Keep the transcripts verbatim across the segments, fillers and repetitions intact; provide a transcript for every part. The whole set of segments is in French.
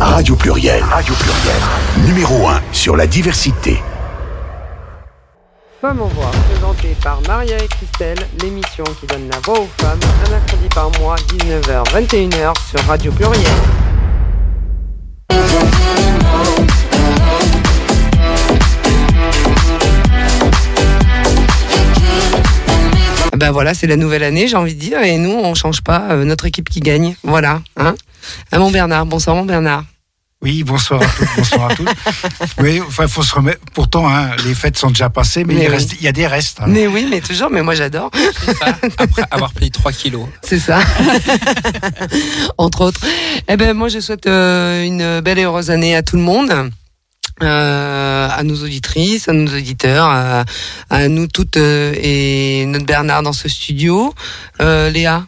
Radio Pluriel. Radio Pluriel. Numéro un sur la diversité. Femmes en voix, présentée par Maria et Christelle, l'émission qui donne la voix aux femmes, un mercredi par mois, dix-neuf heures vingt et une heures sur Radio Pluriel. Ben voilà, c'est la nouvelle année, j'ai envie de dire, et nous, on ne change pas, euh, notre équipe qui gagne. Voilà, hein. Ah, mon Bernard, bonsoir mon Bernard. Oui, bonsoir à tous. Bonsoir à tous. Oui, enfin, faut se remettre. Pourtant, hein, les fêtes sont déjà passées, mais, mais il, oui. reste, il y a des restes. Hein. Mais oui, mais toujours. Mais moi, j'adore. C'est ça, après avoir pris trois kilos. C'est ça. Entre autres. Eh ben, moi, je souhaite euh, une belle et heureuse année à tout le monde. Euh, à nos auditrices, à nos auditeurs, à, à nous toutes euh, et notre Bernard dans ce studio. Euh, Léa,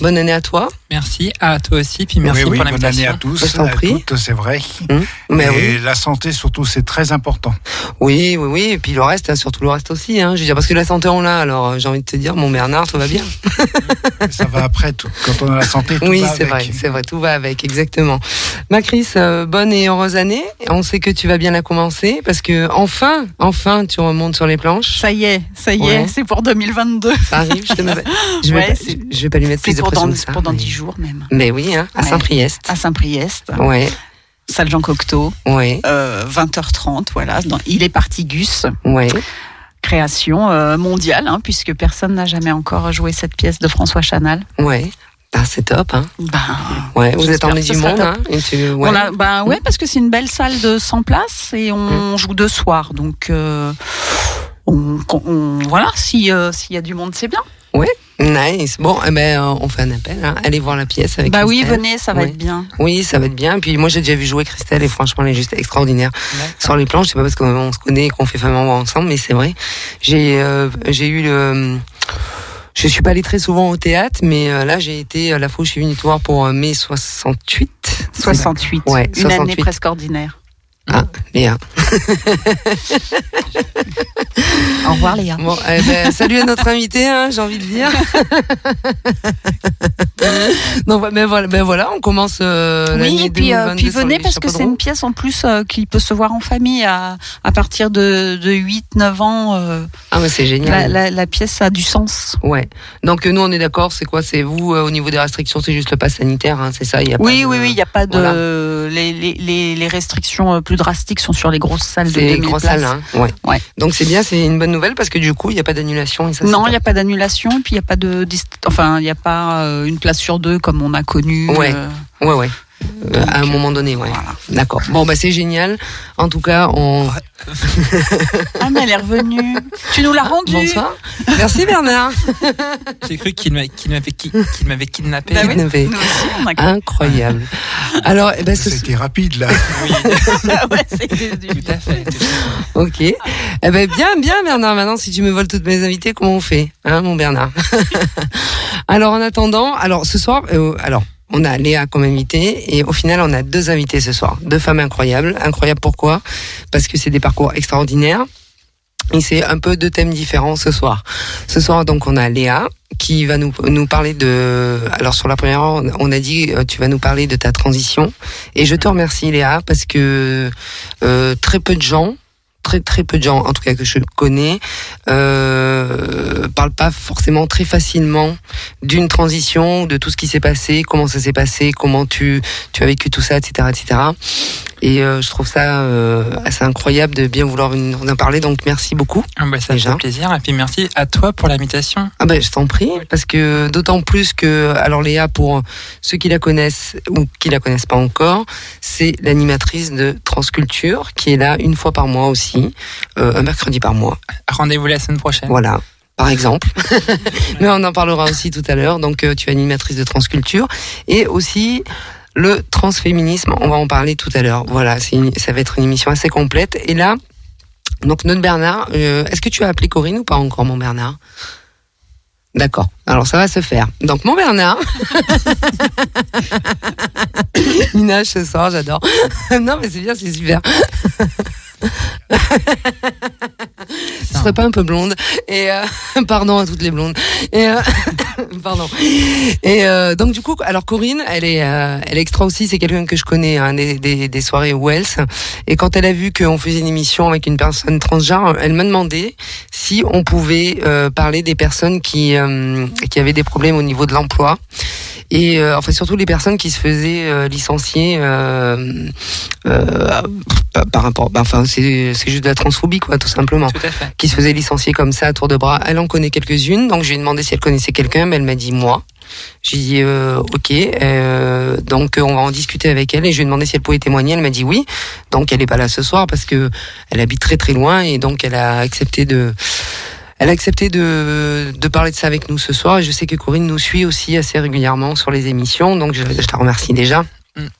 bonne année à toi. Merci à toi aussi, puis merci oui, oui, pour l'invitation. Bonne année à tous, à toutes, c'est vrai. Mmh, mais et oui. La santé surtout, c'est très important. Oui, oui, oui, et puis le reste, surtout le reste aussi. Hein. Je veux dire, parce que la santé on l'a. Alors j'ai envie de te dire, mon Bernard, tout va bien. Ça va après tout. Quand on a la santé, tout oui, va avec. Oui, c'est vrai, c'est vrai, tout va avec, exactement. Ma Chris, euh, bonne et heureuse année. On sait que tu vas bien la commencer parce que enfin, enfin, tu remontes sur les planches. Ça y est, ça y est, ouais. C'est pour deux mille vingt-deux. Ça arrive. Je ne vais, ouais, vais pas lui mettre plus de pression que ça. Pendant dix jours même. Mais oui, hein, à ouais. Saint-Priest. À Saint-Priest. Ouais. Salle Jean Cocteau. Ouais. Euh, vingt heures trente, voilà. Dans Il est parti Gus. Ouais. Création euh, mondiale, hein, puisque personne n'a jamais encore joué cette pièce de François Chanal. Ouais. Ah, c'est top, hein. Ben, ouais, vous êtes emmené du monde, hein. Et tu, ouais. On a, ben ouais, parce que c'est une belle salle de cent places et on mmh. joue deux soirs, donc euh, on, on voilà. Si euh, s'il y a du monde, c'est bien. Ouais. Nice. Bon, eh ben, euh, on fait un appel. Hein. Allez voir la pièce avec. Bah Christelle. Oui, venez, ça va ouais. être bien. Oui, ça va être bien. Puis moi, j'ai déjà vu jouer Christelle et franchement, elle est juste extraordinaire. D'accord. Sur les planches, c'est pas parce qu'on se connaît et qu'on fait Femmes en voix ensemble, mais c'est vrai. J'ai, euh, j'ai eu le. Je suis pas allée très souvent au théâtre, mais euh, là, j'ai été euh, la fois où je suis venue te voir pour euh, mai soixante-huit. soixante-huit. Ouais, une soixante-huit. Année presque ordinaire. Ah, Léa. Au revoir, Léa. Bon, eh ben, salut à notre invité, hein, j'ai envie de dire. Non, mais voilà, ben voilà, on commence euh, oui, l'année et puis, deux mille vingt-deux. Oui, puis venez parce que c'est une pièce en plus euh, qui peut se voir en famille à, à partir de, de huit neuf ans. Euh, ah, mais c'est génial. La, la, la pièce a du sens. Ouais. Donc, nous, on est d'accord, c'est quoi? C'est vous, euh, au niveau des restrictions, c'est juste le pass sanitaire, hein, c'est ça? Y a oui, pas de, oui, oui, il n'y a pas de. Voilà. Les, les, les, les restrictions euh, plus drastiques sont sur les grosses salles c'est de deux mille grosses places. Salles, hein, ouais. Ouais. Donc c'est bien, c'est une bonne nouvelle parce que du coup il n'y a pas d'annulation. Et ça, non, il n'y a pas d'annulation, puis il n'y a pas de, dist... enfin il n'y a pas euh, une place sur deux comme on a connu. Ouais, euh... ouais, ouais. Donc, à un moment donné, ouais. Voilà. D'accord. Bon, bah c'est génial. En tout cas, on. Ah mais elle est revenue. Tu nous l'as rendue. Bonsoir. Merci Bernard. J'ai cru qu'il m'avait, qu'il m'avait, qu'il m'avait kidnappé. Bah, kidnappé. Nous aussi, on a... Incroyable. Alors, eh ben, ce... c'était rapide là. Oui. Ouais, c'était du... Tout à fait. Ok. Eh ben bien, bien Bernard. Maintenant, si tu me voles toutes mes invités, comment on fait, hein, mon Bernard? Alors, en attendant, alors ce soir, euh, alors. On a Léa comme invitée et au final on a deux invités ce soir, deux femmes incroyables. Incroyables pourquoi ? Parce que c'est des parcours extraordinaires et c'est un peu deux thèmes différents ce soir. Ce soir donc on a Léa qui va nous nous parler de. Alors sur la première heure, on a dit tu vas nous parler de ta transition et je te remercie Léa parce que euh, très peu de gens. Très très peu de gens, en tout cas que je connais, euh, parlent pas forcément très facilement d'une transition, de tout ce qui s'est passé, comment ça s'est passé, comment tu tu as vécu tout ça, et cetera, et cetera. Et euh, je trouve ça euh, assez incroyable de bien vouloir en parler, donc merci beaucoup. Ah bah ça déjà. Fait plaisir, et puis merci à toi pour l'invitation. Ah bah je t'en prie, parce que d'autant plus que, alors Léa, pour ceux qui la connaissent ou qui la connaissent pas encore, c'est l'animatrice de Transculture, qui est là une fois par mois aussi, euh, un mercredi par mois. Rendez-vous la semaine prochaine. Voilà. Par exemple, mais on en parlera aussi tout à l'heure, donc euh, tu es animatrice de Transculture, et aussi... Le transféminisme, on va en parler tout à l'heure. Voilà, c'est une, ça va être une émission assez complète. Et là, donc notre Bernard, euh, est-ce que tu as appelé Corinne ou pas encore, mon Bernard ? D'accord, alors ça va se faire. Donc mon Bernard, il nage ce soir, j'adore. Non mais c'est bien, c'est super. Ce serait pas un peu blonde et euh, pardon à toutes les blondes et euh, pardon. Et euh, donc du coup, alors Corinne, elle est, euh, elle est extra aussi. C'est quelqu'un que je connais hein, des, des, des soirées Wells. Et quand elle a vu qu'on faisait une émission avec une personne transgenre, elle m'a demandé si on pouvait euh, parler des personnes qui euh, qui avaient des problèmes au niveau de l'emploi. Et euh, enfin surtout les personnes qui se faisaient euh, licencier euh, euh, par rapport, bah, enfin c'est c'est juste de la transphobie quoi, tout simplement. Tout à fait. Qui se faisaient licencier comme ça à tour de bras. Elle en connaît quelques-unes, donc je lui ai demandé si elle connaissait quelqu'un, mais elle m'a dit moi. J'ai dit euh, ok, euh, donc on va en discuter avec elle et je lui ai demandé si elle pouvait témoigner. Elle m'a dit oui, donc elle est pas là ce soir parce que elle habite très très loin et donc elle a accepté de. Elle a accepté de, de parler de ça avec nous ce soir. Et je sais que Corinne nous suit aussi assez régulièrement sur les émissions. Donc, je, je la remercie déjà.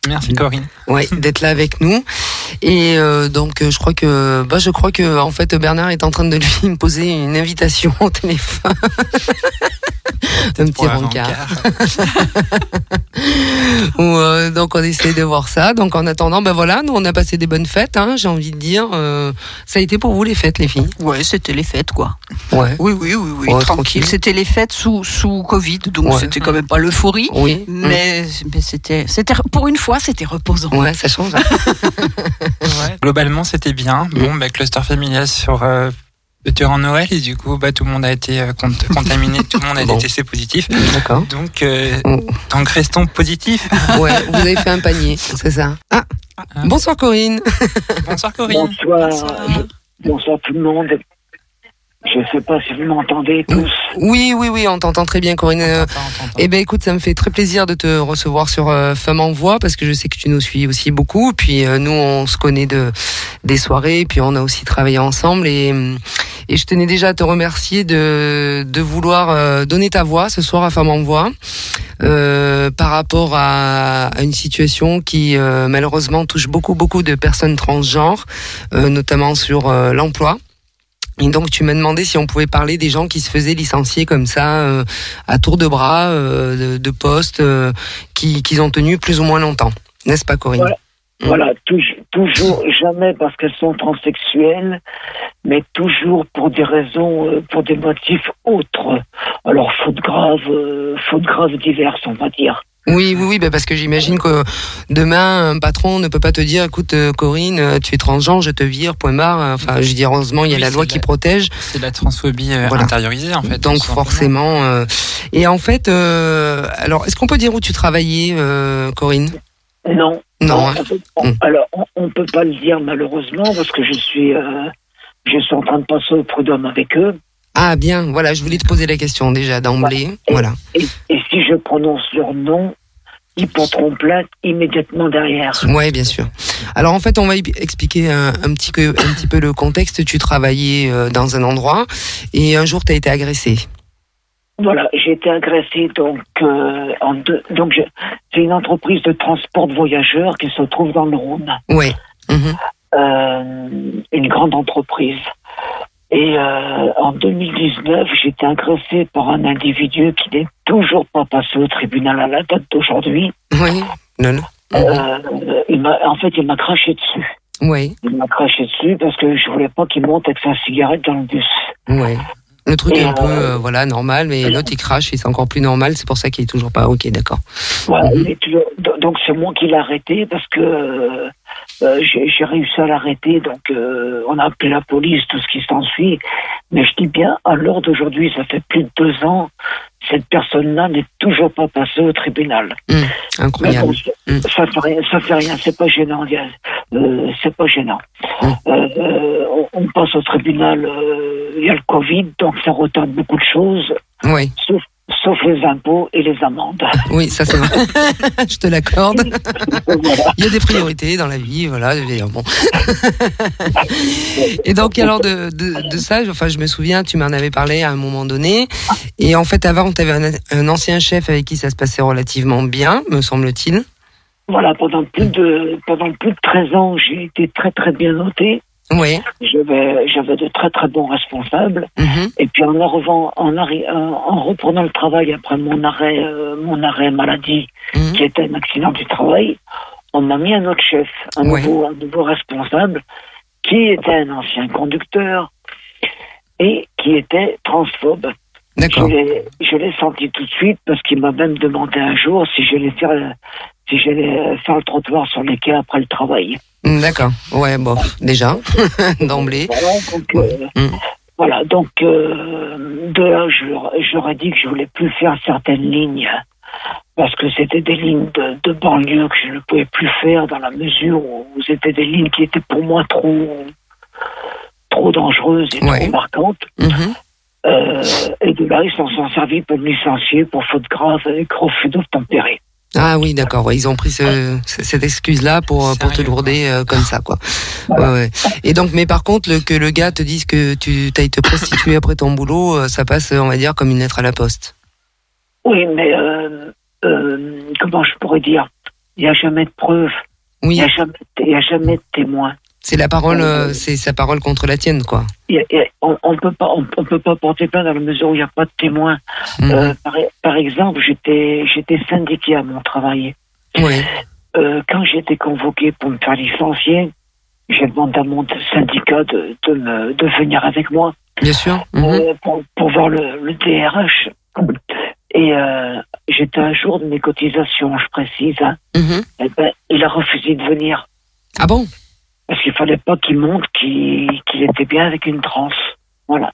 Merci Corinne. Ouais, d'être là avec nous. Et euh, donc, je crois que, bah, je crois que, en fait, Bernard est en train de lui me poser une invitation au téléphone. Un petit rencard. euh, donc, on essaie de voir ça. Donc, en attendant, ben voilà, nous, on a passé des bonnes fêtes, hein, j'ai envie de dire. Euh, ça a été pour vous, les fêtes, les filles? Ouais, c'était les fêtes, quoi. Ouais. Oui, oui, oui, oui, ouais, tranquille. tranquille. C'était les fêtes sous, sous Covid, donc ouais. C'était quand même pas l'euphorie. Oui. Mais, mmh. mais c'était, c'était, pour une fois, c'était reposant. Ouais, ça change. Hein. Ouais. Globalement, c'était bien. Bon, ben, cluster familial sur. Euh, durant Noël et du coup bah tout le monde a été euh, contaminé, tout le monde a bon. Des tests positifs. D'accord. Donc euh, oh. donc restons positifs. Ouais, vous avez fait un panier, c'est ça. Ah. Ah. Bonsoir Corinne. Bonsoir Corinne. Bonsoir. Bonsoir, bonsoir tout le monde. Je sais pas si vous m'entendez tous. Oui, oui, oui, on t'entend très bien, Corinne. On t'entend, on t'entend. Eh ben, écoute, ça me fait très plaisir de te recevoir sur euh, Femmes en voix parce que je sais que tu nous suis aussi beaucoup. Puis euh, nous, on se connaît de des soirées. Puis on a aussi travaillé ensemble et et je tenais déjà à te remercier de de vouloir euh, donner ta voix ce soir à Femmes en voix euh, par rapport à, à une situation qui euh, malheureusement touche beaucoup beaucoup de personnes transgenres, euh, notamment sur euh, l'emploi. Et donc tu m'as demandé si on pouvait parler des gens qui se faisaient licencier comme ça euh, à tour de bras euh, de, de postes euh, qui qu'ils ont tenu plus ou moins longtemps, n'est-ce pas Corinne? Voilà, mmh. voilà tu, toujours jamais parce qu'elles sont transsexuelles, mais toujours pour des raisons, euh, pour des motifs autres. Alors faute grave, euh, faute grave diverses, on va dire. Oui, oui, oui, bah parce que j'imagine que demain, un patron ne peut pas te dire, écoute, Corinne, tu es transgenre, je te vire, point barre. Enfin, je dis, heureusement, il y a oui, la loi la, qui protège. C'est la transphobie voilà. intériorisée, en fait. Donc, forcément. Euh, et en fait, euh, alors, est-ce qu'on peut dire où tu travaillais, euh, Corinne ? Non. Non. non on peut, on, hum. Alors, on ne peut pas le dire, malheureusement, parce que je suis, euh, je suis en train de passer au Prud'Hommes avec eux. Ah bien, voilà, je voulais te poser la question déjà d'emblée, et, voilà. Et, et si je prononce leur nom, ils porteront plainte immédiatement derrière. Ouais, bien sûr. Alors en fait, on va expliquer un, un petit peu, un petit peu le contexte. Tu travaillais euh, dans un endroit et un jour tu as été agressée. Voilà, j'ai été agressée donc euh, en deux, donc je, c'est une entreprise de transport de voyageurs qui se trouve dans le Rhône. Oui. Mmh. Euh, une grande entreprise. Et euh, en deux mille dix-neuf, j'ai été agressée par un individu qui n'est toujours pas passé au tribunal à la date d'aujourd'hui. Oui, non, non. Euh, il m'a, en fait, il m'a craché dessus. Oui. Il m'a craché dessus parce que je voulais pas qu'il monte avec sa cigarette dans le bus. Oui. Le truc et est un euh, peu euh, voilà, normal, mais l'autre il crache et c'est encore plus normal, c'est pour ça qu'il est toujours pas ok, d'accord. Voilà, mmh. toujours, donc c'est moi qui l'ai arrêté parce que euh, j'ai, j'ai réussi à l'arrêter, donc euh, on a appelé la police, tout ce qui s'ensuit, mais je dis bien, à l'heure d'aujourd'hui, ça fait plus de deux ans, cette personne-là n'est toujours pas passée au tribunal. Mmh, incroyable. Bon, mmh. Ça fait rien, ça fait rien, c'est pas gênant, euh, c'est pas gênant. Mmh. Euh, euh, on, on passe au tribunal, il euh, y a le Covid, donc ça retarde beaucoup de choses. Oui. Sauf, sauf les impôts et les amendes. Oui, ça c'est vrai. Je te l'accorde. Voilà. Il y a des priorités dans la vie, voilà. Bon. Et donc alors de, de, de ça, enfin je me souviens, tu m'en avais parlé à un moment donné. Et en fait avant, tu avais un, un ancien chef avec qui ça se passait relativement bien, me semble-t-il. Voilà, pendant plus de pendant plus de treize ans, j'ai été très très bien notée. Oui. J'avais, j'avais de très très bons responsables. Mm-hmm. Et puis en arrivant, en, arri- en reprenant le travail après mon arrêt, euh, mon arrêt maladie, mm-hmm. qui était un accident du travail, on m'a mis un autre chef, un, ouais. nouveau, un nouveau responsable, qui était un ancien conducteur et qui était transphobe. D'accord. Je l'ai, je l'ai senti tout de suite parce qu'il m'a même demandé un jour si j'allais faire le, si j'allais faire le trottoir sur les quais après le travail. D'accord. Ouais, bon, déjà, d'emblée. Voilà, donc, euh, mm. voilà, donc euh, de là, je, j'aurais dit que je voulais plus faire certaines lignes parce que c'était des lignes de, de banlieue que je ne pouvais plus faire dans la mesure où c'était des lignes qui étaient pour moi trop, trop dangereuses et ouais. trop marquantes. Mm-hmm. Euh, et de là, ils s'en sont servis pour me licencier pour faute grave et refus d'obtempérer. Ah oui, d'accord. Ils ont pris ce, cette excuse-là pour, pour te lourder euh, comme ça, quoi. Voilà. Ouais, ouais. Et donc, mais par contre, le, que le gars te dise que tu t'ailles te prostituer après ton boulot, ça passe, on va dire, comme une lettre à la poste. Oui, mais euh, euh, comment je pourrais dire ? Il n'y a jamais de preuves. Oui. Il n'y a jamais, il n'y a jamais de témoins. C'est la parole, euh, c'est sa parole contre la tienne, quoi. Y a, y a, on, on peut pas, on, on peut pas porter plainte dans la mesure où il n'y a pas de témoin. Mmh. Euh, par, par exemple, j'étais, j'étais syndiqué à mon travail. Oui. Euh, quand j'ai été convoqué pour me faire licencier, j'ai demandé à mon syndicat de, de me, de venir avec moi. Bien sûr. Mmh. Euh, pour, pour voir le, le D R H. Et euh, j'étais un jour de mes cotisations, je précise. Hein. Mmh. Et ben, il a refusé de venir. Ah bon? Parce qu'il fallait pas qu'il montre qu'il, qu'il était bien avec une transe. Voilà.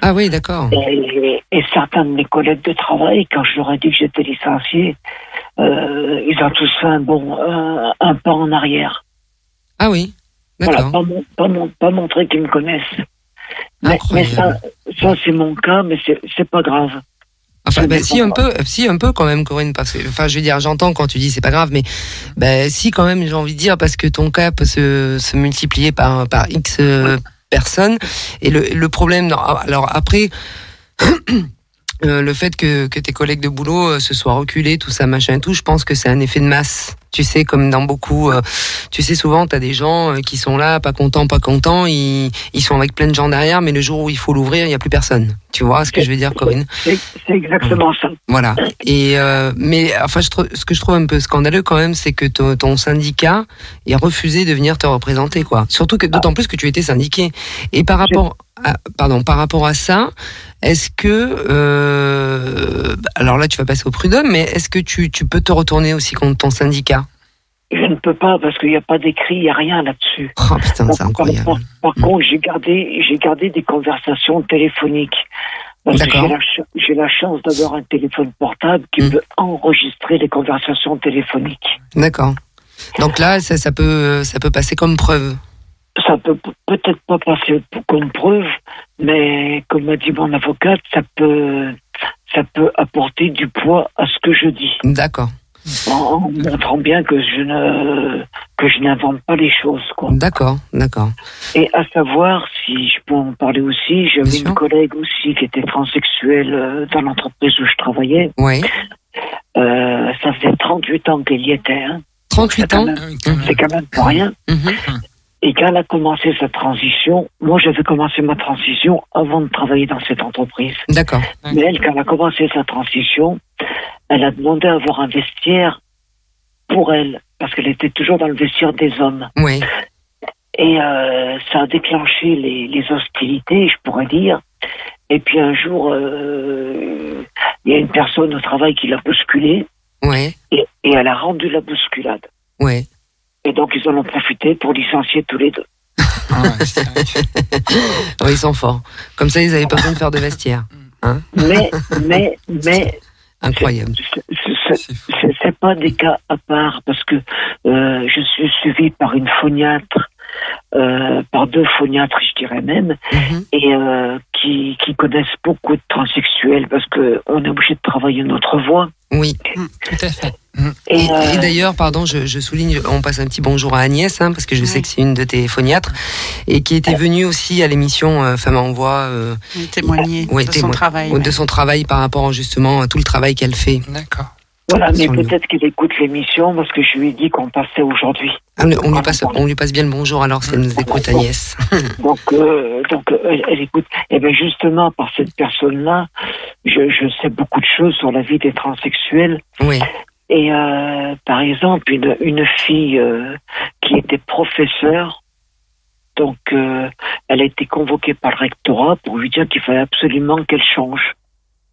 Ah oui, d'accord. Et, et certains de mes collègues de travail, quand je leur ai dit que j'étais licencié, euh, ils ont tous fait un, bon, un, un pas en arrière. Ah oui, d'accord. Voilà, pas, pas, pas, pas montrer qu'ils me connaissent. Mais, mais ça, ça, c'est mon cas, mais c'est, c'est pas grave. Enfin, ben, si un peu, si un peu quand même, Corinne, parce que, enfin, je veux dire, j'entends quand tu dis c'est pas grave, mais ben, si quand même, j'ai envie de dire, parce que ton cas peut se, se multiplier par par X personnes, et le le problème, alors après. Euh, le fait que, que tes collègues de boulot euh, se soient reculés, tout ça, machin, tout, je pense que c'est un effet de masse. Tu sais, comme dans beaucoup, euh, tu sais, souvent, t'as des gens euh, qui sont là, pas contents, pas contents, ils, ils sont avec plein de gens derrière, mais le jour où il faut l'ouvrir, il n'y a plus personne. Tu vois ce que je veux dire, Corinne ? C'est, c'est exactement ça. Voilà. Et, euh, mais, enfin, je tr- ce que je trouve un peu scandaleux, quand même, c'est que t- ton syndicat ait refusé de venir te représenter, quoi. Surtout que, d'autant plus que tu étais syndiqué. Et par rapport... Ah, pardon, par rapport à ça, est-ce que euh, alors là tu vas passer au Prud'Hommes, mais est-ce que tu, tu peux te retourner aussi contre ton syndicat ? Je ne peux pas parce qu'il n'y a pas d'écrit, il n'y a rien là-dessus. Oh putain, par, c'est incroyable. Par, par, par mmh. contre, j'ai gardé, j'ai gardé des conversations téléphoniques. Parce D'accord. que j'ai la, j'ai la chance d'avoir un téléphone portable qui mmh. peut enregistrer les conversations téléphoniques. D'accord. Donc là, ça, ça peut, ça peut passer comme preuve. Ça peut peut-être pas passer comme preuve, mais comme m'a dit mon avocate, ça peut, ça peut apporter du poids à ce que je dis. D'accord. En montrant bien que je ne, que je n'invente pas les choses, quoi. D'accord, d'accord. Et à savoir, si je peux en parler aussi, j'avais bien une sûr. collègue aussi qui était transsexuelle dans l'entreprise où je travaillais. Oui. Euh, ça faisait trente-huit ans qu'elle y était. Hein. trente-huit ans même, c'est quand même pas rien. Mm-hmm. Et quand elle a commencé sa transition, moi j'avais commencé ma transition avant de travailler dans cette entreprise. D'accord. Mais elle, quand elle a commencé sa transition, elle a demandé à avoir un vestiaire pour elle, parce qu'elle était toujours dans le vestiaire des hommes. Oui. Et euh, ça a déclenché les, les hostilités, je pourrais dire. Et puis un jour, euh, il y a une personne au travail qui l'a bousculée. Oui. Et, et elle a rendu la bousculade. Oui. Et donc, ils en ont profité pour licencier tous les deux. Ah ouais, c'est vrai. Oui, ils sont forts. Comme ça, ils n'avaient pas besoin de faire de vestiaire. Hein mais, mais, mais... Incroyable. Ce n'est pas des cas à part, parce que euh, je suis suivie par une phoniatre, euh, par deux phoniatres, je dirais même, mm-hmm. et euh, qui, qui connaissent beaucoup de transsexuels, parce qu'on est obligé de travailler notre voix. Oui, tout à fait. Et, et, et d'ailleurs, pardon, je, je souligne, on passe un petit bonjour à Agnès, hein, parce que je sais que c'est une de tes phoniatres, et qui était venue aussi à l'émission euh, Femmes en voix euh, témoigner ouais, de témo- son travail, de même. son travail par rapport justement à tout le travail qu'elle fait. D'accord. Voilà, mais peut-être le... qu'elle écoute l'émission parce que je lui ai dit qu'on passait aujourd'hui. Ah, on, on, lui passe, on lui passe bien le bonjour alors si elle nous écoute, Agnès. Donc, euh, donc elle, elle écoute. Et bien justement, par cette personne-là, je, je sais beaucoup de choses sur la vie des transsexuels. Oui. Et euh, par exemple, une, une fille euh, qui était professeure, donc euh, elle a été convoquée par le rectorat pour lui dire qu'il fallait absolument qu'elle change.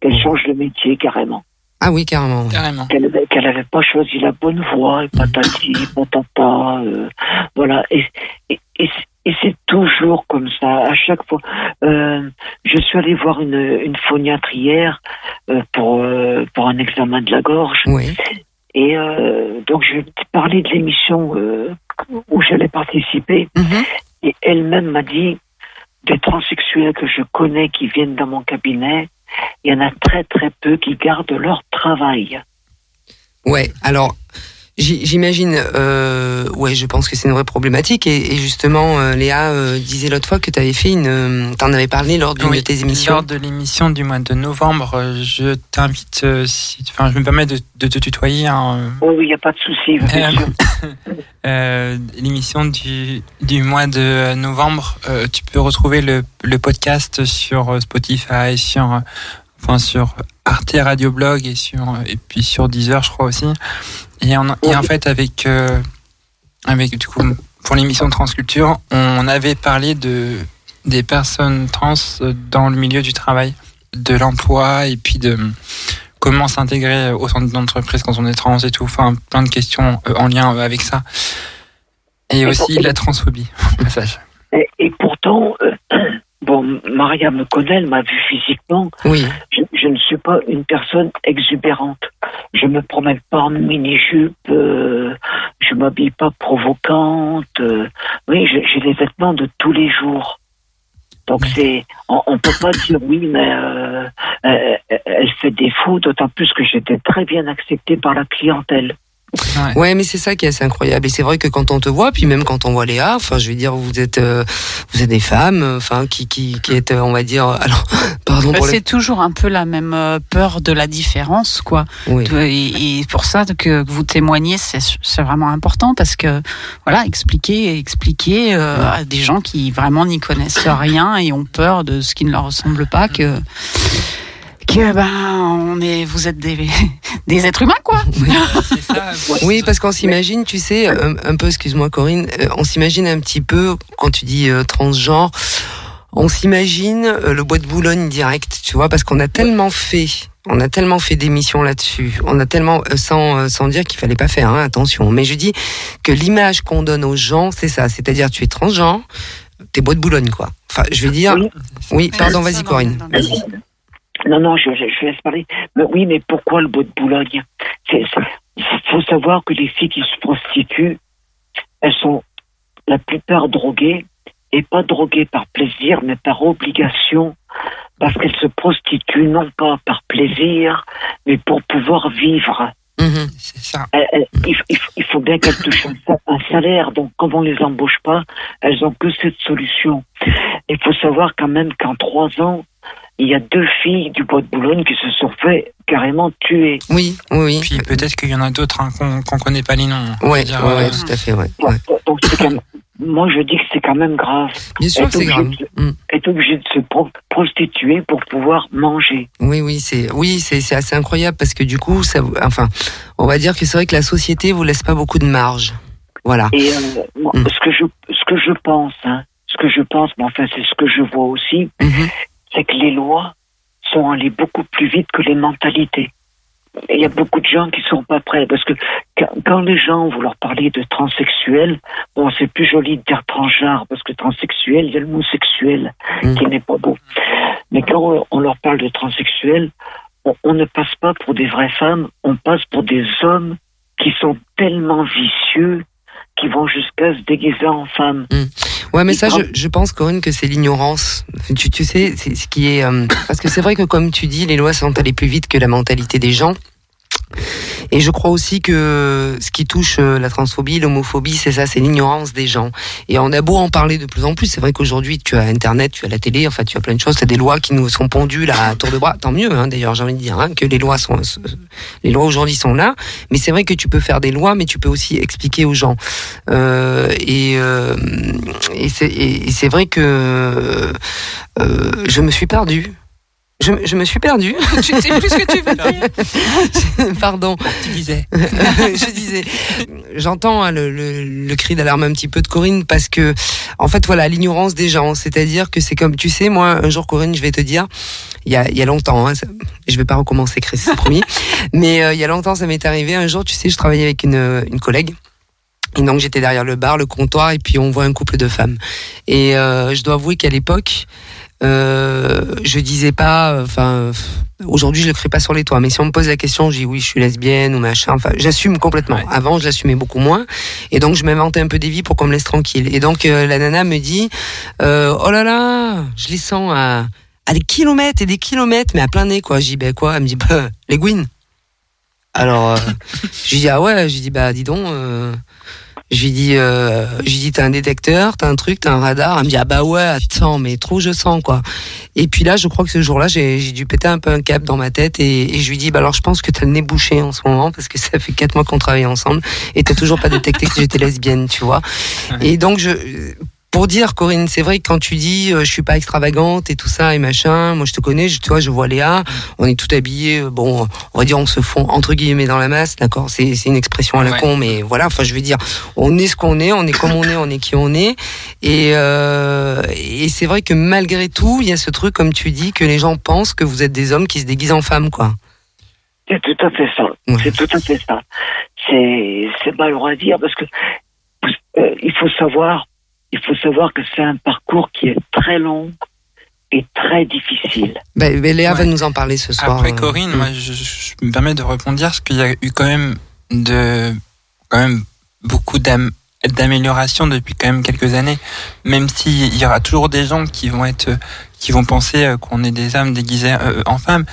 qu'elle change de métier carrément. Ah oui, carrément. carrément. Qu'elle n'avait pas choisi la bonne voie, et patati, patata, euh, voilà. Et, et, et, et c'est toujours comme ça, à chaque fois. Euh, je suis allée voir une, une phoniatre hier euh, pour, euh, pour un examen de la gorge. Oui. Et euh, donc, je parlais de l'émission euh, où j'allais participer. Mm-hmm. Et elle-même m'a dit, des transsexuels que je connais qui viennent dans mon cabinet, il y en a très très peu qui gardent leur travail. Ouais, alors j'imagine, euh, ouais, je pense que c'est une vraie problématique. Et, et justement, euh, Léa euh, disait l'autre fois que tu avais fait une, euh, t'en avais parlé lors d'une oui, de tes émissions. Lors de l'émission du mois de novembre, je t'invite, euh, si, enfin, je me permets de, de te tutoyer. Hein, oh, oui, il n'y a pas de souci. Euh, euh, l'émission du, du mois de novembre, euh, tu peux retrouver le, le podcast sur Spotify, sur, enfin, sur Arte Radioblog et sur, et puis sur Deezer, je crois aussi. Et en, et en fait, avec, euh, avec, du coup, pour l'émission Transculture, on avait parlé de, des personnes trans dans le milieu du travail, de l'emploi, et puis de comment s'intégrer au sein d'une entreprise quand on est trans et tout. Enfin, plein de questions en lien avec ça. Et, et aussi pour... la transphobie, au passage. Et, et pourtant, euh, bon, Maria me connaît, elle m'a vu physiquement. Oui. Je, je ne suis pas une personne exubérante. Je me promène pas en mini-jupe, euh, je m'habille pas provocante. Euh, oui, j'ai, j'ai les vêtements de tous les jours. Donc c'est, on, on peut pas dire oui, mais euh, euh, elle fait défaut, d'autant plus que j'étais très bien acceptée par la clientèle. Ouais. ouais, mais c'est ça qui est assez incroyable. Et c'est vrai que quand on te voit, puis même quand on voit Léa, enfin, je veux dire, vous êtes, euh, vous êtes des femmes, enfin, qui, qui, qui est, on va dire, alors, pardon. Pour c'est les... toujours un peu la même peur de la différence, quoi. Oui. Et, et pour ça que vous témoignez, c'est, c'est vraiment important parce que, voilà, expliquer, expliquer euh, ouais. à des gens qui vraiment n'y connaissent rien et ont peur de ce qui ne leur ressemble pas que. Que ben on est, vous êtes des des êtres humains quoi. Oui, c'est ça, ouais. Oui parce qu'on s'imagine, tu sais, un, un peu, excuse-moi Corinne, on s'imagine un petit peu quand tu dis euh, transgenre, on s'imagine euh, le Bois de Boulogne direct, tu vois, parce qu'on a tellement fait, on a tellement fait d'émissions là-dessus, on a tellement sans sans dire qu'il fallait pas faire, hein, attention. Mais je dis que l'image qu'on donne aux gens, c'est ça, c'est-à-dire tu es transgenre, t'es Bois de Boulogne quoi. Enfin, je veux dire, oui, oui pardon, vas-y Corinne. Vas-y. Non, non, je, je, je laisse parler. Mais oui, mais pourquoi le Bois de Boulogne ? Il faut savoir que les filles qui se prostituent, elles sont la plupart droguées, et pas droguées par plaisir, mais par obligation, parce qu'elles se prostituent non pas par plaisir, mais pour pouvoir vivre. Mmh, c'est ça. Elles, elles, il, il, il faut bien qu'elles touchent un salaire, donc comme on ne les embauche pas, elles n'ont que cette solution. Il faut savoir quand même qu'en trois ans, il y a deux filles du Bois de Boulogne qui se sont fait carrément tuer. Oui, oui. Puis peut-être qu'il y en a d'autres hein, qu'on ne connaît pas les noms. Oui, ouais, ouais, ouais, tout à fait. Ouais, ouais. Ouais. Donc, c'est quand même, moi, je dis que c'est quand même grave. Bien sûr, c'est grave. De, être obligé de se pro- prostituer pour pouvoir manger. Oui, oui, c'est, oui c'est, c'est assez incroyable parce que du coup, ça, enfin, on va dire que c'est vrai que la société ne vous laisse pas beaucoup de marge. Voilà. Et euh, moi, mm. ce, que je, ce que je pense, hein, ce que je pense, mais enfin, c'est ce que je vois aussi. Mm-hmm. C'est que les lois sont allées beaucoup plus vite que les mentalités. Il y a beaucoup de gens qui ne sont pas prêts. Parce que quand les gens, vous leur parlez de transsexuel, bon, c'est plus joli de dire transgenre, parce que transsexuel, il y a le mot sexuel mmh. qui n'est pas beau. Mais quand on leur parle de transsexuel, on, on ne passe pas pour des vraies femmes, on passe pour des hommes qui sont tellement vicieux qui vont jusqu'à se déguiser en femme. Mmh. Ouais, mais ça, je, je pense, Corinne, que c'est l'ignorance. Tu, tu sais, c'est ce qui est... Euh, parce que c'est vrai que, comme tu dis, les lois sont allées plus vite que la mentalité des gens. Et je crois aussi que ce qui touche la transphobie, l'homophobie, c'est ça, c'est l'ignorance des gens. Et on a beau en parler de plus en plus, c'est vrai qu'aujourd'hui, tu as Internet, tu as la télé, enfin, tu as plein de choses, tu as des lois qui nous sont pondues là, à tour de bras. Tant mieux, hein, d'ailleurs, j'ai envie de dire hein, que les lois sont, les lois aujourd'hui sont là. Mais c'est vrai que tu peux faire des lois, mais tu peux aussi expliquer aux gens. Euh, et, euh, et, c'est, et, et c'est vrai que euh, je me suis perdue. Je, je me suis perdue. Je ne sais plus ce que tu veux dire. Pardon. Tu disais. Je disais. J'entends hein, le, le, le cri d'alarme un petit peu de Corinne parce que, en fait, voilà, l'ignorance des gens. C'est-à-dire que c'est comme, tu sais, moi, un jour, Corinne, je vais te dire, il y a, il y a longtemps, hein, ça, je vais pas recommencer, Chris, promis. Mais euh, il y a longtemps, ça m'est arrivé. Un jour, tu sais, je travaillais avec une, une collègue. Et donc, j'étais derrière le bar, le comptoir, et puis on voit un couple de femmes. Et euh, je dois avouer qu'à l'époque, euh, je disais pas... enfin. Aujourd'hui, je le crie pas sur les toits, mais si on me pose la question, je dis oui, je suis lesbienne ou machin. Enfin, j'assume complètement. Ouais. Avant, je l'assumais beaucoup moins, et donc je m'inventais un peu des vies pour qu'on me laisse tranquille. Et donc euh, la nana me dit, euh, oh là là, je les sens à, à des kilomètres et des kilomètres, mais à plein nez quoi. Je dis ben quoi ? Elle me dit bah, les Gouines. Alors, euh, je lui dis ah ouais, je lui dis bah dis donc. Euh, Je lui dis, euh, je lui dis, t'as un détecteur, t'as un truc, t'as un radar. Elle me dit, ah bah ouais, attends, mais trop je sens, quoi. Et puis là, je crois que ce jour-là, j'ai, j'ai dû péter un peu un câble dans ma tête et, et je lui dis, bah alors je pense que t'as le nez bouché en ce moment parce que ça fait quatre mois qu'on travaille ensemble et t'as toujours pas détecté que j'étais lesbienne, tu vois. Ouais. Et donc, je, pour dire, Corinne, c'est vrai que quand tu dis, euh, je suis pas extravagante et tout ça et machin, moi je te connais, je, tu vois, je vois Léa, on est tout habillés, bon, on va dire on se fond entre guillemets dans la masse, d'accord, c'est, c'est une expression à la ouais. con, mais voilà, enfin je veux dire, on est ce qu'on est, on est comme on est, on est qui on est, et, euh, et c'est vrai que malgré tout, il y a ce truc, comme tu dis, que les gens pensent que vous êtes des hommes qui se déguisent en femmes, quoi. C'est tout à fait ça, ouais. c'est tout à fait ça. C'est, c'est malheureux à dire parce que euh, il faut savoir. Il faut savoir que c'est un parcours qui est très long et très difficile. Bah, mais Léa ouais. va nous en parler ce soir. Après Corinne, mmh. moi, je, je me permets de rebondir parce qu'il y a eu quand même, de, quand même beaucoup d'am, d'améliorations depuis quand même quelques années. Même s'il y aura toujours des gens qui vont, être, qui vont penser qu'on est des hommes déguisés en femmes,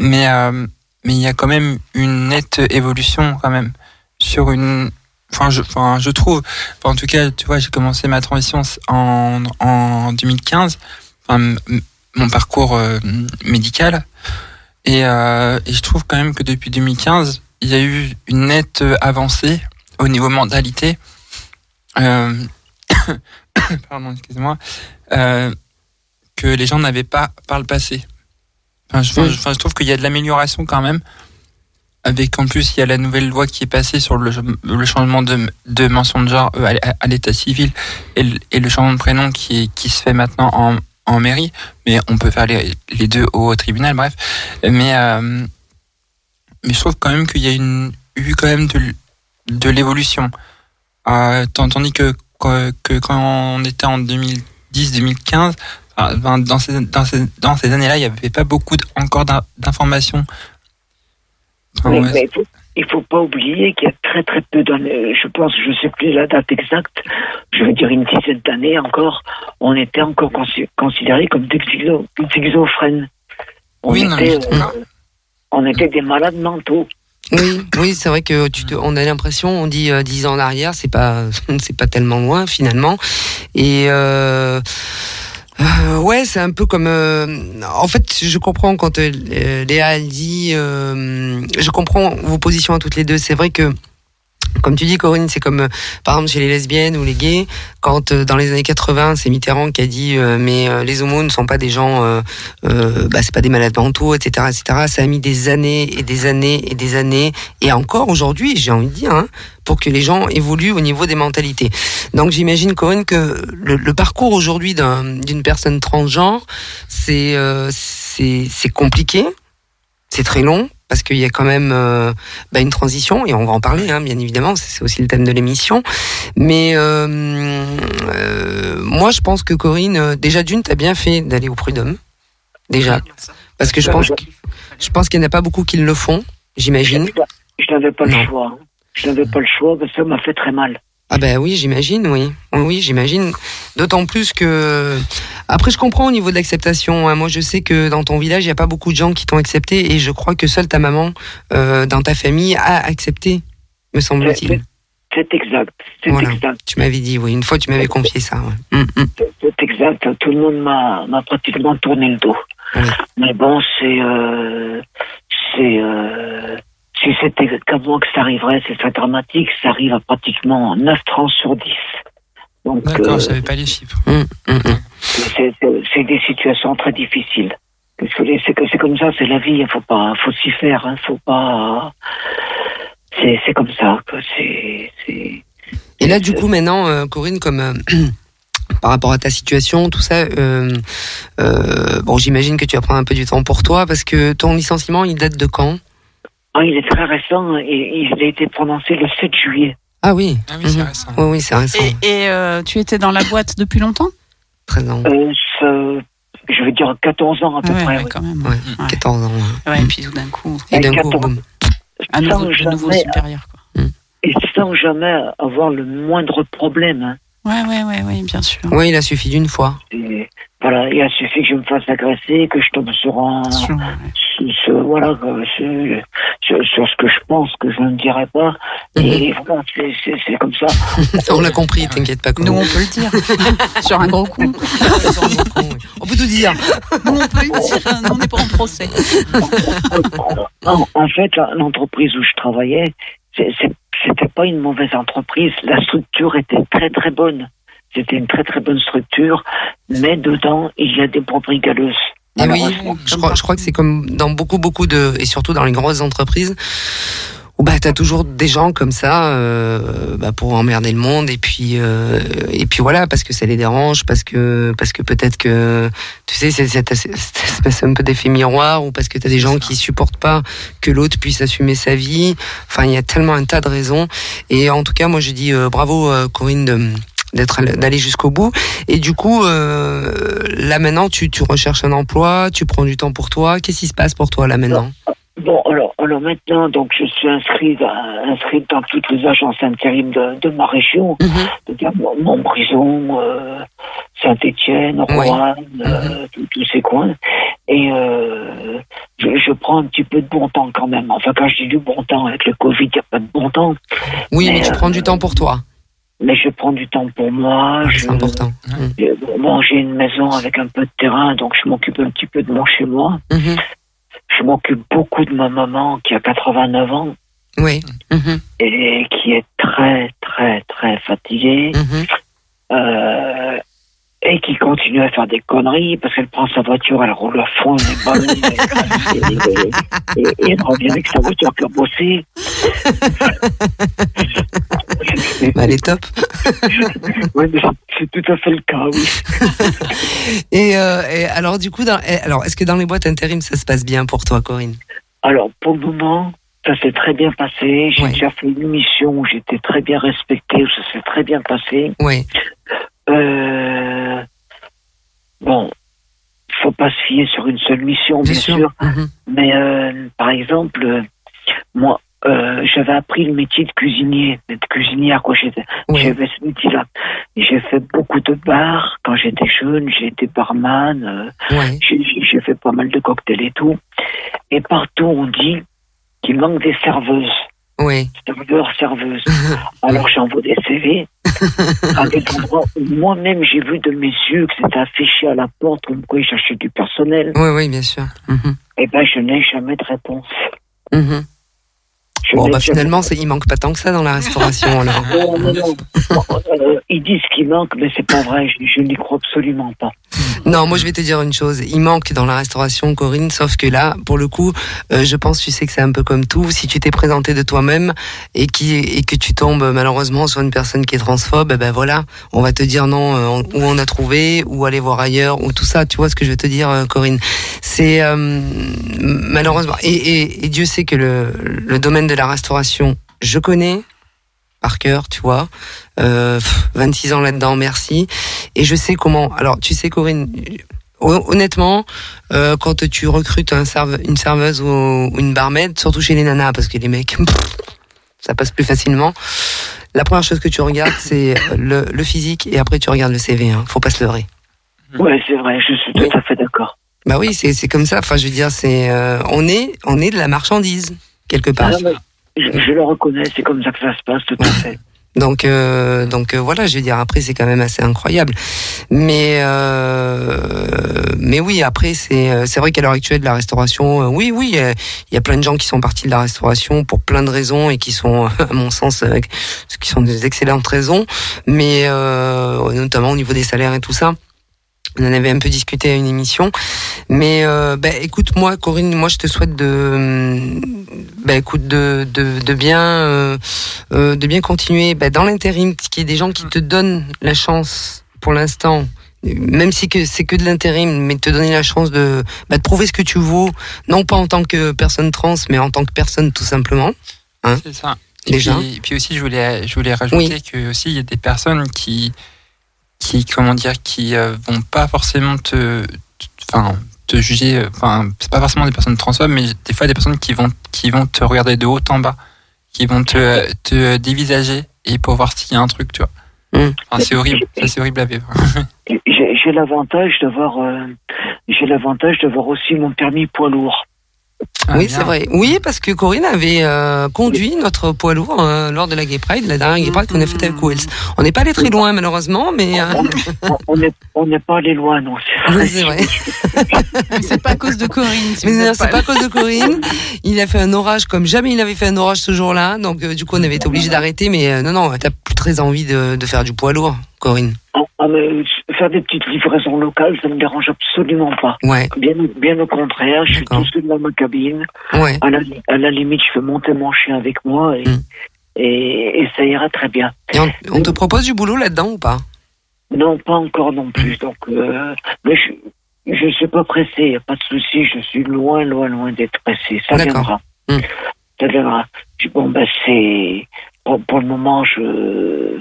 mais, euh, mais il y a quand même une nette évolution quand même sur une... Enfin, je, enfin, je trouve. Enfin, en tout cas, tu vois, j'ai commencé ma transition en, en deux mille quinze. Enfin, m- mon parcours euh, médical. Et, euh, et je trouve quand même que depuis deux mille quinze, il y a eu une nette avancée au niveau mentalité. Euh, pardon, excuse-moi. Euh, que les gens n'avaient pas par le passé. Enfin, je, oui. je, enfin, je trouve qu'il y a de l'amélioration quand même. Avec en plus il y a la nouvelle loi qui est passée sur le, le changement de, de mention de genre à, à, à l'état civil et le, et le changement de prénom qui, est, qui se fait maintenant en, en mairie, mais on peut faire les, les deux au tribunal, bref. Mais, euh, mais je trouve quand même qu'il y a une, eu quand même de, de l'évolution. Euh, tandis que, que, que quand on était en deux mille dix deux mille quinze, enfin, dans, ces, dans, ces, dans ces années-là, il n'y avait pas beaucoup d, encore d'informations. Mais, mais il faut, il faut pas oublier qu'il y a très très peu d'années, je pense, je sais plus la date exacte, je veux dire une dizaine d'années encore, on était encore consi- considérés comme des xylo- xylophrènes. On, oui, était, non, mais... euh, on était des malades mentaux. Oui, oui, c'est vrai que tu te, on a l'impression, on dit euh, dix ans en arrière, c'est pas, c'est pas tellement loin finalement. Et euh... Euh, ouais, c'est un peu comme. Euh, en fait, je comprends quand euh, Léa elle dit. Euh, je comprends vos positions à toutes les deux. C'est vrai que, comme tu dis, Corinne, c'est comme euh, par exemple chez les lesbiennes ou les gays. Quand euh, dans les années quatre-vingts, c'est Mitterrand qui a dit euh, mais euh, les homos ne sont pas des gens, euh, euh, bah c'est pas des malades mentaux, et cetera, et cetera. Ça a mis des années et des années et des années et encore aujourd'hui, j'ai envie de dire. Hein, pour que les gens évoluent au niveau des mentalités. Donc j'imagine, Corinne, que le, le parcours aujourd'hui d'un, d'une personne transgenre, c'est, euh, c'est, c'est compliqué, c'est très long, parce qu'il y a quand même euh, bah, une transition, et on va en parler, hein, bien évidemment, c'est, c'est aussi le thème de l'émission. Mais euh, euh, moi, je pense que Corinne, euh, déjà d'une, t'as bien fait d'aller au Prud'Hommes, déjà, parce que je pense, que, je pense qu'il n'y en a pas beaucoup qui le font, j'imagine. Je n'avais pas le choix, hein. Je n'avais pas le choix, parce que ça m'a fait très mal. Ah ben oui, j'imagine, oui. Oui, j'imagine. D'autant plus que... Après, je comprends au niveau de l'acceptation. Hein. Moi, je sais que dans ton village, il n'y a pas beaucoup de gens qui t'ont accepté, et je crois que seule ta maman, euh, dans ta famille, a accepté, me semble-t-il. C'est, c'est exact. C'est voilà. exact. Tu m'avais dit, oui. Une fois, tu m'avais confié ça. Ouais. Mm-hmm. C'est, c'est exact. Tout le monde m'a, m'a pratiquement tourné le dos. Oui. Mais bon, c'est... Euh, c'est... Euh... Si c'était qu'à moi que ça arriverait, c'est très dramatique, ça arrive à pratiquement neuf tranches sur dix. Donc, D'accord, euh, je savais pas les chiffres. Mmh, mmh. C'est, c'est, c'est des situations très difficiles. C'est, c'est comme ça, c'est la vie, il faut pas, faut s'y faire, hein, faut pas. C'est, c'est comme ça. C'est, c'est, Et là, c'est, du coup, maintenant, Corinne, comme. par rapport à ta situation, tout ça. Euh, euh, bon, j'imagine que tu vas prendre un peu du temps pour toi, parce que ton licenciement, il date de quand ? Oh, il est très récent, et il a été prononcé le sept juillet. Ah oui, ah oui, mmh. c'est récent. Oui, oui, c'est récent. Et, et euh, tu étais dans la boîte depuis longtemps ? treize ans. Euh, ce... Je veux dire quatorze ans à peu ouais, près. Ouais, quand même. Ouais, ouais. quatorze ans. Ouais. Ouais, et puis tout d'un coup, et et d'un quatorze... coup un nouveau, jamais, nouveau supérieur. Quoi. Et sans jamais avoir le moindre problème. Hein. Ouais, ouais, ouais, ouais, bien sûr. Oui, il a suffi d'une fois. Et voilà, il a suffi que je me fasse agresser, que je tombe sur un. Sûr, ouais. sur, sur, voilà, sur, sur, sur ce que je pense que je ne dirais pas. Mm-hmm. Et voilà, c'est, c'est, c'est comme ça. On l'a compris, t'inquiète pas. Nous, on peut le dire. Sur un gros coup. Sur un gros coup, oui. On peut tout dire. Nous, on peut le dire. Nous, on n'est pas en procès. En, en fait, l'entreprise où je travaillais, c'est, c'est, c'était pas une mauvaise entreprise. La structure était très très bonne. C'était une très très bonne structure, mais dedans, il y a des propagandeuses. Ah oui, je crois, je crois que c'est comme dans beaucoup, beaucoup de... Et surtout dans les grosses entreprises, où bah, tu as toujours des gens comme ça euh, bah, pour emmerder le monde. Et puis, euh, et puis voilà, parce que ça les dérange, parce que, parce que peut-être que... Tu sais, c'est cette espèce un peu d'effet miroir, ou parce que tu as des gens qui supportent pas que l'autre puisse assumer sa vie. Enfin, il y a tellement un tas de raisons. Et en tout cas, moi, je dis euh, bravo, euh, Corinne, de... d'être d'aller jusqu'au bout. Et du coup euh, là maintenant tu tu recherches un emploi, tu prends du temps pour toi. Qu'est-ce qui se passe pour toi là maintenant ? Bon, alors alors maintenant donc je suis inscrite inscrite dans toutes les agences intérim de, de ma région, mm-hmm. mon prison, euh, Saint-Etienne, Rouen, oui. euh, mm-hmm. tous ces coins. Et euh, je, je prends un petit peu de bon temps quand même. Enfin quand je dis du bon temps, avec le Covid il n'y a pas de bon temps. Oui, mais, mais tu euh, prends du temps pour toi. Mais je prends du temps pour moi. C'est je, important. Je, bon, j'ai une maison avec un peu de terrain, donc je m'occupe un petit peu de mon chez moi. Mm-hmm. Je m'occupe beaucoup de ma maman qui a quatre-vingt-neuf ans. Oui. Mm-hmm. Et qui est très, très, très fatiguée. Mm-hmm. Euh, et qui continue à faire des conneries parce qu'elle prend sa voiture, elle roule à fond, elle est bonne, et, et, et, et elle revient avec sa voiture qui a bossé. Bah, elle est top. Oui, c'est tout à fait le cas, oui. Et, euh, et alors, du coup, dans, alors, est-ce que dans les boîtes intérim, ça se passe bien pour toi, Corinne ? Alors, pour le moment, ça s'est très bien passé. J'ai ouais. déjà fait une mission où j'étais très bien respectée, où ça s'est très bien passé. Oui. Euh, bon, faut pas se fier sur une seule mission, bien, bien sûr. sûr. Mmh. Mais euh, par exemple, euh, moi, euh, j'avais appris le métier de cuisinier, de cuisinière quoi. J'étais, oui. J'avais ce métier-là. J'ai fait beaucoup de bars quand j'étais jeune. J'ai été barman. Euh, oui. j'ai, j'ai fait pas mal de cocktails et tout. Et partout on dit qu'il manque des serveuses. Oui. Serveur, serveuse. Alors j'envoie des C V à des endroits où moi-même j'ai vu de mes yeux que c'était affiché à la porte comme quoi ils cherchaient du personnel. Oui, oui, bien sûr. Mm-hmm. Et ben je n'ai jamais de réponse. Mm-hmm. Bon, bah finalement, c'est... il manque pas tant que ça dans la restauration, alors. Non, non, non. Ils disent qu'il manque, mais c'est pas vrai. Je, je n'y crois absolument pas. Non, moi, je vais te dire une chose. Il manque dans la restauration, Corinne, sauf que là, pour le coup, euh, je pense, tu sais que c'est un peu comme tout. Si tu t'es présenté de toi-même et, qui, et que tu tombes, malheureusement, sur une personne qui est transphobe, eh ben voilà, on va te dire non, euh, où on a trouvé, ou aller voir ailleurs, ou tout ça. Tu vois ce que je veux te dire, Corinne ? C'est, euh, malheureusement, et, et, et Dieu sait que le, le domaine de la restauration, je connais par cœur, tu vois, euh, vingt-six ans là-dedans, merci, et je sais comment. Alors, tu sais, Corinne, honnêtement, euh, quand tu recrutes un serve, une serveuse ou, ou une barmaid, surtout chez les nanas, parce que les mecs, pff, ça passe plus facilement, la première chose que tu regardes, c'est le, le physique, et après tu regardes le C V, hein, faut pas se leurrer. Ouais, c'est vrai, je suis oui. tout à fait d'accord. Bah oui, c'est, c'est comme ça, enfin, je veux dire, c'est, euh, on est, on est de la marchandise, quelque part. Ah, je, je le reconnais, c'est comme ça que ça se passe, tout à ouais. fait. Donc, euh, donc euh, voilà, je veux dire, après, c'est quand même assez incroyable. Mais, euh, mais oui, après, c'est, c'est vrai qu'à l'heure actuelle, la restauration, euh, oui, oui, il y, y a plein de gens qui sont partis de la restauration pour plein de raisons et qui sont, à mon sens, euh, qui sont des excellentes raisons, mais euh, notamment au niveau des salaires et tout ça. On en avait un peu discuté à une émission, mais euh, bah, écoute moi Corinne, moi je te souhaite de, bah, écoute de de, de bien, euh, de bien continuer bah, dans l'intérim, qu'il y ait des gens qui te donnent la chance pour l'instant, même si que c'est que de l'intérim, mais te donner la chance de, bah, de prouver ce que tu vaux, non pas en tant que personne trans, mais en tant que personne tout simplement. Hein, c'est ça. Et déjà. Puis, et puis aussi, je voulais, je voulais rajouter oui. que aussi il y a des personnes qui, qui comment dire, qui euh, vont pas forcément te, enfin, te, te juger. Enfin, c'est pas forcément des personnes transphobes, mais des fois des personnes qui vont, qui vont te regarder de haut en bas, qui vont te, te dévisager et pour voir s'il y a un truc, tu vois. Mmh. Enfin, c'est horrible, ça c'est horrible à vivre. j'ai, j'ai l'avantage d'avoir, euh, j'ai l'avantage d'avoir aussi mon permis poids lourd. Ah, oui, bien. C'est vrai. Oui, parce que Corinne avait euh, conduit notre poids lourd euh, lors de la Gay Pride, la dernière Gay Pride qu'on a faite avec Wells. On n'est pas allé très loin, malheureusement, mais. Euh... On n'est on on pas allé loin, non. C'est vrai. Oui, c'est vrai. C'est pas à cause de Corinne. Si mais non, c'est pas à cause de Corinne. Il a fait un orage comme jamais il avait fait un orage ce jour-là. Donc, euh, du coup, on avait été obligé d'arrêter. Mais euh, non, non, t'as plus très envie de, de faire du poids lourd, Corinne. Ah, mais faire des petites livraisons locales, ça ne me dérange absolument pas. Ouais. Bien, bien au contraire, je D'accord. suis tout seul dans ma cabine. Ouais. À, la, à la limite, je peux monter mon chien avec moi et, mm. et, et ça ira très bien. Et on, on te propose du boulot là-dedans ou pas ? Non, pas encore non plus. Mm. Donc, euh, mais je ne suis pas pressé, il n'y a pas de souci. Je suis loin, loin, loin d'être pressé. Ça D'accord. viendra. Mm. Ça viendra. Bon, ben, c'est. Pour, pour le moment, je.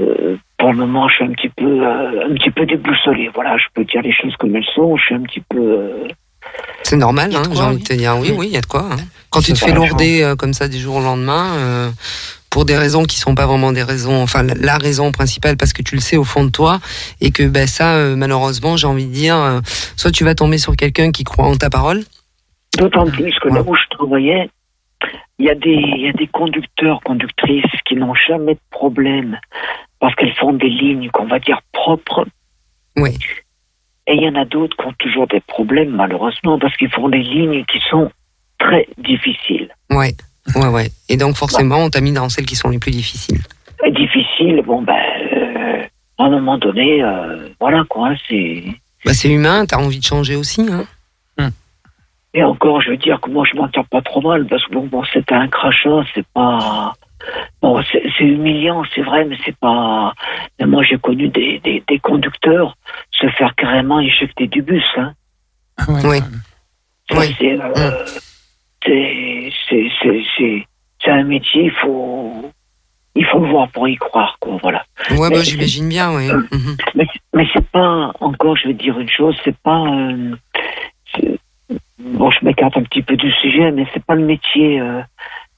Euh, pour le moment, je suis un petit peu, euh, un petit peu déboussolé. Voilà, je peux dire les choses comme elles sont. Je suis un petit peu. Euh... C'est normal, hein, quoi, j'ai envie de te dire. Oui, oui, il y a de quoi. Hein. Quand c'est tu te fais lourder euh, comme ça du jour au lendemain, euh, pour des raisons qui ne sont pas vraiment des raisons, enfin la, la raison principale, parce que tu le sais au fond de toi, et que ben, ça, euh, malheureusement, j'ai envie de dire, euh, soit tu vas tomber sur quelqu'un qui croit en ta parole. D'autant plus que ouais. là où je travaillais, il y a des, il y a des conducteurs, conductrices qui n'ont jamais de problème parce qu'elles font des lignes qu'on va dire propres. Oui. Et il y en a d'autres qui ont toujours des problèmes, malheureusement, parce qu'ils font des lignes qui sont très difficiles. Oui, ouais, ouais. Et donc, forcément, ouais. on t'a mis dans celles qui sont les plus difficiles. Difficiles, bon, ben, euh, à un moment donné, euh, voilà, quoi, c'est. Bah, c'est humain, t'as envie de changer aussi, hein. Et encore, je veux dire que moi, je m'en tire pas trop mal, parce que bon, bon c'était un crachat, c'est pas... Bon, c'est, c'est humiliant, c'est vrai, mais c'est pas... Mais moi, j'ai connu des, des, des conducteurs se faire carrément éjecter du bus, hein. Oui. oui. Ça, oui. C'est, euh, oui. C'est, c'est, c'est, c'est, c'est un métier, il faut... Il faut le voir pour y croire, quoi, voilà. Ouais, mais, bah, j'imagine bien, oui. Euh, mm-hmm. mais, mais c'est pas... Encore, je veux dire une chose, c'est pas... Euh, c'est, Bon, je m'écarte un petit peu du sujet, mais c'est pas le métier, euh,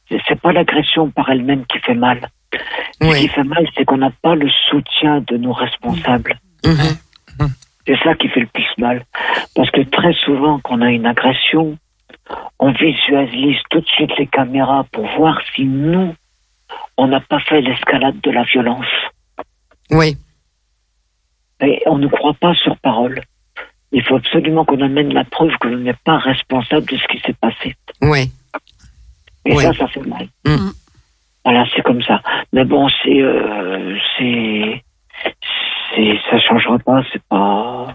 c'est, c'est pas l'agression par elle-même qui fait mal. Oui. Ce qui fait mal, c'est qu'on n'a pas le soutien de nos responsables. Mmh. C'est ça qui fait le plus mal. Parce que très souvent, quand on a une agression, on visualise tout de suite les caméras pour voir si nous, on n'a pas fait l'escalade de la violence. Oui. Et on ne croit pas sur parole. Il faut absolument qu'on amène la preuve que l'on n'est pas responsable de ce qui s'est passé. Oui. Et oui. ça, ça fait mal. Mmh. Voilà, c'est comme ça. Mais bon, c'est, euh, c'est, c'est, ça changera pas. C'est pas,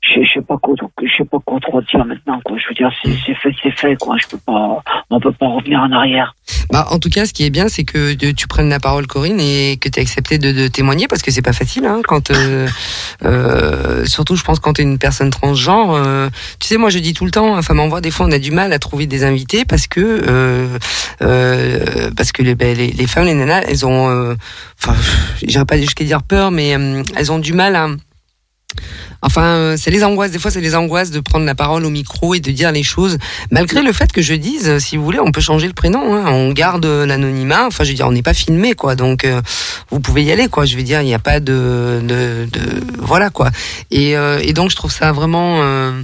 je sais pas quoi, je sais pas quoi trop dire maintenant. Quoi, je veux dire, c'est, c'est fait, c'est fait. Quoi, je peux pas, on peut pas revenir en arrière. Bah, en tout cas, ce qui est bien, c'est que de, tu prennes la parole, Corinne, et que tu as accepté de, de témoigner, parce que c'est pas facile, hein, quand, euh, euh, surtout, je pense, quand tu es une personne transgenre. Euh, tu sais, moi, je dis tout le temps, hein, Femmes en voix, des fois, on a du mal à trouver des invités, parce que, euh, euh, parce que les, bah, les, les femmes, les nanas, elles ont, enfin, euh, j'irais pas jusqu'à dire peur, mais euh, elles ont du mal à... Enfin, c'est les angoisses. Des fois, c'est les angoisses de prendre la parole au micro et de dire les choses. Malgré le fait que je dise, si vous voulez, on peut changer le prénom. Hein. On garde l'anonymat. Enfin, je veux dire, on n'est pas filmé, quoi. Donc, euh, vous pouvez y aller, quoi. Je veux dire, il n'y a pas de, de, de, voilà, quoi. Et, euh, et donc, je trouve ça vraiment, euh,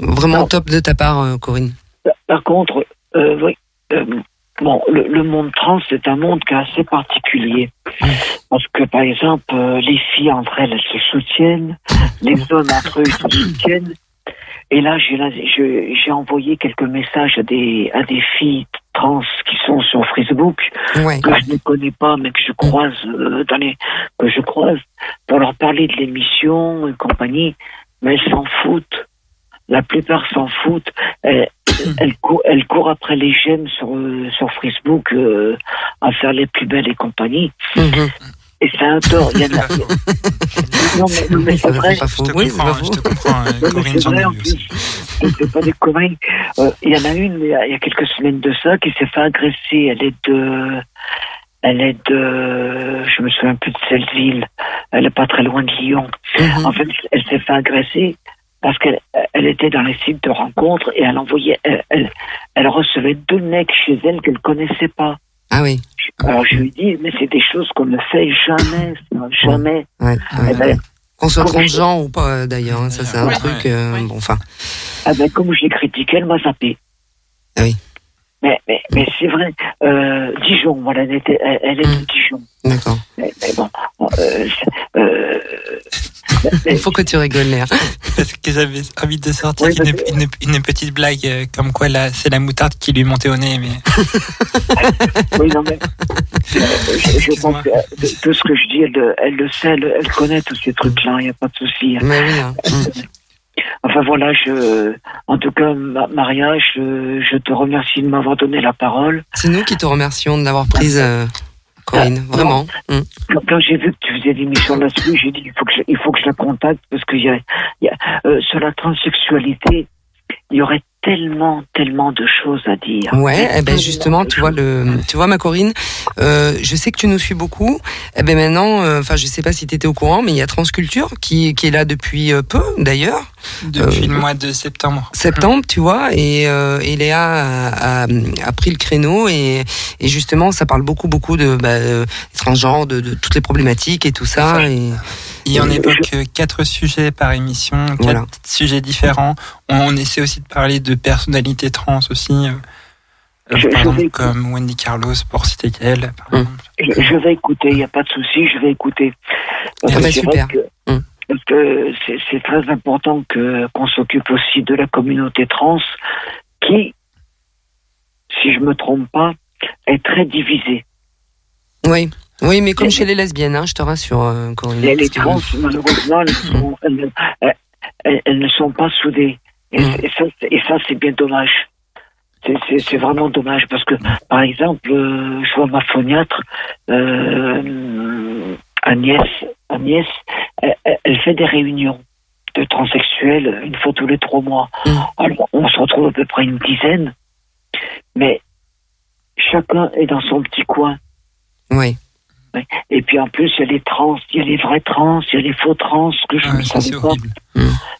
vraiment Alors, top de ta part, euh, Corinne. Par contre, euh, oui. Euh... Bon, le, le monde trans, c'est un monde qui est assez particulier. Parce que, par exemple, euh, les filles entre elles, elles se soutiennent. Les hommes entre eux, ils se soutiennent. Et là, j'ai, là, je, j'ai envoyé quelques messages à des, à des filles trans qui sont sur Facebook, ouais. que je ne connais pas, mais que je croise, euh, dans les, que je croise, pour leur parler de l'émission et compagnie. Mais elles s'en foutent. La plupart s'en foutent. Elles, Elle court, elle court après les j'aime sur, sur Facebook, euh, à faire les plus belles et compagnie. Mmh. Et c'est un tort, il y a de la... non, mais, non, mais c'est vrai. Je te comprends, je te comprends. Corinne, j'en ai eu. C'est pas des conneries. Euh, il y en a une, il y a, il y a quelques semaines de ça, qui s'est fait agresser. Elle est de... Elle est de... Je me souviens plus de cette ville. Elle est pas très loin de Lyon. Mm-hmm. En fait, elle s'est fait agresser parce qu'elle elle était dans les sites de rencontres et elle envoyait... Elle, elle, elle recevait deux mecs chez elle qu'elle connaissait pas. Ah oui. Alors je lui dis, mais c'est des choses qu'on ne fait jamais, jamais. Ouais, ouais, ben, ouais. Qu'on soit transgenre je... ou pas d'ailleurs, hein, ça c'est un ouais, truc. Ouais, euh, ouais. Bon, enfin. Ah ben comme je l'ai critiqué, elle m'a zappé. Ah oui. Mais mais, mais c'est vrai. Euh, Dijon, voilà, elle était, elle, elle était mmh. Dijon. D'accord. Mais, mais bon. Euh, euh, Il faut que tu rigoles, Léa. Parce que j'avais envie de sortir oui, une, que... une, une petite blague euh, comme quoi là, c'est la moutarde qui lui montait au nez. Mais... oui, non, mais euh, je, je pense que euh, tout ce que je dis, elle, elle le sait, elle, elle connaît tous ces trucs-là, il n'y a pas de souci. Hein. Mais oui, hein. euh, Enfin voilà, je, en tout cas, Maria, je, je te remercie de m'avoir donné la parole. C'est nous qui te remercions de l'avoir prise... Euh... Corinne, ah, vraiment. Mmh. Quand j'ai vu que tu faisais l'émission là-dessus, j'ai dit il faut que je, il faut que je la contacte parce que y a, y a, euh, sur la transsexualité, il y aurait tellement, tellement de choses à dire. Ouais, eh ben justement, tu vois le, tu vois ma Corinne, euh, je sais que tu nous suis beaucoup. Eh ben maintenant, enfin, euh, je sais pas si t'étais au courant, mais il y a Transculture qui, qui est là depuis peu, d'ailleurs. Depuis euh, le mois de septembre. Septembre, tu vois, et, euh, et Léa a, a, a pris le créneau et, et justement, ça parle beaucoup, beaucoup de, bah, de transgenres, de, de toutes les problématiques et tout ça. Et, et on évoque quatre sujets par émission, quatre voilà. sujets différents. On, on essaie aussi de parler de personnalités trans aussi, euh, je, par je exemple, comme Wendy Carlos, pour citer elle. Par mmh. je, je vais écouter, il n'y a pas de souci, je vais écouter. Ah bah, c'est super. Vrai que, mmh. parce que c'est, c'est très important que, qu'on s'occupe aussi de la communauté trans qui, si je ne me trompe pas, est très divisée. Oui. Oui, mais comme et chez les lesbiennes, hein, je te rassure. Euh, Corinne, les, les trans, malheureusement, elles, sont, elles, elles, elles, elles ne sont pas soudées. Et, mmh. et, ça, et ça, c'est bien dommage. C'est, c'est, c'est vraiment dommage parce que, par exemple, euh, je vois ma phoniatre, euh, Agnès, Agnès elle, elle fait des réunions de transsexuels une fois tous les trois mois. Mmh. Alors, on se retrouve à peu près une dizaine, mais chacun est dans son petit coin. Oui. Et puis en plus, il y a les trans, il y a les vrais trans, il y a les faux trans, que je ne savais pas.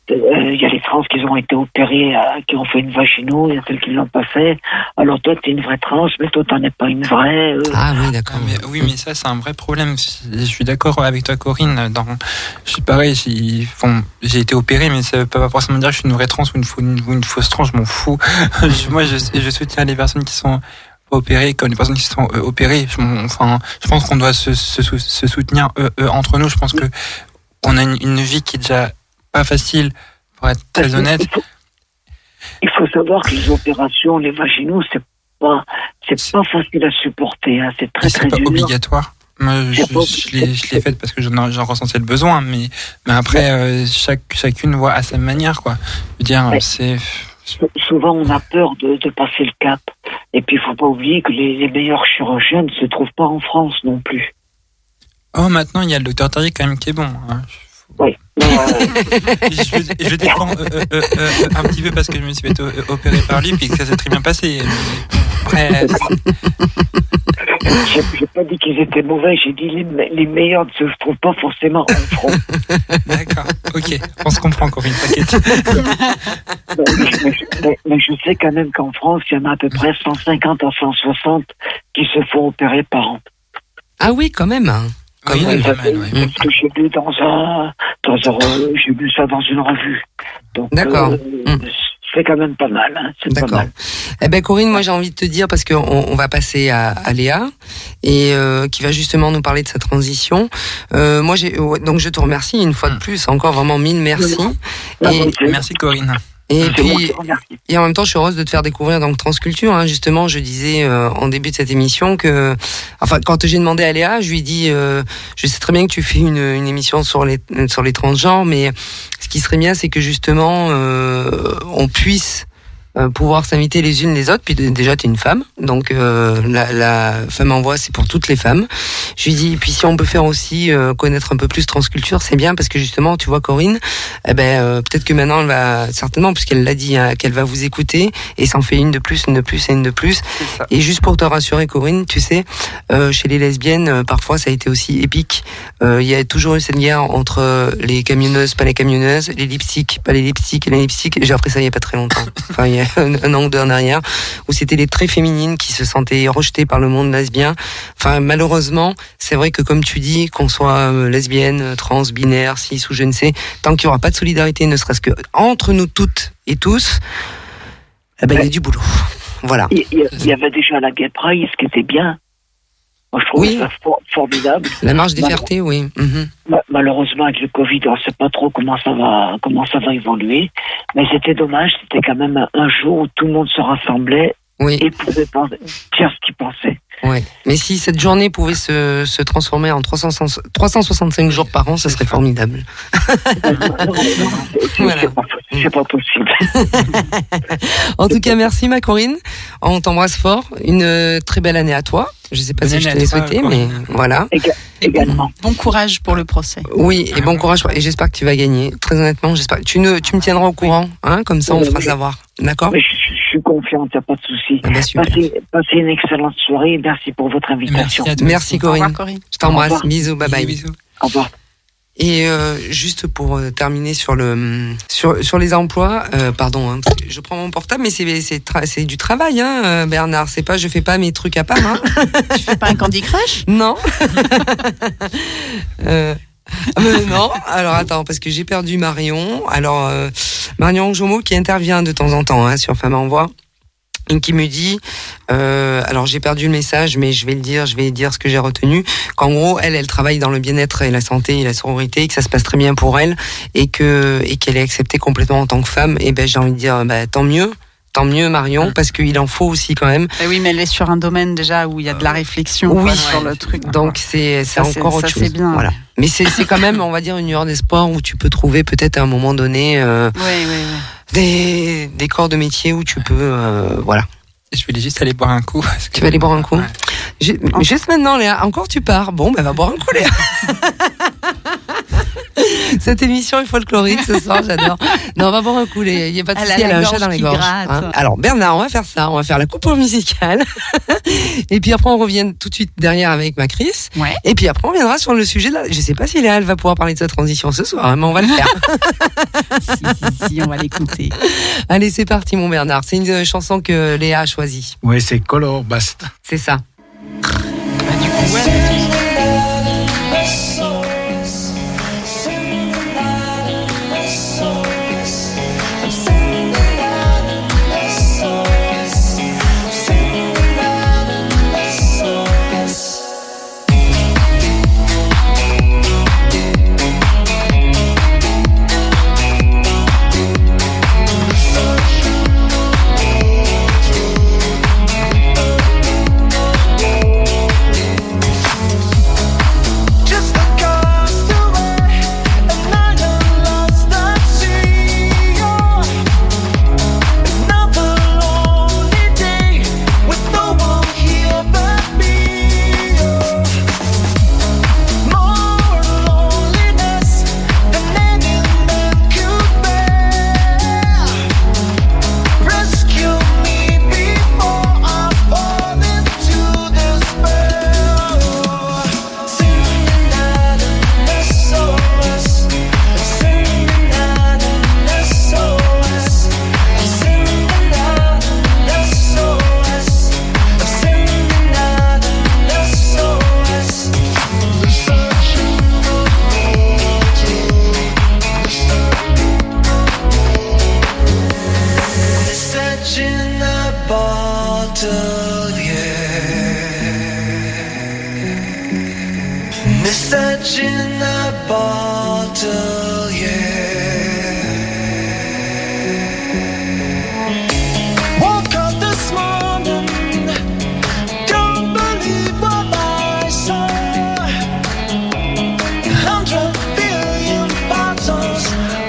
Il y a les trans qui ont été opérés, à, qui ont fait une vagino, il y a celles qui ne l'ont pas fait. Alors toi, tu es une vraie trans, mais toi, tu n'en es pas une vraie. Euh. Ah oui, d'accord. Mais, oui, mais ça, c'est un vrai problème. Je suis d'accord avec toi, Corinne. Dans, je suis pareil, j'ai, bon, j'ai été opéré, mais ça ne veut pas forcément dire que je suis une vraie trans ou une, fou, une, ou une fausse trans, je m'en fous. Moi, je, je soutiens les personnes qui sont... opérés, comme les personnes qui sont euh, opérées. Je, enfin, je pense qu'on doit se, se, se soutenir euh, euh, entre nous. Je pense que on a une, une vie qui est déjà pas facile, pour être très honnête. Il faut, il faut savoir que les opérations, les vaginaux, c'est pas, c'est, c'est pas facile à supporter. Hein. C'est très, c'est très dur. Obligatoire. Moi, je, je, je l'ai, je l'ai faite parce que j'en, j'en ressentais le besoin, mais, mais après, euh, chaque, chacune voit à sa manière, quoi. Je veux dire, ouais. c'est. Souvent, on a peur de, de passer le cap. Et puis, il ne faut pas oublier que les, les meilleurs chirurgiens ne se trouvent pas en France non plus. Oh, maintenant, il y a le docteur Tariq quand même qui est bon. Hein. Oui. Euh... je je défends euh, euh, euh, un petit peu parce que je me suis fait opérer par lui et que ça s'est très bien passé. Après... J'ai, j'ai pas dit qu'ils étaient mauvais, j'ai dit les, les meilleurs ne se trouvent pas forcément en front. D'accord, ok, on se comprend Corinne, t'inquiète. mais, mais, mais, mais je sais quand même qu'en France, il y en a à peu près cent cinquante à cent soixante qui se font opérer par an. Ah oui, quand même. Quand oui, même. Parce oui. que j'ai lu dans un, dans un, j'ai lu ça dans une revue. Donc, d'accord. Euh, mmh. C'est quand même pas mal. Hein. C'est D'accord. Pas mal. Eh ben Corinne, moi j'ai envie de te dire parce qu'on on va passer à, à Léa et euh, qui va justement nous parler de sa transition. Euh, moi j'ai ouais, donc je te remercie une fois de plus, encore vraiment mille merci. Et, merci Corinne. Et c'est puis et en même temps je suis heureuse de te faire découvrir donc Transculture. Hein. Justement je disais euh, en début de cette émission que enfin quand j'ai demandé à Léa, je lui dis euh, je sais très bien que tu fais une, une émission sur les sur les transgenres, mais ce qui serait bien c'est que justement euh, on puisse euh, pouvoir s'inviter les unes les autres. Puis déjà, t'es une femme, donc euh, la, la femme en voix, c'est pour toutes les femmes. Je lui dis, puis si on peut faire aussi euh, connaître un peu plus Transculture, c'est bien, parce que justement, tu vois, Corinne, eh ben, euh, peut-être que maintenant, elle va, certainement, puisqu'elle l'a dit, hein, qu'elle va vous écouter, et s'en fait une de plus, une de plus, et une de plus. Et juste pour te rassurer, Corinne, tu sais, euh, chez les lesbiennes, euh, parfois, ça a été aussi épique. Il euh, y a toujours eu cette guerre entre euh, les camionneuses, pas les camionneuses, les lipsticks, pas les lipsticks, les lipsticks. J'ai appris ça il n'y a pas très longtemps, enfin, il y a un, un an ou deux en arrière, où c'était les très féminines qui se sentaient rejetées par le monde lesbien. Enfin, malheureusement, c'est vrai que comme tu dis, qu'on soit lesbienne, trans, binaire, cis ou je ne sais, tant qu'il n'y aura pas de solidarité, ne serait-ce que entre nous toutes et tous, eh ben, ouais. Il y a du boulot. Voilà. Il y, y avait déjà la Gay Pride, ce qui était bien. Moi, je trouve oui. ça for- formidable. La marche des fiertés, oui. Mm-hmm. Malheureusement, avec le Covid, on ne sait pas trop comment ça va, comment ça va évoluer. Mais c'était dommage. C'était quand même un jour où tout le monde se rassemblait oui. et pouvait penser, dire ce qu'il pensait. Ouais. Mais si cette journée pouvait se, se transformer en trois cent soixante-cinq jours par an, ça serait formidable. Voilà. C'est, pas, c'est pas possible. En tout cas, merci ma Corinne. On t'embrasse fort. Une très belle année à toi. Je ne sais pas bon si je te l'ai souhaité, mais voilà. Également. Bon courage pour le procès. Oui, et bon courage. Et j'espère que tu vas gagner. Très honnêtement, j'espère. Tu, ne, tu me tiendras au courant, hein, comme ça on oui, fera oui. savoir. D'accord ? Oui, je, je suis confiante, il n'y a pas de souci. Ah bah passez, passez une excellente soirée et merci pour votre invitation. Merci, merci Corinne. Au revoir, Corinne. Je t'embrasse. Bisous, bye bye. Bisous. Au revoir. Et euh, juste pour terminer sur le sur sur les emplois, euh, pardon, hein, je prends mon portable, mais c'est c'est tra- c'est du travail, hein, Bernard. C'est pas, je fais pas mes trucs à part. Hein. Tu fais pas un Candy Crush ? Non. euh, euh, non. Alors attends, parce que j'ai perdu Marion. Alors euh, Marion Jomo qui intervient de temps en temps hein, sur Femmes en voix. Qui me dit, euh, alors j'ai perdu le message, mais je vais le dire, je vais dire ce que j'ai retenu, qu'en gros, elle, elle travaille dans le bien-être et la santé et la sororité, et que ça se passe très bien pour elle, et que et qu'elle est acceptée complètement en tant que femme. Et ben j'ai envie de dire, bah tant mieux. Tant mieux Marion, parce qu'il en faut aussi quand même. Et oui, mais elle est sur un domaine déjà où il y a de la réflexion oui. quoi, sur le truc. Donc c'est, c'est ça, encore c'est, autre ça, chose. C'est bien. Voilà. Mais c'est, c'est quand même, on va dire, une lueur d'espoir où tu peux trouver peut-être à un moment donné euh, oui, oui, oui. Des, des corps de métier où tu peux... Euh, voilà. Je voulais juste aller boire un coup. Que... Tu vas aller boire un coup ouais. Je, juste maintenant, Léa, encore tu pars. Bon, ben va boire un coup, Léa. Cette émission est folklorique ce soir, j'adore. Non, on va boire un coup, Léa. Il n'y a pas de souci, elle a un chat dans les gorges. Hein. Alors, Bernard, on va faire ça. On va faire la coupe musicale. Et puis après, on revient tout de suite derrière avec ma Chris. Ouais. Et puis après, on reviendra sur le sujet. De la... Je ne sais pas si Léa, elle va pouvoir parler de sa transition ce soir, mais on va le faire. si, si, si, on va l'écouter. Allez, c'est parti, mon Bernard. C'est une chanson que Léa a choisie. Oui, c'est Color Bast. C'est ça. Bah, du coup, ouais.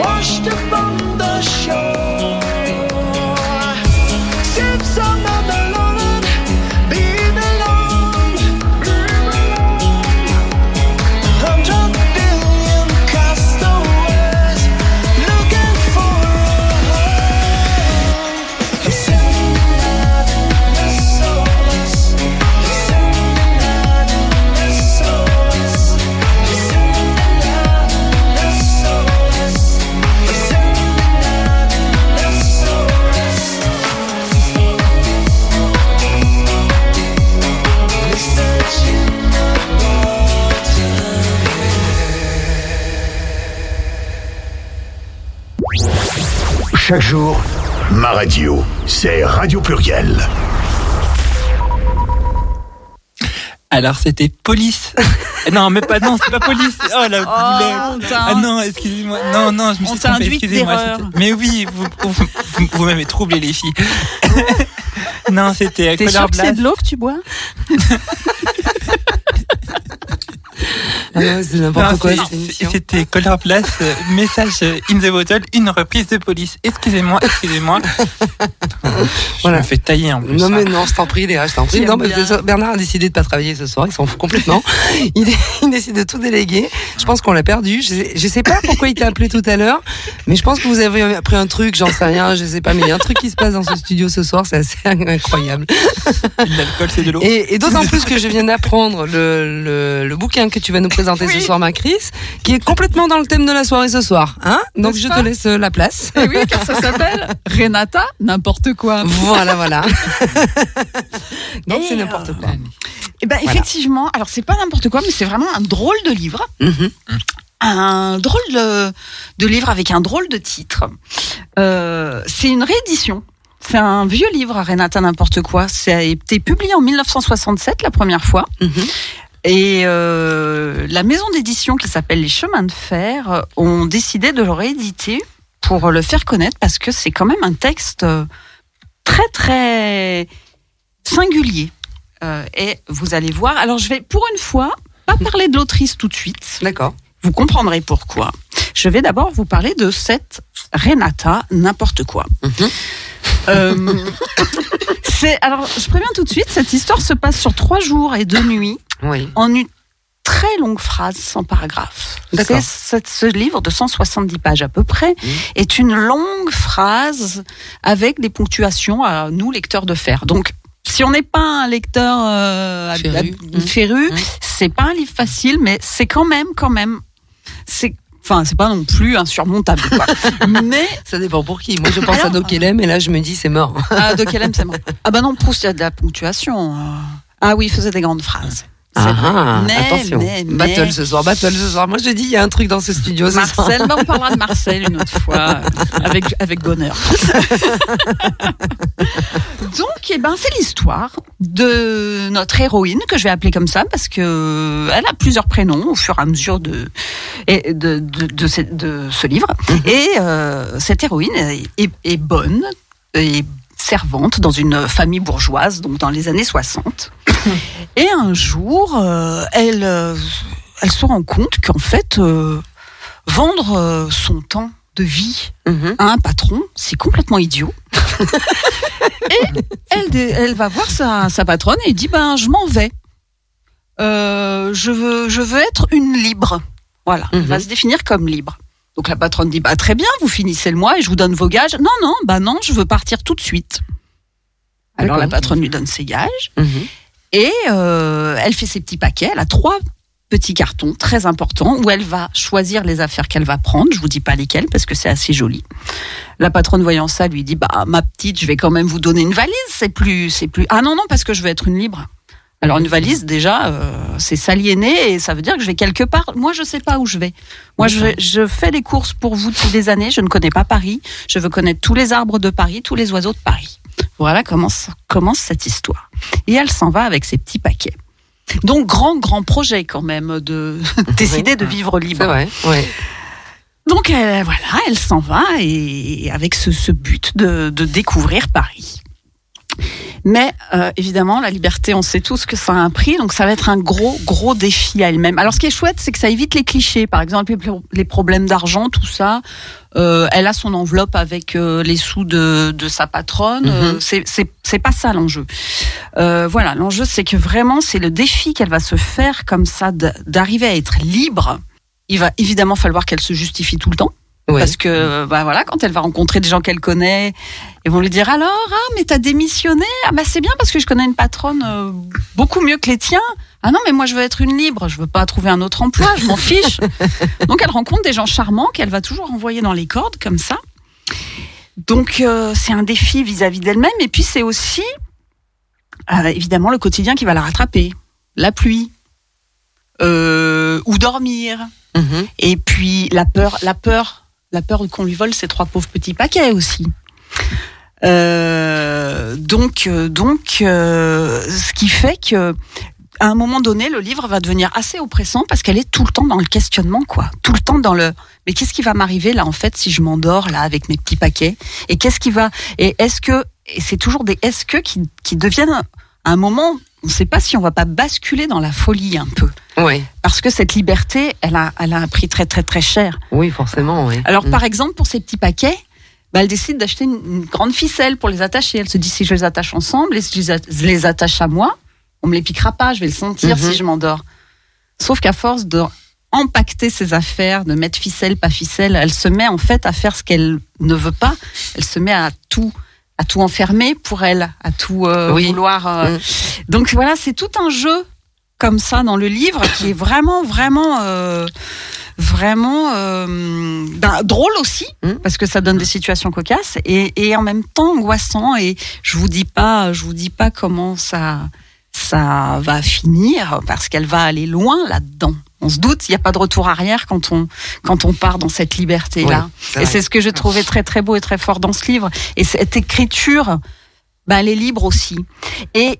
Washed upon the shore. Chaque jour, ma radio, c'est Radio Pluriel. Alors, c'était police. Non, mais pas, non, c'est pas police. Oh, la boulette. Oh, ah non, excusez-moi. Non, non, je me suis trompée, excusez-moi. Mais oui, vous, vous, vous, vous m'avez troublé, les filles. Non, c'était... T'es sûr que c'est de l'eau que tu bois? Ah non, c'est n'importe non, quoi. C'est, c'était Color Place, message in the bottle, une reprise de police. Excusez-moi, excusez-moi. Je voilà. me fais tailler en plus. Non, mais non, je t'en prie, Léa, je t'en prie. Non, Bernard a décidé de ne pas travailler ce soir, il s'en fout complètement. Il, est, il décide de tout déléguer. Je pense qu'on l'a perdu. Je ne sais, sais pas pourquoi il t'a appelé tout à l'heure, mais je pense que vous avez appris un truc, j'en sais rien, je ne sais pas, mais il y a un truc qui se passe dans ce studio ce soir, c'est assez incroyable. L'alcool, c'est de l'eau. Et, et d'autant plus que je viens d'apprendre le, le, le bouquin que tu vas nous présenter oui. ce soir, ma Chris, qui est complètement dans le thème de la soirée ce soir, hein. Donc N'est-ce je te laisse la place. Et oui, car ça s'appelle Renata N'importe quoi. Voilà, voilà. Donc et c'est n'importe quoi. Et ben voilà. Effectivement, alors c'est pas n'importe quoi, mais c'est vraiment un drôle de livre. Mm-hmm. Un drôle de, de livre avec un drôle de titre. Euh, c'est une réédition. C'est un vieux livre, Renata N'importe quoi. Ça a été publié en dix-neuf cent soixante-sept la première fois. Mm-hmm. Et euh, la maison d'édition qui s'appelle Les Chemins de Fer ont décidé de le rééditer pour le faire connaître parce que c'est quand même un texte très très singulier. Euh, et vous allez voir, alors je vais pour une fois pas parler de l'autrice tout de suite. D'accord. Vous comprendrez pourquoi. Je vais d'abord vous parler de cette Renata N'importe quoi. Mm-hmm. Euh, c'est, alors je préviens tout de suite, cette histoire se passe sur trois jours et deux nuits. Oui. En une très longue phrase sans paragraphe. C'est, c'est, ce livre de cent soixante-dix pages à peu près mmh. est une longue phrase avec des ponctuations à nous lecteurs de fer. Donc, si on n'est pas un lecteur euh, féru, à, à, mmh. féru mmh. c'est pas un livre facile, mais c'est quand même, quand même, c'est Enfin, c'est pas non plus insurmontable, quoi. Mais ça dépend pour qui. Moi, je pense alors, à Dokelem, et là, je me dis, c'est mort. Ah, Dokelem, c'est mort. Ah bah non, Proust, il y a de la ponctuation. Ah oui, il faisait des grandes phrases. C'est ah, mais, attention. Mais, mais... Battle ce soir, battle ce soir. Moi, je dis, il y a un truc dans ce studio. Marcel, ben, on parlera de Marcel une autre fois, avec avec bonheur. Donc, eh ben, c'est l'histoire de notre héroïne que je vais appeler comme ça parce que elle a plusieurs prénoms au fur et à mesure de de de, de, de, ce, de ce livre. Mm-hmm. Et euh, cette héroïne est, est, est bonne et servante dans une famille bourgeoise, donc dans les années soixante. Et un jour, euh, elle, euh, elle se rend compte qu'en fait, euh, vendre euh, son temps de vie mmh. à un patron, c'est complètement idiot. Et elle, elle va voir sa, sa patronne et dit, ben, je m'en vais. Euh, je veux, je veux être une libre. Voilà, mmh. elle va se définir comme libre. Donc la patronne dit, bah, très bien, vous finissez le mois et je vous donne vos gages. Non, non, bah non, je veux partir tout de suite. Alors d'accord. La patronne lui donne ses gages. Mmh. Et euh, elle fait ses petits paquets. Elle a trois petits cartons très importants où elle va choisir les affaires qu'elle va prendre. Je vous dis pas lesquelles parce que c'est assez joli. La patronne voyant ça lui dit, bah ma petite, je vais quand même vous donner une valise. C'est plus, c'est plus. Ah non non parce que je veux être une libre. Alors une valise déjà, euh, c'est s'aliéner et ça veut dire que je vais quelque part. Moi je sais pas où je vais. Moi je, je fais les courses pour vous toutes les années. Je ne connais pas Paris. Je veux connaître tous les arbres de Paris, tous les oiseaux de Paris. Voilà comment commence cette histoire. Et elle s'en va avec ses petits paquets. Donc, grand, grand projet quand même de décider de vivre libre. C'est vrai, ouais. Donc, elle, voilà, elle s'en va et avec ce, ce but de, de découvrir Paris. Mais, euh, évidemment, la liberté, on sait tous que ça a un prix, donc ça va être un gros, gros défi à elle-même. Alors, ce qui est chouette, c'est que ça évite les clichés. Par exemple, les problèmes d'argent, tout ça. Euh, elle a son enveloppe avec euh, les sous de, de sa patronne. Mm-hmm. Euh, c'est, c'est, c'est pas ça, l'enjeu. Euh, voilà, l'enjeu, c'est que vraiment, c'est le défi qu'elle va se faire comme ça, d'arriver à être libre. Il va évidemment falloir qu'elle se justifie tout le temps. Ouais. Parce que, bah voilà, quand elle va rencontrer des gens qu'elle connaît, ils vont lui dire alors, ah, mais t'as démissionné? Ah, bah c'est bien parce que je connais une patronne euh, beaucoup mieux que les tiens. Ah non, mais moi je veux être une libre, je veux pas trouver un autre emploi, je m'en fiche. Donc elle rencontre des gens charmants qu'elle va toujours envoyer dans les cordes, comme ça. Donc euh, c'est un défi vis-à-vis d'elle-même, et puis c'est aussi, euh, évidemment, le quotidien qui va la rattraper. La pluie, euh, ou dormir, mm-hmm. et puis la peur, la peur. la peur qu'on lui vole ses trois pauvres petits paquets aussi. Euh, donc, donc, euh, ce qui fait que à un moment donné, le livre va devenir assez oppressant parce qu'elle est tout le temps dans le questionnement, quoi. Tout le temps dans le. Mais qu'est-ce qui va m'arriver là en fait si je m'endors là avec mes petits paquets ? Et qu'est-ce qui va ? Et est-ce que et c'est toujours des est-ce que qui qui deviennent à un moment. On ne sait pas si on ne va pas basculer dans la folie un peu. Oui. Parce que cette liberté, elle a, elle a un prix très très très cher. Oui, forcément. Oui. Alors mmh. par exemple, pour ces petits paquets, bah, elle décide d'acheter une, une grande ficelle pour les attacher. Elle se dit, si je les attache ensemble, et si je les attache à moi, on ne me les piquera pas, je vais le sentir mmh. si je m'endors. Sauf qu'à force d'empacter ses affaires, de mettre ficelle, pas ficelle, elle se met en fait à faire ce qu'elle ne veut pas. Elle se met à tout... à tout enfermer pour elle, à tout euh, oui. vouloir. Euh... Mmh. Donc voilà, c'est tout un jeu comme ça dans le livre qui est vraiment, vraiment, euh, vraiment euh, ben, drôle aussi, mmh. parce que ça donne des situations cocasses et, et en même temps angoissant. Et je vous dis pas, je vous dis pas comment ça, ça va finir parce qu'elle va aller loin là-dedans. On se doute, il n'y a pas de retour arrière quand on, quand on part dans cette liberté-là. Oui, c'est et c'est ce que j'ai trouvé très très beau et très fort dans ce livre. Et cette écriture, ben, elle est libre aussi. Et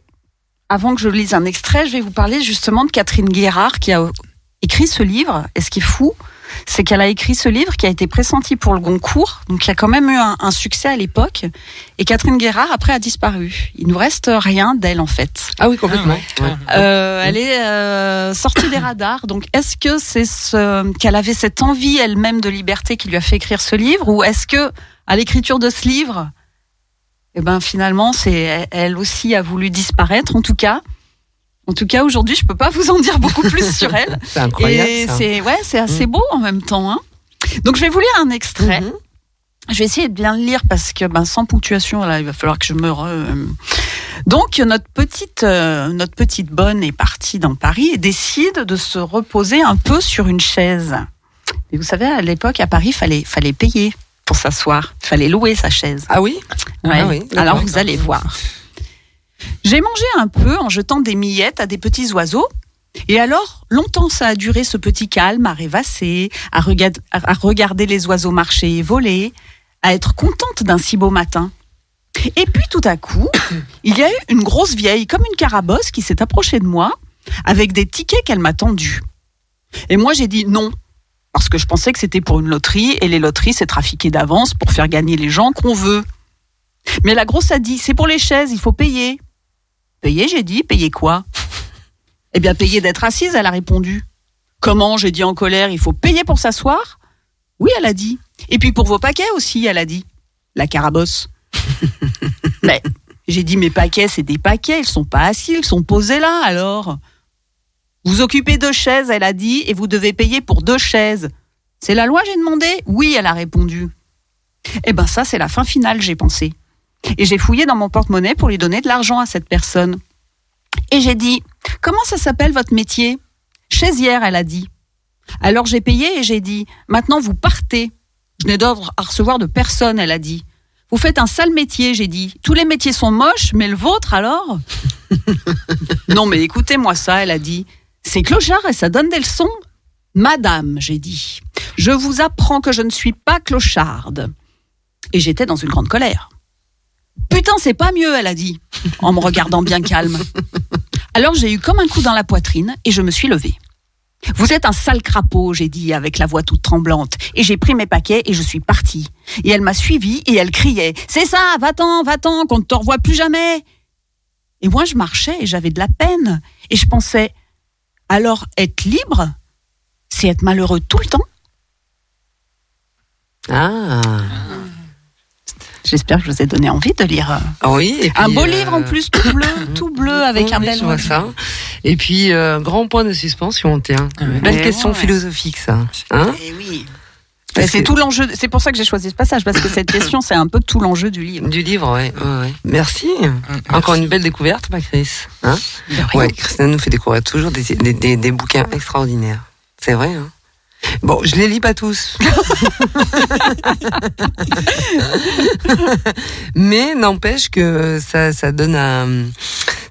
avant que je lise un extrait, je vais vous parler justement de Catherine Guérard qui a écrit ce livre. Et ce qui est fou, c'est qu'elle a écrit ce livre qui a été pressenti pour le Goncourt. Donc il y a quand même eu un, un succès à l'époque. Et Catherine Guérard, après, a disparu. Il ne nous reste rien d'elle, en fait. Ah oui, complètement. Ah ouais. euh, elle est euh, sortie des radars. Donc est-ce que c'est ce, qu'elle avait cette envie elle-même de liberté qui lui a fait écrire ce livre ? Ou est-ce que, à l'écriture de ce livre, eh ben, finalement, c'est, elle aussi a voulu disparaître, en tout cas ? En tout cas, aujourd'hui, je peux pas vous en dire beaucoup plus sur elle. C'est incroyable. Et ça. c'est ouais, c'est assez mmh. beau en même temps. Hein. Donc, je vais vous lire un extrait. Mmh. Je vais essayer de bien le lire parce que, ben, sans ponctuation, là, il va falloir que je me. Re... Donc, notre petite, euh, notre petite bonne est partie dans Paris et décide de se reposer un peu sur une chaise. Et vous savez, à l'époque, à Paris, fallait, fallait payer pour s'asseoir. Fallait louer sa chaise. Ah oui. Ouais. Ah oui. Alors, vous allez voir. J'ai mangé un peu en jetant des millettes à des petits oiseaux. Et alors, longtemps ça a duré ce petit calme à rêvasser, à, rega- à regarder les oiseaux marcher et voler, à être contente d'un si beau matin. Et puis tout à coup, il y a eu une grosse vieille comme une carabosse qui s'est approchée de moi avec des tickets qu'elle m'a tendus. Et moi j'ai dit non, parce que je pensais que c'était pour une loterie et les loteries c'est trafiqué d'avance pour faire gagner les gens qu'on veut. Mais la grosse a dit, c'est pour les chaises, il faut payer. Payer, j'ai dit, payer quoi ? Eh bien, payer d'être assise, elle a répondu. Comment ? J'ai dit en colère, il faut payer pour s'asseoir ? Oui, elle a dit. Et puis pour vos paquets aussi, elle a dit. La carabosse. Mais j'ai dit, mes paquets, c'est des paquets, ils sont pas assis, ils sont posés là, alors. Vous occupez deux chaises, elle a dit, et vous devez payer pour deux chaises. C'est la loi, j'ai demandé ? Oui, elle a répondu. Eh bien, ça, c'est la fin finale, j'ai pensé. Et j'ai fouillé dans mon porte-monnaie pour lui donner de l'argent à cette personne. Et j'ai dit, comment ça s'appelle votre métier ? Chaisière, elle a dit. Alors j'ai payé et j'ai dit, maintenant vous partez. Je n'ai d'ordre à recevoir de personne, elle a dit. Vous faites un sale métier, j'ai dit. Tous les métiers sont moches, mais le vôtre alors ? Non mais écoutez-moi ça, elle a dit. C'est clochard et ça donne des leçons. Madame, j'ai dit, je vous apprends que je ne suis pas clocharde. Et j'étais dans une grande colère. Putain, c'est pas mieux, elle a dit, en me regardant bien calme. Alors j'ai eu comme un coup dans la poitrine et je me suis levée. Vous êtes un sale crapaud, j'ai dit avec la voix toute tremblante. Et j'ai pris mes paquets et je suis partie. Et elle m'a suivie et elle criait, c'est ça, va-t'en, va-t'en, qu'on ne te revoit plus jamais. Et moi je marchais et j'avais de la peine. Et je pensais, alors être libre, c'est être malheureux tout le temps. Ah. J'espère que je vous ai donné envie de lire oui, et puis, un beau euh... livre en plus, tout bleu, tout bleu avec oui, un bel vois ça. Et puis, euh, grand point de suspension, tiens. Mmh. Belle et question ouais. philosophique, ça. Hein et oui. Parce c'est que... tout l'enjeu. C'est pour ça que j'ai choisi ce passage parce que cette question, c'est un peu tout l'enjeu du livre. Du livre, oui. Ouais, ouais. Merci. Merci. Encore une belle découverte, ma Chris. Hein ouais, Christelle nous fait découvrir toujours des, des, des, des bouquins extraordinaires. C'est vrai. Hein. Bon, je les lis pas tous. Mais n'empêche que ça, ça donne un,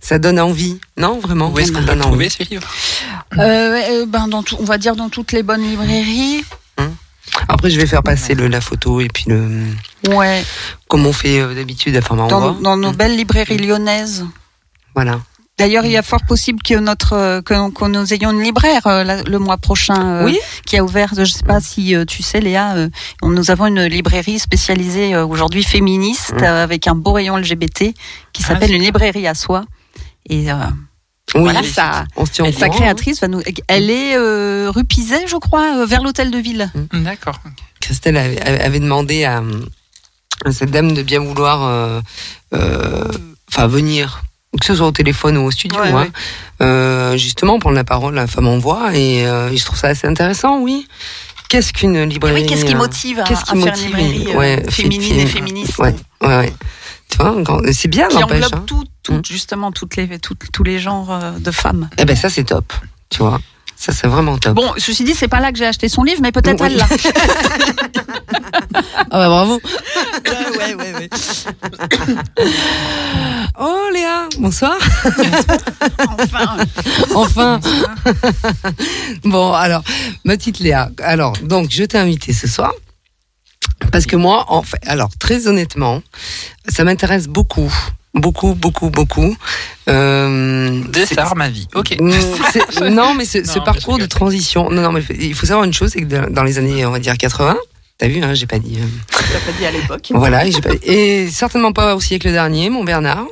ça donne envie. Non, vraiment. Où est-ce qu'on peut trouver ces livres ? euh, ben, dans tout, on va dire dans toutes les bonnes librairies. Hum. Après, je vais faire passer le, la photo et puis le. Ouais. Comme on fait euh, d'habitude à Femmes en voix. Dans nos belles librairies lyonnaises. Voilà. D'ailleurs, il y a fort possible que notre que, que nous ayons une libraire euh, la, le mois prochain euh, oui qui a ouvert. Je ne sais pas si euh, tu sais, Léa, euh, nous avons une librairie spécialisée euh, aujourd'hui féministe mmh. euh, avec un beau rayon L G B T qui s'appelle ah, une librairie à soi. Et euh, oui, voilà, ça, on se tient au courant, sa créatrice hein. va nous. Elle est euh, rue Pizet, je crois, euh, vers l'hôtel de ville. Mmh. D'accord. Okay. Christelle avait, avait demandé à, à cette dame de bien vouloir, enfin, euh, euh, venir. Que ce soit au téléphone ou au studio, ouais, hein. ouais. Euh, justement, prendre la parole à Femmes en voix, et euh, je trouve ça assez intéressant, oui. Qu'est-ce qu'une librairie ? Oui, qu'est-ce qui motive euh, qu'est-ce qui à motive faire une librairie euh, ouais, féminine fait, fait, et féministe ouais, ouais, ouais. Tu vois, c'est bien, n'empêche. Qui englobe hein. tout, tout, justement, toutes les, tout, tous les genres de femmes. Eh ben, ça, c'est top, tu vois. Ça, c'est vraiment top. Bon, ceci dit, c'est pas là que j'ai acheté son livre, mais peut-être oui. elle l'a. Ah bah bravo. Ouais, ouais, ouais, ouais. Oh Léa, bonsoir. Enfin. Enfin. Bon, alors, ma petite Léa. Alors, donc, je t'ai invitée ce soir. Parce que moi, en fait, alors, très honnêtement, ça m'intéresse beaucoup. Beaucoup, beaucoup, beaucoup. Euh, de ça, ma vie. Ok. C'est, non, mais ce, non, ce parcours de transition. Non, non, mais il faut savoir une chose, c'est que dans les années, on va dire quatre-vingts, t'as vu, hein, j'ai pas dit. Euh... T'as pas dit à l'époque. Voilà, et, j'ai pas... et certainement pas aussi avec le dernier, mon Bernard.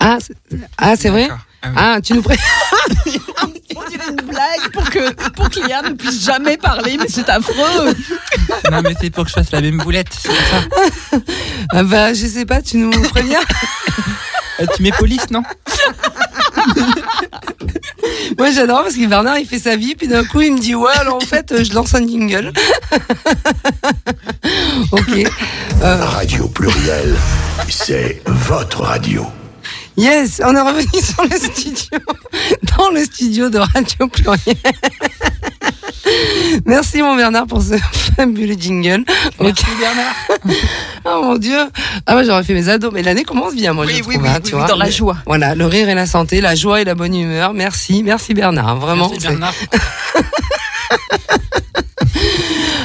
Ah, c'est, ah, c'est vrai. Ah, oui. Ah, tu nous prêtes. On dirait une blague pour que, pour que Léa ne puisse jamais parler, mais c'est affreux. Non, mais c'est pour que je fasse la même boulette, c'est ça. Ah bah, je sais pas, tu nous préviens. euh, tu mets police, non? Moi j'adore parce que Bernard il fait sa vie puis d'un coup il me dit ouais alors en fait je lance un jingle. Ok. Euh... Radio Pluriel, c'est votre radio. Yes, on est revenu sur le studio, dans le studio de Radio Pluriel. Merci mon Bernard pour ce fabuleux jingle. Merci okay. Bernard. Oh mon Dieu. Ah moi j'aurais fait mes ados, mais l'année commence bien moi. Oui, je oui, trouve, oui, hein, tu oui, vois. Dans la joie. Voilà, le rire et la santé, la joie et la bonne humeur. Merci, merci Bernard, vraiment. Merci Bernard.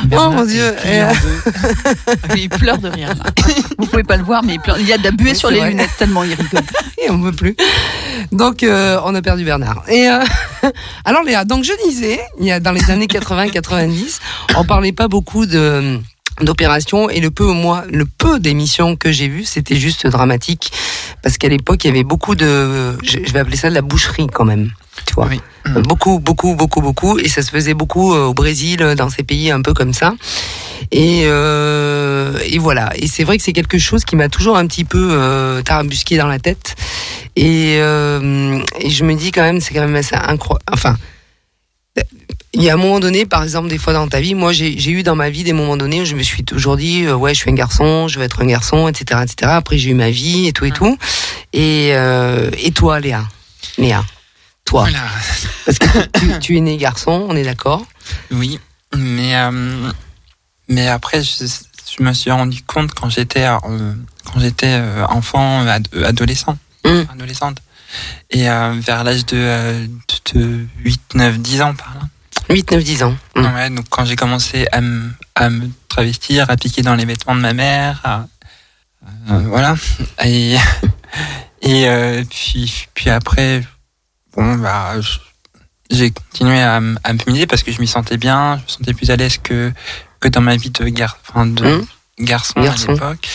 Bernard, oh mon Dieu, il pleure de rire. Vous pouvez pas le voir, mais il pleure. Il y a de la buée oui, sur les vrai. lunettes tellement il rigole. Et on veut plus. Donc euh, on a perdu Bernard. Et euh, alors Léa, donc je disais, il y a dans les années quatre-vingts quatre-vingt-dix, on parlait pas beaucoup de d'opérations et le peu moi, le peu d'émissions que j'ai vues, c'était juste dramatique parce qu'à l'époque il y avait beaucoup de, je vais appeler ça de la boucherie quand même. Tu vois, oui. beaucoup, beaucoup, beaucoup, beaucoup, et ça se faisait beaucoup au Brésil, dans ces pays un peu comme ça. Et, euh, et voilà. Et c'est vrai que c'est quelque chose qui m'a toujours un petit peu euh, tarabusqué dans la tête. Et, euh, et je me dis quand même, c'est quand même assez incroyable. Enfin, il y a un moment donné, par exemple, des fois dans ta vie, moi, j'ai, j'ai eu dans ma vie des moments donnés où je me suis toujours dit, euh, ouais, je suis un garçon, je veux être un garçon, et cetera, et cetera. Après, j'ai eu ma vie et tout et tout. Et, euh, et toi, Léa, Léa. Toi, voilà. Parce que tu, tu es né garçon, on est d'accord. Oui, mais euh, mais après je, je me suis rendu compte quand j'étais euh, quand j'étais enfant ad, adolescent mmh. adolescente et euh, vers l'âge de, euh, de huit neuf dix ans par là. huit neuf dix ans. Mmh. Ouais, donc quand j'ai commencé à me à me travestir, à piquer dans les vêtements de ma mère, à, euh, voilà et et euh, puis puis après bon, bah, j'ai continué à, à me féminiser parce que je m'y sentais bien, je me sentais plus à l'aise que, que dans ma vie de, gar, enfin de mmh. garçon, garçon à l'époque.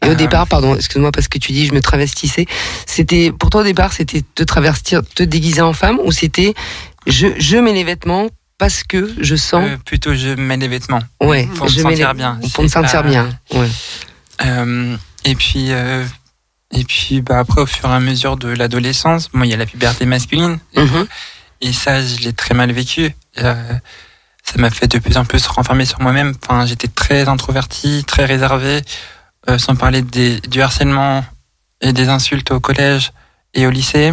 Et euh, au départ, pardon, excuse-moi parce que tu dis je me travestissais, c'était, pour toi au départ, c'était te travestir, te déguiser en femme ou c'était je, je mets les vêtements parce que je sens. Euh, plutôt je mets les vêtements. Ouais, pour je me sentir les... bien. Pour me sentir pas... bien, ouais. Euh, et puis. Euh... Et puis, bah, après, au fur et à mesure de l'adolescence, bon, il y a la puberté masculine. Mmh. Et ça, je l'ai très mal vécu. Euh, ça m'a fait de plus en plus renfermer sur moi-même. Enfin, j'étais très introverti, très réservé, euh, sans parler des, du harcèlement et des insultes au collège et au lycée.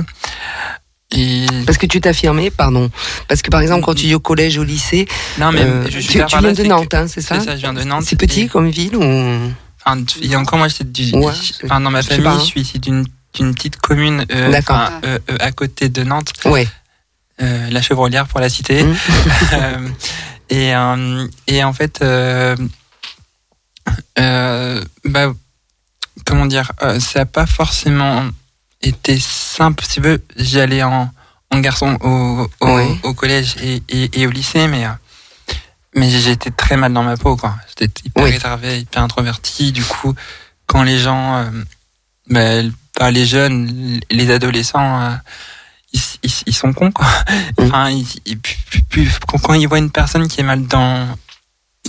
Et... Parce que tu t'affirmais, pardon. Parce que, par exemple, quand tu dis au collège, au lycée. Non, mais euh, je, je tu, tu viens de Nantes, hein, c'est ça? C'est ça, je viens de Nantes. C'est petit et... comme ville ou? Et encore moi, j'étais du, ouais, enfin, dans ma famille, pas, hein. je suis ici d'une, d'une petite commune euh, enfin, euh, euh, à côté de Nantes, ouais. euh, la Chevrolière pour la cité. Mmh. euh, Et, euh, et en fait, euh, euh, bah, comment dire, euh, ça n'a pas forcément été simple. Si tu veux, j'y allais en, en garçon au, au, oui. au collège et, et, et au lycée, mais, mais j'étais très mal dans ma peau, quoi. J'étais hyper oui. réservé, hyper introverti. Du coup, quand les gens, euh, bah, bah, les jeunes, les adolescents... Euh, Ils, ils sont cons, quoi. Enfin, ils, ils, quand ils voient une personne qui est mal dans,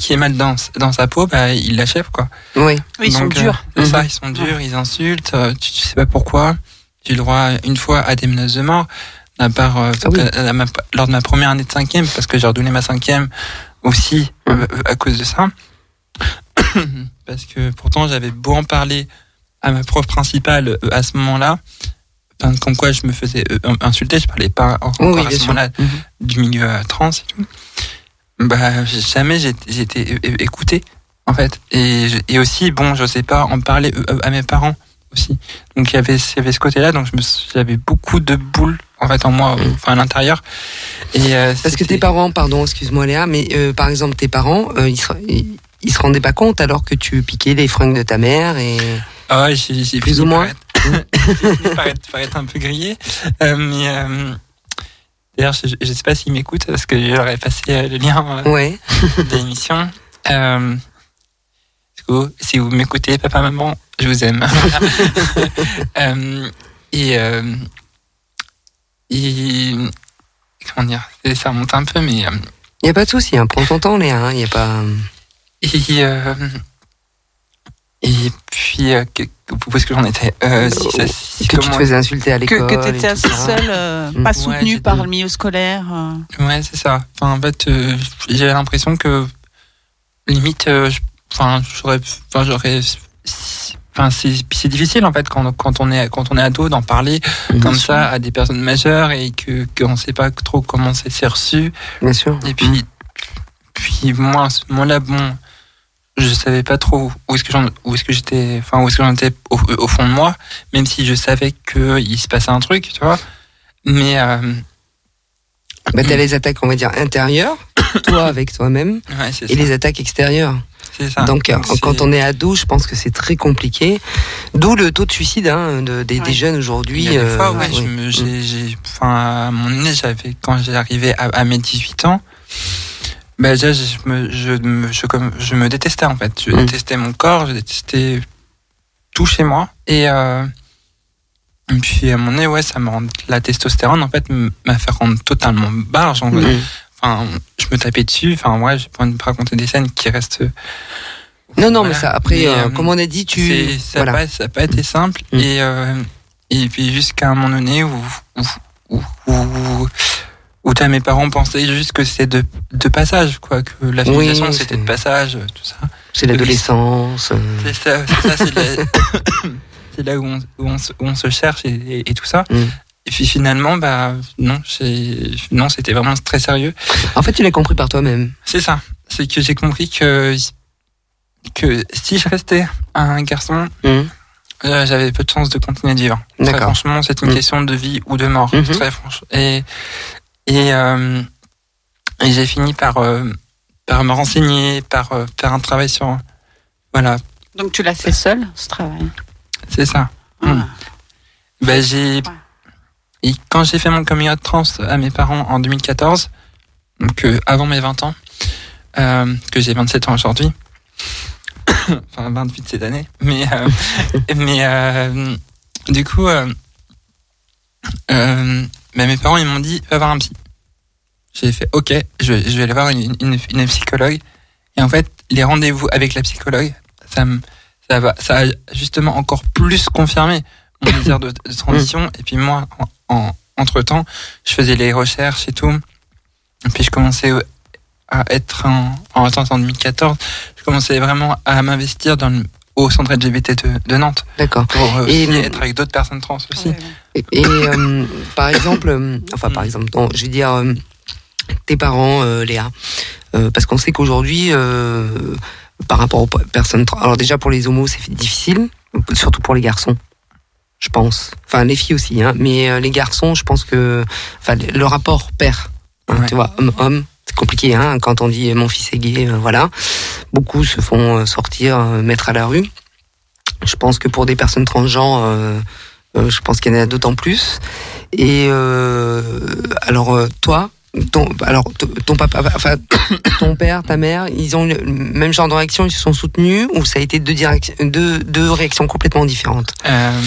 qui est mal dans, dans sa peau, bah, ils l'achèvent, quoi. Oui. Ils Donc, sont durs. Euh, mmh. ça, ils sont durs, ils insultent, tu, tu sais pas pourquoi. J'ai eu droit, une fois, à des menaces de mort, à part, euh, ah oui. à ma, lors de ma première année de cinquième, parce que j'ai redoublé ma cinquième aussi, mmh. euh, à cause de ça. Parce que, pourtant, j'avais beau en parler à ma prof principale à ce moment-là, comme quoi je me faisais insulter, je parlais pas encore oui, à ce moment-là mmh. du milieu trans et tout. Bah, jamais j'ai, j'ai été écouté, en fait. Et, et aussi, bon, je sais pas, en parler à mes parents aussi. Donc, il y avait, il y avait ce côté-là, donc je me, j'avais beaucoup de boules, en fait, en moi, mmh. enfin, à l'intérieur. Et, euh, Parce c'était... que tes parents, pardon, excuse-moi Léa, mais euh, par exemple, tes parents, euh, ils, se, ils, ils se rendaient pas compte alors que tu piquais les fringues de ta mère et... Ah ouais, j'ai, j'ai plus ou moins. Paraître, paraître un peu grillé, euh, mais euh, d'ailleurs je, je sais pas s'ils m'écoutent parce que je leur ai passé euh, le lien euh, ouais. de l'émission. Euh, si vous m'écoutez, papa, maman, je vous aime. euh, et, euh, et comment dire, ça remonte un peu, mais il euh, y a pas de souci, hein, prends ton temps, Léa, il y a pas. Et euh, Et puis, euh, que, où est-ce que j'en étais euh, si ça, si Que tu te faisais insulter à l'école. Que, que tu étais assez seule, euh, mmh. pas soutenue ouais, par le milieu scolaire. Euh. Ouais, c'est ça. Enfin, en fait, euh, j'avais l'impression que, limite, euh, enfin, j'aurais, enfin, j'aurais, enfin, c'est, c'est difficile, en fait, quand, quand, on est, quand on est ado, d'en parler Bien comme sûr. Ça à des personnes majeures et que, qu'on ne sait pas trop comment c'est, c'est reçu. Bien sûr. Et puis, mmh. puis moi, à ce moment-là, bon... je savais pas trop où est-ce que j'en, où est-ce que j'étais, enfin où est-ce que j'en étais au, au fond de moi, même si je savais que il se passait un truc, tu vois. Mais euh... bah t'as les attaques, on va dire intérieures, toi avec toi-même, ouais, c'est et ça. Les attaques extérieures. C'est ça. Donc, Donc c'est... quand on est ado, je pense que c'est très compliqué. D'où le taux de suicide hein, de, des, ouais. des jeunes aujourd'hui. Il y a des fois, euh, ouais, ouais. Je me, j'ai, j'ai, enfin à mon nez, j'avais quand j'arrivais à, à mes dix-huit ans. Bah déjà je me je me je comme je me détestais en fait, je mmh. détestais mon corps, je détestais tout chez moi et, euh, et puis à mon nez ouais ça me rend la testostérone en fait m'a fait rendre totalement barge en mmh. enfin je me tapais dessus enfin ouais j'ai pas envie de raconter des scènes qui restent non non voilà. Mais ça après mais, euh, comme on a dit tu c'est, ça voilà. pas ça a pas été simple mmh. et euh, et puis jusqu'à un moment donné où où, où, où, où où t'as mes parents pensaient juste que c'était de, de passage, quoi, que la féminisation oui, c'était c'est... de passage, tout ça. C'est l'adolescence. C'est ça, c'est, ça, c'est, la... c'est là où on, où, on se, où on se cherche et, et, et tout ça. Mm. Et puis finalement, bah, non, j'ai... non, c'était vraiment très sérieux. En fait, tu l'as compris par toi-même. C'est ça. C'est que j'ai compris que, que si je restais un garçon, mm. euh, j'avais peu de chance de continuer de vivre. D'accord. Très franchement, c'est une mm. question de vie ou de mort. Mm-hmm. Très franche. Et, Et, euh, et j'ai fini par, euh, par me renseigner, par euh, faire un travail sur... Voilà. Donc tu l'as fait seule, ce travail ? C'est ça. Ah. Mmh. Ben, j'ai... Ouais. Et quand j'ai fait mon coming out trans à mes parents en deux mille quatorze, donc euh, avant mes vingt ans, euh, que j'ai vingt-sept ans aujourd'hui, enfin vingt-huit cette année, mais, euh, mais euh, du coup... Euh, euh, Ben mes parents ils m'ont dit va voir un psy. J'ai fait ok, je, je vais aller voir une, une, une psychologue. Et en fait les rendez-vous avec la psychologue, ça me, ça va, ça a justement encore plus confirmé mon désir de, de transition. Et puis moi, en, en entre temps, je faisais les recherches et tout. Et puis je commençais à être en en, en deux mille quatorze, je commençais vraiment à m'investir dans le au centre L G B T de, de Nantes. D'accord. Pour euh, et, être avec d'autres personnes trans aussi. Ouais, ouais. Et, et euh, par exemple, euh, enfin par exemple, non, je vais dire euh, tes parents, euh, Léa, euh, parce qu'on sait qu'aujourd'hui, euh, par rapport aux personnes trans, alors déjà pour les homos c'est difficile, surtout pour les garçons, je pense. Enfin les filles aussi, hein, mais euh, les garçons, je pense que, enfin le rapport père, hein, ouais. tu vois, homme-homme, C'est compliqué, hein, quand on dit mon fils est gay, euh, voilà. Beaucoup se font sortir, euh, mettre à la rue. Je pense que pour des personnes transgenres, euh, euh, je pense qu'il y en a d'autant plus. Et euh, alors toi, ton, alors ton papa, enfin ton père, ta mère, ils ont eu le même genre de réaction, ils se sont soutenus, ou ça a été deux directions, deux, deux réactions complètement différentes? Euh,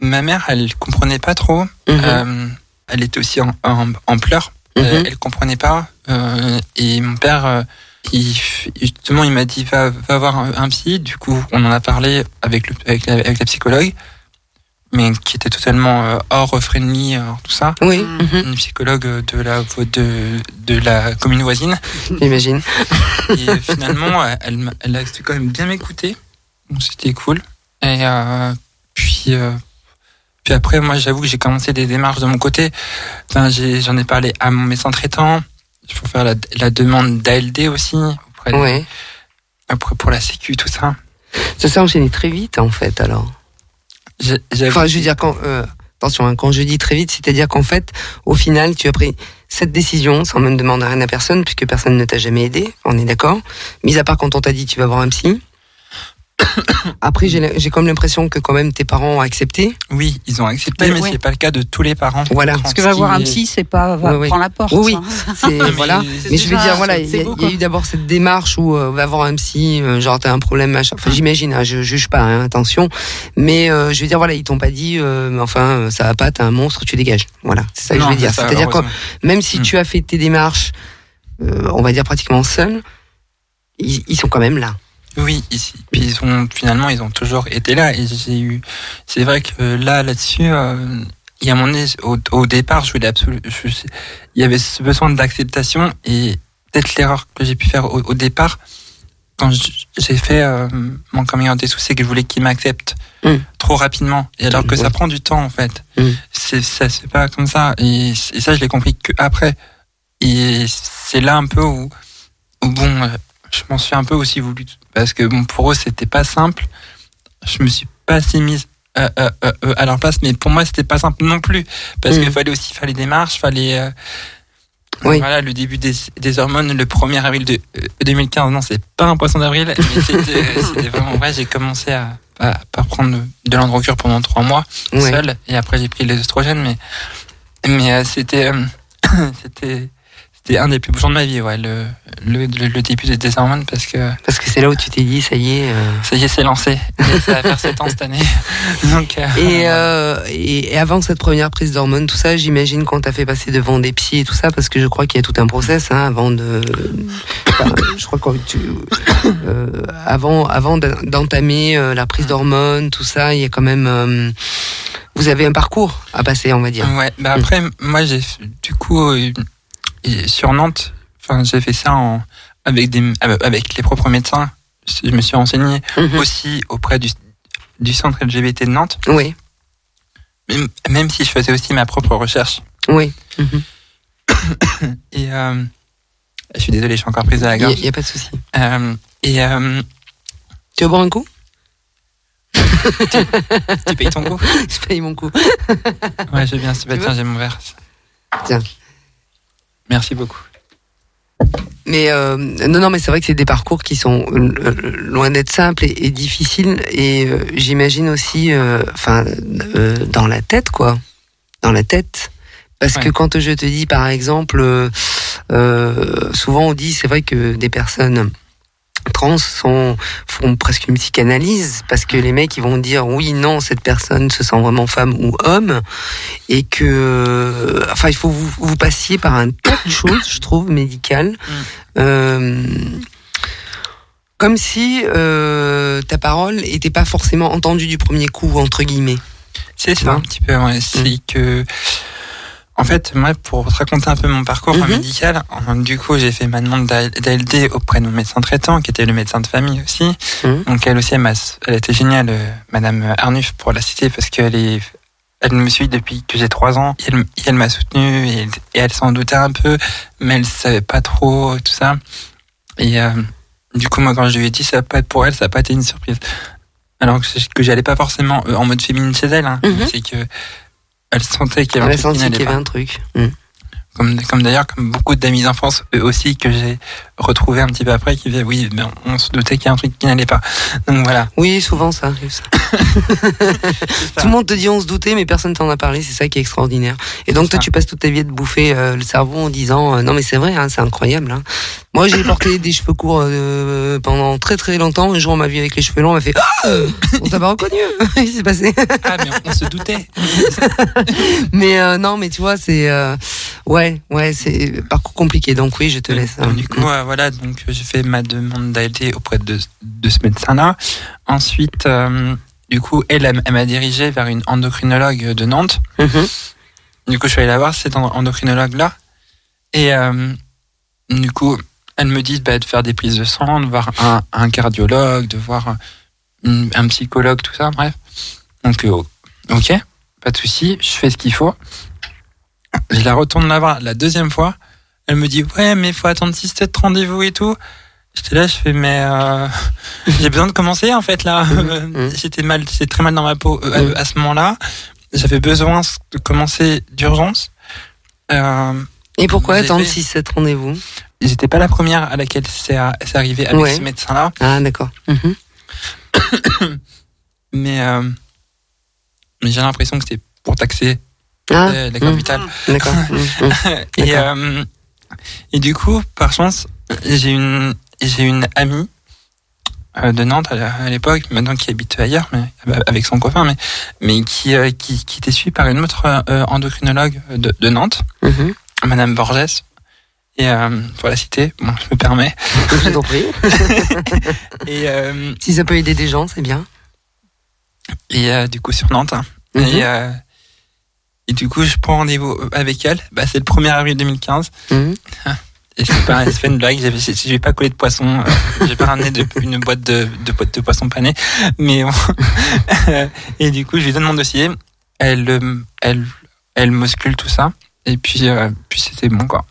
ma mère, elle comprenait pas trop. Mmh. Euh, elle était aussi en, en, en pleurs. Mmh. Euh, elle comprenait pas. Euh, et mon père. Euh, Il, justement, il m'a dit va, va voir un, un psy. Du coup, on en a parlé avec, le, avec, la, avec la psychologue, mais qui était totalement euh, hors friendly, hors tout ça. Oui. Mm-hmm. Une psychologue de la de de la commune voisine. J'imagine. Et finalement, elle, elle a quand même bien m'écouté. Donc, c'était cool. Et euh, puis euh, puis après, moi, j'avoue que j'ai commencé des démarches de mon côté. Enfin, j'ai, j'en ai parlé à mon médecin traitant. Il faut faire la, la demande d'A L D aussi, auprès de, ouais. Après pour la Sécu, tout ça. Ça s'est enchaîné très vite, en fait, alors. Je, enfin, je veux dire, quand, euh, attention, hein, quand je dis très vite, c'est-à-dire qu'en fait, au final, tu as pris cette décision sans même demander rien à personne, puisque personne ne t'a jamais aidé, on est d'accord. Mis à part quand on t'a dit, tu vas voir un psy. Après, j'ai, j'ai comme l'impression que quand même tes parents ont accepté. Oui, ils ont accepté, mais, mais ouais. C'est pas le cas de tous les parents. Voilà. Parce que va voir un psy, c'est pas va ouais, prendre ouais. la porte. Oui, oui. C'est, mais voilà. C'est mais je veux dire, voilà, il y, y a eu d'abord cette démarche où euh, va voir un psy, euh, genre t'as un problème machin. Enfin, j'imagine, hein, je juge pas, hein, attention. Mais euh, je veux dire, voilà, ils t'ont pas dit, euh, enfin, ça va pas, t'es un monstre, tu dégages. Voilà, c'est ça que non, je veux dire. Ça, c'est-à-dire que même si mmh. tu as fait tes démarches, euh, on va dire pratiquement seul, ils, ils sont quand même là. Oui, ici. Puis ils ont finalement ils ont toujours été là et j'ai eu. C'est vrai que là là-dessus, euh, il y a mon au, au départ, je voulais absolument. Il y avait ce besoin d'acceptation et peut-être l'erreur que j'ai pu faire au, au départ quand je, j'ai fait euh, mon coming out et tout, c'est que je voulais qu'ils m'acceptent mmh. trop rapidement et alors que oui. ça prend du temps en fait. Mmh. C'est ça c'est pas comme ça et, et ça je l'ai compris qu'après et c'est là un peu où, où bon. Euh, je m'en suis un peu aussi voulu parce que bon pour eux c'était pas simple. Je me suis pas si mise euh, euh, euh, à leur place, mais pour moi c'était pas simple non plus parce mmh. qu'il fallait aussi faire les démarches, fallait euh, oui. voilà le début des, des hormones le premier avril de euh, deux mille quinze. Non c'est pas un poisson d'avril, mais c'était, c'était vraiment vrai. J'ai commencé à à, à prendre de l'androcure pendant trois mois oui. seul et après j'ai pris les oestrogènes, mais mais euh, c'était euh, c'était C'était un des plus beaux jours de ma vie, ouais, le, le, le, le début des, des hormones, parce que... Parce que c'est là où tu t'es dit, ça y est... Euh... Ça y est, c'est lancé. Et ça va faire sept ans cette année. Donc, euh, et, euh, et, et avant cette première prise d'hormones, tout ça, j'imagine quand t'as fait passer devant des psys et tout ça, parce que je crois qu'il y a tout un process, hein, avant de... Enfin, je crois que tu... Euh, avant, avant d'entamer euh, la prise d'hormones, tout ça, il y a quand même... Euh, vous avez un parcours à passer, on va dire. Ouais, bah après, mmh. moi, j'ai du coup... Euh, Et sur Nantes, enfin, j'ai fait ça en, avec des, avec les propres médecins. Je me suis renseigné mmh. aussi auprès du, du centre L G B T de Nantes. Oui. Même, même si je faisais aussi ma propre recherche. Oui. Mmh. Et, euh, je suis désolée, je suis encore prise à la gorge. Il n'y a, a pas de souci. Euh, et, euh, tu veux boire un coup? tu, tu payes ton coup? Je paye mon coup. Ouais, j'ai bien, c'est pas, tiens, j'ai mon verre. Tiens. Merci beaucoup. Mais euh, non, non, mais c'est vrai que c'est des parcours qui sont loin d'être simples et, et difficiles. Et euh, j'imagine aussi, enfin, euh, euh, dans la tête, quoi, dans la tête. Parce ouais. que quand je te dis, par exemple, euh, euh, souvent on dit, c'est vrai que des personnes trans sont, font presque une psychanalyse parce que les mecs ils vont dire oui non cette personne se sent vraiment femme ou homme et que enfin il faut vous, vous passiez par un tas de choses je trouve médicales mm. euh, comme si euh, ta parole n'était pas forcément entendue du premier coup entre guillemets. C'est ça un petit peu ouais. mm. C'est que en fait, moi, pour te raconter un peu mon parcours mm-hmm. médical, du coup, j'ai fait ma demande d'A L D auprès de mon médecin traitant, qui était le médecin de famille aussi. Mm-hmm. Donc, elle aussi, elle, m'a, elle était géniale, euh, Madame Arnuf, pour la citer, parce qu'elle est, elle me suit depuis que j'ai trois ans. Et elle, et elle m'a soutenue, et, et elle s'en doutait un peu, mais elle savait pas trop, tout ça. Et euh, du coup, moi, quand je lui ai dit, ça va pas être pour elle, ça n'a pas été une surprise. Alors que, que j'allais pas forcément euh, en mode féminine chez elle, hein, mm-hmm. c'est que... Elle sentait qu'il y avait, elle un, truc sentit qu'il y avait un truc. Mmh. Comme, comme d'ailleurs, comme beaucoup d'amis d'enfance eux aussi que j'ai retrouvé un petit peu après, qui disaient oui, ben, on se doutait qu'il y a un truc qui n'allait pas. Donc voilà. Oui, souvent ça arrive. Ça. Tout le monde te dit on se doutait, mais personne t'en a parlé. C'est ça qui est extraordinaire. Et donc c'est toi, ça. Tu passes toute ta vie à te bouffer euh, le cerveau en disant euh, non mais c'est vrai, hein, c'est incroyable. Hein. Moi, j'ai porté des cheveux courts euh, pendant très très longtemps. Un jour, on m'a vu avec les cheveux longs, on m'a fait ah, on t'a pas reconnu. Il s'est passé. Ah mais on, on se doutait. mais euh, non, mais tu vois, c'est euh, ouais. Ouais, ouais, c'est parcours compliqué, donc oui, je te laisse. Hein. Du coup, euh, voilà, donc j'ai fait ma demande d'A L T auprès de, de ce médecin-là. Ensuite, euh, du coup, elle, elle, elle m'a dirigée vers une endocrinologue de Nantes. Mm-hmm. Du coup, je suis allée la voir, cette endocrinologue-là. Et euh, du coup, elle me dit bah, de faire des prises de sang, de voir un, un cardiologue, de voir un, un psychologue, tout ça, bref. Donc, euh, ok, pas de souci, je fais ce qu'il faut. Je la retourne la voir la deuxième fois. Elle me dit ouais mais faut attendre six sept rendez-vous et tout. J'étais là, je fais mais euh, j'ai besoin de commencer en fait là. J'étais mal, j'étais très mal dans ma peau euh, à ce moment-là. J'avais besoin de commencer d'urgence. Euh, et pourquoi attendre six sept rendez-vous? J'étais pas la première à laquelle c'est, à, c'est arrivé avec ouais. ce médecin-là. Ah d'accord. Mm-hmm. mais euh, mais j'ai l'impression que c'est pour taxer. Ah, euh, la capitale. Mmh, d'accord. Mmh, mmh, et, d'accord. Euh, et du coup, par chance, j'ai une, j'ai une amie euh, de Nantes à l'époque, maintenant qui habite ailleurs, mais, avec son copain, mais, mais qui, euh, qui, qui était suivie par une autre euh, endocrinologue de, de Nantes, mmh. Madame Borges. Et euh, pour la citer, bon, je me permets. Je t'en prie. et, euh, si ça peut aider des gens, c'est bien. Et euh, du coup, sur Nantes. Mmh. Et. Euh, Et du coup, je prends rendez-vous avec elle. Bah, c'est le premier avril deux mille quinze. Mmh. Et c'est pas, c'est pas une blague. J'ai, j'ai pas collé de poisson. Euh, j'ai pas ramené de, une boîte de, de, de poisson pané. Mais bon. Et du coup, je lui donne mon dossier. Elle, elle, elle m'auscule tout ça. Et puis, euh, puis c'était bon, quoi.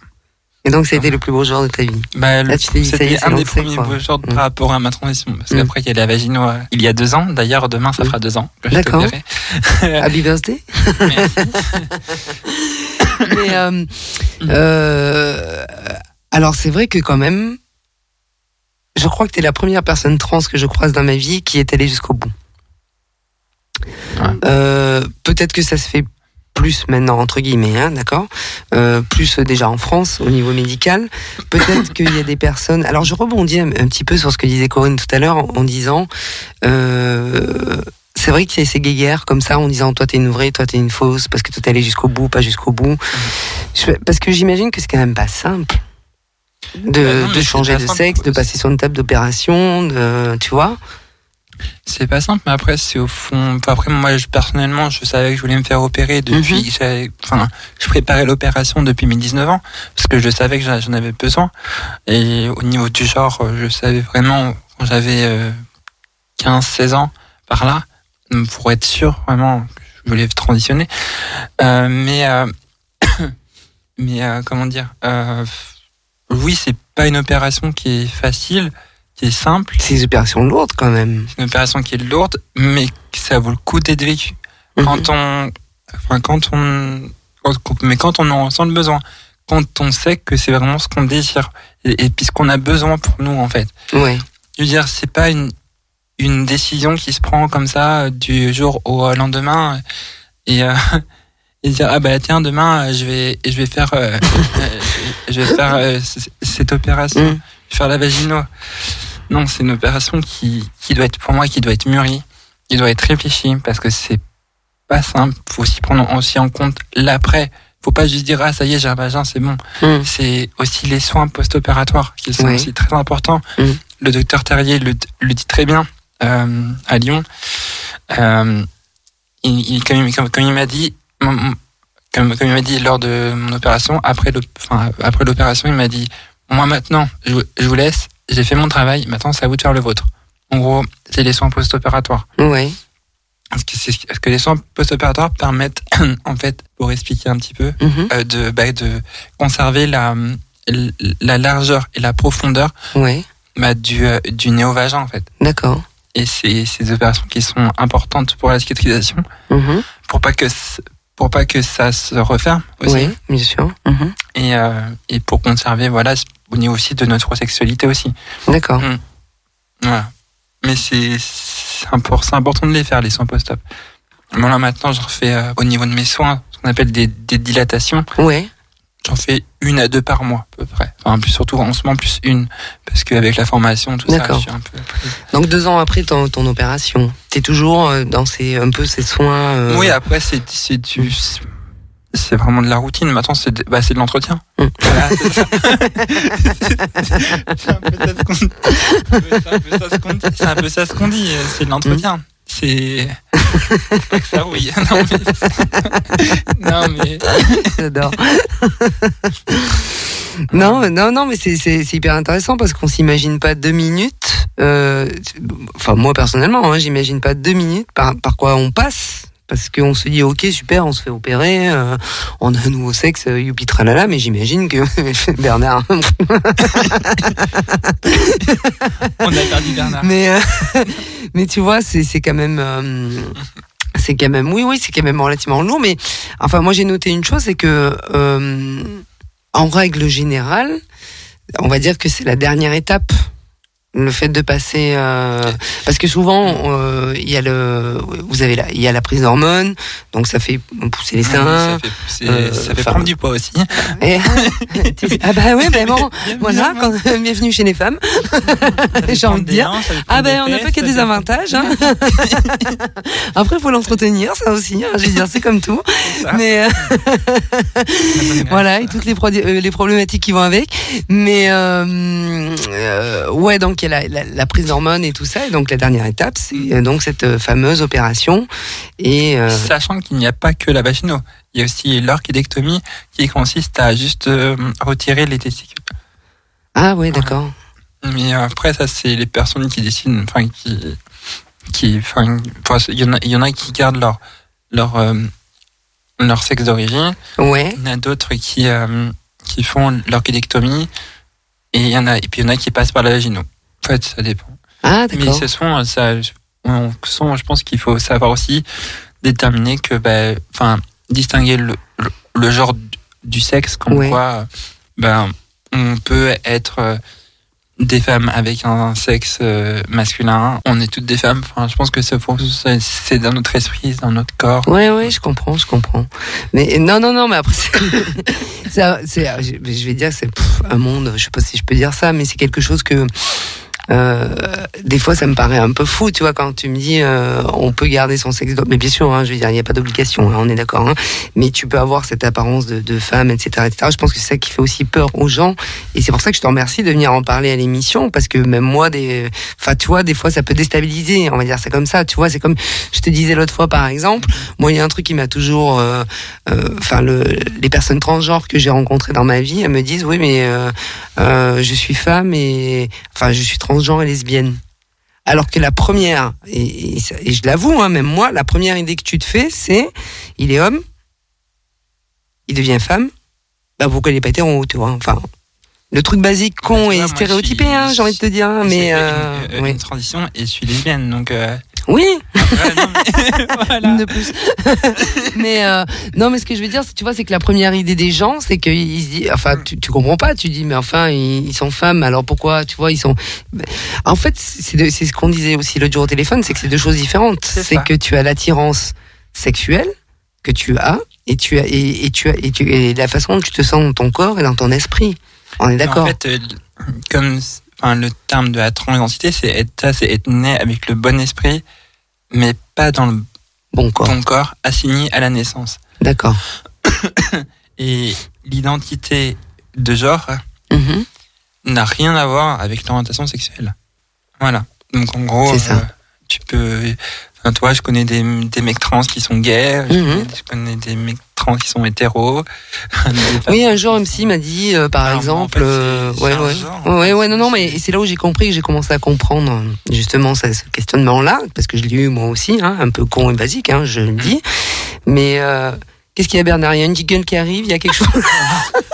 Et donc, c'était le plus beau jour de ta vie. Bah, là, tu t'es dit, c'était ça y est, un des premiers beaux jours mmh. par rapport à ma transition. Parce qu'après, il y a la vagino euh, il y a deux ans. D'ailleurs, demain, ça fera deux ans. Que d'accord. Happy birthday. Merci. Mais, euh, euh, alors, c'est vrai que quand même, je crois que t'es la première personne trans que je croise dans ma vie qui est allée jusqu'au bout. Ouais. Euh, peut-être que ça se fait plus maintenant, entre guillemets, hein, d'accord euh, plus déjà en France, au niveau médical. Peut-être qu'il y a des personnes... Alors, je rebondis un, un petit peu sur ce que disait Corinne tout à l'heure, en, en disant... Euh, c'est vrai qu'il y a ces guéguerres comme ça, en disant, toi, t'es une vraie, toi, t'es une fausse, parce que toi, t'es allé jusqu'au bout, pas jusqu'au bout. Mmh. Je, parce que j'imagine que c'est quand même pas simple de, bah non, de changer de sexe, de passer sur une table d'opération, de, tu vois. C'est pas simple, mais après, c'est au fond. Enfin, après, moi, je, personnellement, je savais que je voulais me faire opérer depuis. Mm-hmm. J'avais... Enfin, je préparais l'opération depuis mes dix-neuf ans, parce que je savais que j'en avais besoin. Et au niveau du genre, je savais vraiment, quand j'avais quinze seize ans, par là, pour être sûr vraiment que je voulais transitionner. Euh, mais, euh... mais euh, comment dire euh... Oui, c'est pas une opération qui est facile. C'est simple. C'est une opération lourde quand même. C'est une opération qui est lourde, mais ça vaut le coup d'être vécu. Mmh. Quand on, enfin quand on, mais quand on en ressent le besoin, quand on sait que c'est vraiment ce qu'on désire et, et puis ce qu'on a besoin pour nous en fait. Oui. Je veux dire, c'est pas une une décision qui se prend comme ça du jour au lendemain et euh, et dire ah bah tiens demain je vais je vais faire euh, je vais faire euh, cette opération, mmh. faire la vagino. Non, c'est une opération qui, qui doit être, pour moi, qui doit être mûrie, qui doit être réfléchie, parce que c'est pas simple. Faut aussi prendre aussi en compte l'après. Faut pas juste dire, ah, ça y est, j'ai un vagin, c'est bon. Mm. C'est aussi les soins post-opératoires, qui sont oui. aussi très importants. Mm. Le docteur Tariq le, le dit très bien, euh, à Lyon. Euh, il, il, comme, comme, comme il m'a dit, comme, comme il m'a dit lors de mon opération, après l'op, enfin, après l'opération, il m'a dit, moi maintenant, je, je vous laisse, j'ai fait mon travail, maintenant c'est à vous de faire le vôtre. En gros, c'est les soins post-opératoires. Oui. Parce que, c'est, parce que les soins post-opératoires permettent, en fait, pour expliquer un petit peu, mm-hmm. euh, de, bah, de conserver la, la largeur et la profondeur oui. bah, du, euh, du néo-vagin, en fait. D'accord. Et c'est ces opérations qui sont importantes pour la cicatrisation, mm-hmm. pour pas que, pour pas que ça se referme aussi. Oui, bien sûr. Mmh. Et, euh, et pour conserver, voilà, au niveau aussi de notre sexualité aussi. D'accord. Mmh. Voilà. Mais c'est, c'est important de les faire, les soins post-op. Bon, là, maintenant, je refais euh, au niveau de mes soins, ce qu'on appelle des, des dilatations. Oui. J'en fais une à deux par mois, à peu près. Enfin, plus surtout en ce moment, plus une. Parce qu'avec la formation, tout D'accord. ça, je suis un peu... Donc, deux ans après ton, ton opération, t'es toujours dans ces, un peu ces soins... Euh... Oui, après, c'est, c'est du... C'est vraiment de la routine. Maintenant, c'est de, bah, c'est de l'entretien. Mmh. Voilà, c'est ça. C'est un peu ça ce qu'on dit. C'est un peu ça ce qu'on dit. C'est de l'entretien. Mmh. C'est... c'est pas que ça, oui. Non, mais... Non, mais... J'adore. Non, non, non, mais c'est, c'est, c'est hyper intéressant parce qu'on s'imagine pas deux minutes. Euh, enfin, moi, personnellement, hein, j'imagine pas deux minutes par, par quoi on passe. Parce qu'on se dit, ok, super, on se fait opérer, euh, on a un nouveau sexe, euh, youpi tralala, mais j'imagine que Bernard... on a perdu Bernard. Mais, euh, mais tu vois, c'est, c'est quand même... Euh, c'est quand même... Oui, oui, c'est quand même relativement long, mais... Enfin, moi, j'ai noté une chose, c'est que, euh, en règle générale, on va dire que c'est la dernière étape... Le fait de passer, euh, parce que souvent il euh, y a le, vous avez la, il y a la prise d'hormones, donc ça fait pousser les seins, oui, ça fait, pousser, euh, ça fait prendre du poids aussi. Et, ah bah oui, ben bah bon, voilà, quand, bienvenue chez les femmes. J'ai envie de dire, ans, ah ben bah, on n'a pas que des avantages. Hein. Après faut l'entretenir, ça aussi. Hein, je veux dire, c'est comme tout. C'est mais euh, voilà, et toutes les, pro- les problématiques qui vont avec. Mais euh, euh, ouais, donc il y a la, la, la prise d'hormones et tout ça, et donc la dernière étape, c'est donc cette fameuse opération. Et euh... sachant qu'il n'y a pas que la vagino, il y a aussi l'orchidectomie qui consiste à juste euh, retirer les testicules. Ah oui, d'accord. Ouais. Mais après ça, c'est les personnes qui décident, enfin qui, qui, enfin, il y en a, il y en a qui gardent leur leur euh, leur sexe d'origine. Ouais. Il y en a d'autres qui euh, qui font l'orchidectomie, et il y en a, et puis il y en a qui passent par la vagino. En fait, ça dépend. Ah, d'accord. Mais ce sont, ça, on sent, je pense qu'il faut savoir aussi déterminer que, ben, enfin, distinguer le, le, le genre du sexe, comme ouais. quoi, ben, on peut être des femmes avec un sexe masculin. On est toutes des femmes. Enfin, je pense que c'est, pour, c'est dans notre esprit, c'est dans notre corps. Ouais, ouais, je comprends, je comprends. Mais non, non, non, mais après, c'est, ça, c'est, je vais dire, c'est pff, un monde. Je sais pas si je peux dire ça, mais c'est quelque chose que. Euh, des fois ça me paraît un peu fou, tu vois, quand tu me dis euh, on peut garder son sexe, mais bien sûr, hein, je veux dire, il n'y a pas d'obligation, hein, on est d'accord, hein, mais tu peux avoir cette apparence de, de femme, et cetera, et cetera. Je pense que c'est ça qui fait aussi peur aux gens, et c'est pour ça que je te remercie de venir en parler à l'émission, parce que même moi, des, enfin, tu vois, des fois ça peut déstabiliser, on va dire ça comme ça, tu vois, c'est comme je te disais l'autre fois par exemple, moi il y a un truc qui m'a toujours, euh, euh, enfin, le, les personnes transgenres que j'ai rencontrées dans ma vie, elles me disent oui, mais euh, euh, je suis femme et, enfin, je suis transgenre. Transgenre et lesbienne. Alors que la première, et, et, et je l'avoue, hein, même moi, la première idée que tu te fais, c'est il est homme, il devient femme, bah pourquoi il n'est pas hétéro, tu vois, enfin, le truc basique, con bah, et vois, stéréotypé, suis, hein, j'ai suis, envie de te dire, je mais. Euh, une, une, oui. une transition et je suis lesbienne, donc. Euh... Oui. Voilà. De plus. Mais euh, non, mais ce que je veux dire, c'est, tu vois, c'est que la première idée des gens, c'est qu'ils se disent, enfin, tu, tu comprends pas, tu dis, mais enfin, ils, ils sont femmes, alors pourquoi, tu vois, ils sont. En fait, c'est, de, c'est ce qu'on disait aussi l'autre jour au téléphone, c'est que c'est deux choses différentes. C'est, c'est que tu as l'attirance sexuelle que tu as et tu as et, et tu as et, tu, et la façon dont tu te sens dans ton corps et dans ton esprit. On est d'accord. En fait, euh, comme. Enfin, le terme de la transidentité, c'est être ça, c'est être né avec le bon esprit, mais pas dans le bon corps, bon corps assigné à la naissance. D'accord. Et l'identité de genre mm-hmm. n'a rien à voir avec l'orientation sexuelle. Voilà. Donc en gros, euh, tu peux. Enfin, toi, je connais des, des mecs trans qui sont gays, je, mm-hmm. connais, je connais des mecs trans qui sont hétéros. Oui, un jour M C m'a dit, euh, par Alors, exemple, en fait, euh, ouais, ouais, genre, ouais, ouais, ouais, non, non, mais c'est là où j'ai compris, que j'ai commencé à comprendre justement ce questionnement-là, parce que je l'ai eu moi aussi, hein, un peu con et basique, hein, je le dis. Mais euh, qu'est-ce qu'il y a, Bernard ? Il y a une jingle qui arrive, il y a quelque chose.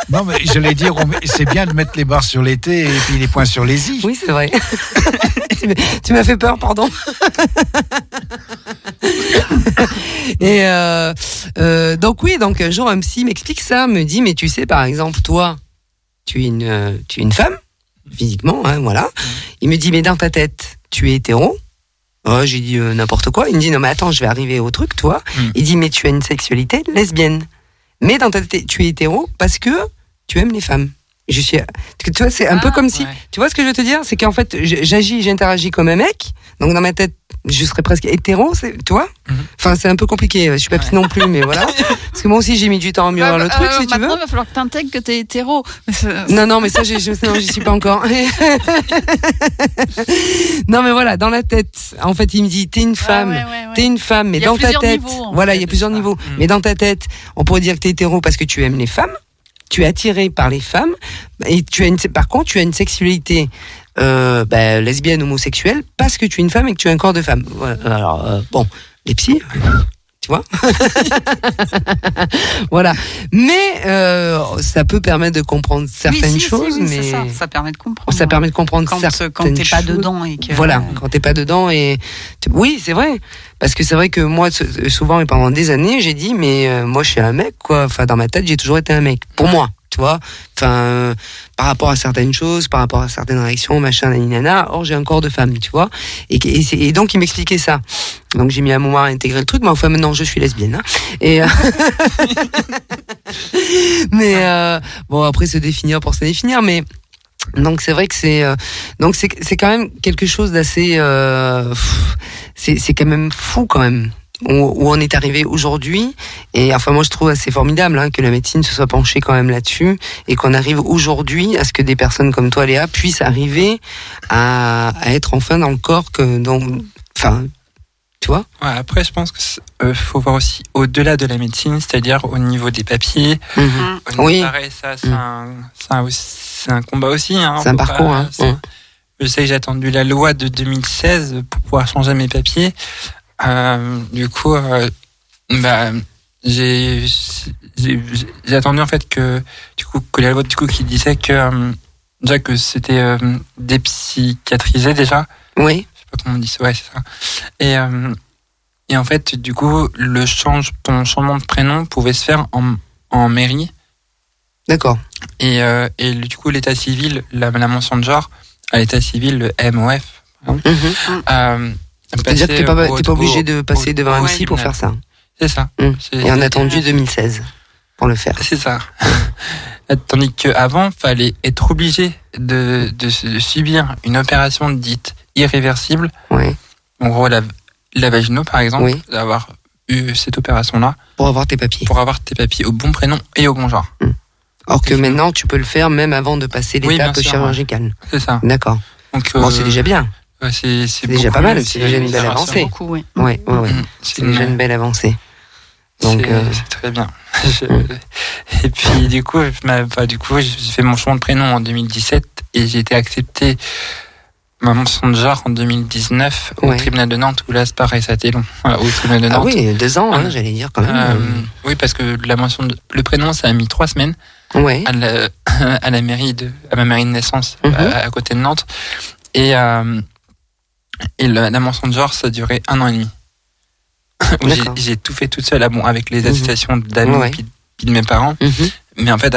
Non, mais j'allais dire, c'est bien de mettre les barres sur les T et puis les points sur les I. Oui, c'est vrai. Tu m'as fait peur, pardon. Et euh, euh, donc oui, donc genre un psy m'explique ça, me dit mais tu sais par exemple toi, tu es une, tu es une femme physiquement, hein, voilà. Il me dit mais dans ta tête, tu es hétéro. Oh, j'ai dit euh, n'importe quoi. Il me dit non mais attends, je vais arriver au truc, toi. Mm. Il dit mais tu as une sexualité lesbienne. Mais dans ta tête, tu es hétéro parce que tu aimes les femmes. Je suis, tu vois, c'est un ah, peu comme si, ouais. Tu vois ce que je veux te dire, c'est qu'en fait, j'agis, j'interagis comme un mec, donc dans ma tête, je serais presque hétéro, c'est, tu vois. Mm-hmm. Enfin, c'est un peu compliqué, je suis pas ouais. Petite non plus, mais voilà. Parce que moi aussi, j'ai mis du temps à mieux voir bah, le euh, truc, si tu veux. Maintenant, il va falloir que t'intègres que t'es hétéro. Non, non, mais ça, j'ai, je, non, j'y suis pas encore. Non, mais voilà, dans la tête, en fait, il me dit, t'es une femme, ouais, ouais, ouais, ouais. T'es une femme, mais dans ta tête, niveaux, voilà, il y a plusieurs niveaux, mmh. Mais dans ta tête, on pourrait dire que t'es hétéro parce que tu aimes les femmes. Tu es attiré par les femmes et tu as une, par contre tu as une sexualité euh, bah, lesbienne, homosexuelle parce que tu es une femme et que tu as un corps de femme. Voilà. Alors euh, bon, les psys, tu vois. Voilà. Mais euh, ça peut permettre de comprendre certaines oui, si, choses, si, oui, mais c'est ça. Ça permet de comprendre. Ça ouais. permet de comprendre quand, certaines quand t'es pas choses. Dedans et que voilà, euh... quand t'es pas dedans et tu... oui, c'est vrai. Parce que c'est vrai que moi, souvent et pendant des années, j'ai dit, mais euh, moi, je suis un mec, quoi. Enfin, dans ma tête, j'ai toujours été un mec. Pour moi, tu vois. Enfin, euh, par rapport à certaines choses, par rapport à certaines réactions, machin, nanana. Or, j'ai un corps de femme, tu vois. Et, et, c'est, et donc, il m'expliquait ça. Donc, j'ai mis un moment à intégrer le truc. Mais enfin, maintenant, je suis lesbienne. Hein. Et euh... mais euh, bon, après, se définir pour se définir, mais. Donc c'est vrai que c'est euh, donc c'est c'est quand même quelque chose d'assez euh, pff, c'est c'est quand même fou quand même où, où on est arrivé aujourd'hui et enfin moi je trouve assez formidable hein, que la médecine se soit penchée quand même là-dessus et qu'on arrive aujourd'hui à ce que des personnes comme toi Léa puissent arriver à, à être enfin dans le corps que dans enfin tu vois ouais, après je pense que euh, faut voir aussi au-delà de la médecine c'est-à-dire au niveau des papiers mmh. Au niveau oui pareil, ça c'est mmh. un, ça aussi c'est un combat aussi. Hein, c'est un parcours. Pas, hein. C'est... Ouais. Je sais que j'ai attendu la loi de deux mille seize pour pouvoir changer mes papiers. Euh, du coup, euh, bah, j'ai, j'ai, j'ai attendu en fait que, du coup, que la loi du coup, qui disait que, euh, déjà que c'était euh, dépsychiatrisé déjà. Oui. Je sais pas comment on dit ça. Ouais, c'est ça. Et, euh, et en fait, du coup, le change, ton changement de prénom pouvait se faire en, en mairie. D'accord. Et, euh, et du coup, l'état civil, la, la mention de genre, à l'état civil, le M O F. Hein, mm-hmm. euh, c'est-à-dire que t'es pas, t'es pas obligé de passer devant un psy pour faire ça. C'est ça. Mmh. C'est, et on a attendu deux mille seize pour le faire. C'est ça. Tandis qu'avant, il fallait être obligé de, de, de subir une opération dite irréversible. Oui. En gros, la, la vaginaux, par exemple, oui. D'avoir eu cette opération-là. Pour avoir tes papiers. Pour avoir tes papiers au bon prénom et au bon genre. Mmh. Or que maintenant, tu peux le faire même avant de passer l'étape oui, sûr, chirurgicale. Ouais. C'est ça. D'accord. Donc, euh, bon, c'est déjà bien. Ouais, c'est, c'est, c'est déjà pas mal. C'est, c'est déjà une belle avancée. Beaucoup, oui. Ouais, ouais, ouais. C'est, c'est déjà une belle avancée. Donc, c'est, euh... c'est très bien. Je... Et puis, du coup, je... bah, du coup, j'ai fait mon changement de prénom en deux mille dix-sept et j'ai été accepté ma mention de genre en deux mille dix-neuf ouais. Au tribunal de Nantes où là, c'est pareil, ça a été long. Voilà, au tribunal de Nantes. Ah oui, deux ans, hein, ah, j'allais dire quand même. Euh, euh... Oui, parce que la mention, de... le prénom, ça a mis trois semaines. Ouais. À, la, à la mairie de à ma mairie de naissance mmh. à, à côté de Nantes et euh, et la, la mention de genre ça a duré un an et demi. j'ai, j'ai tout fait toute seule ah bon avec les mmh. associations d'amis ouais. puis, puis de mes parents mmh. Mais en fait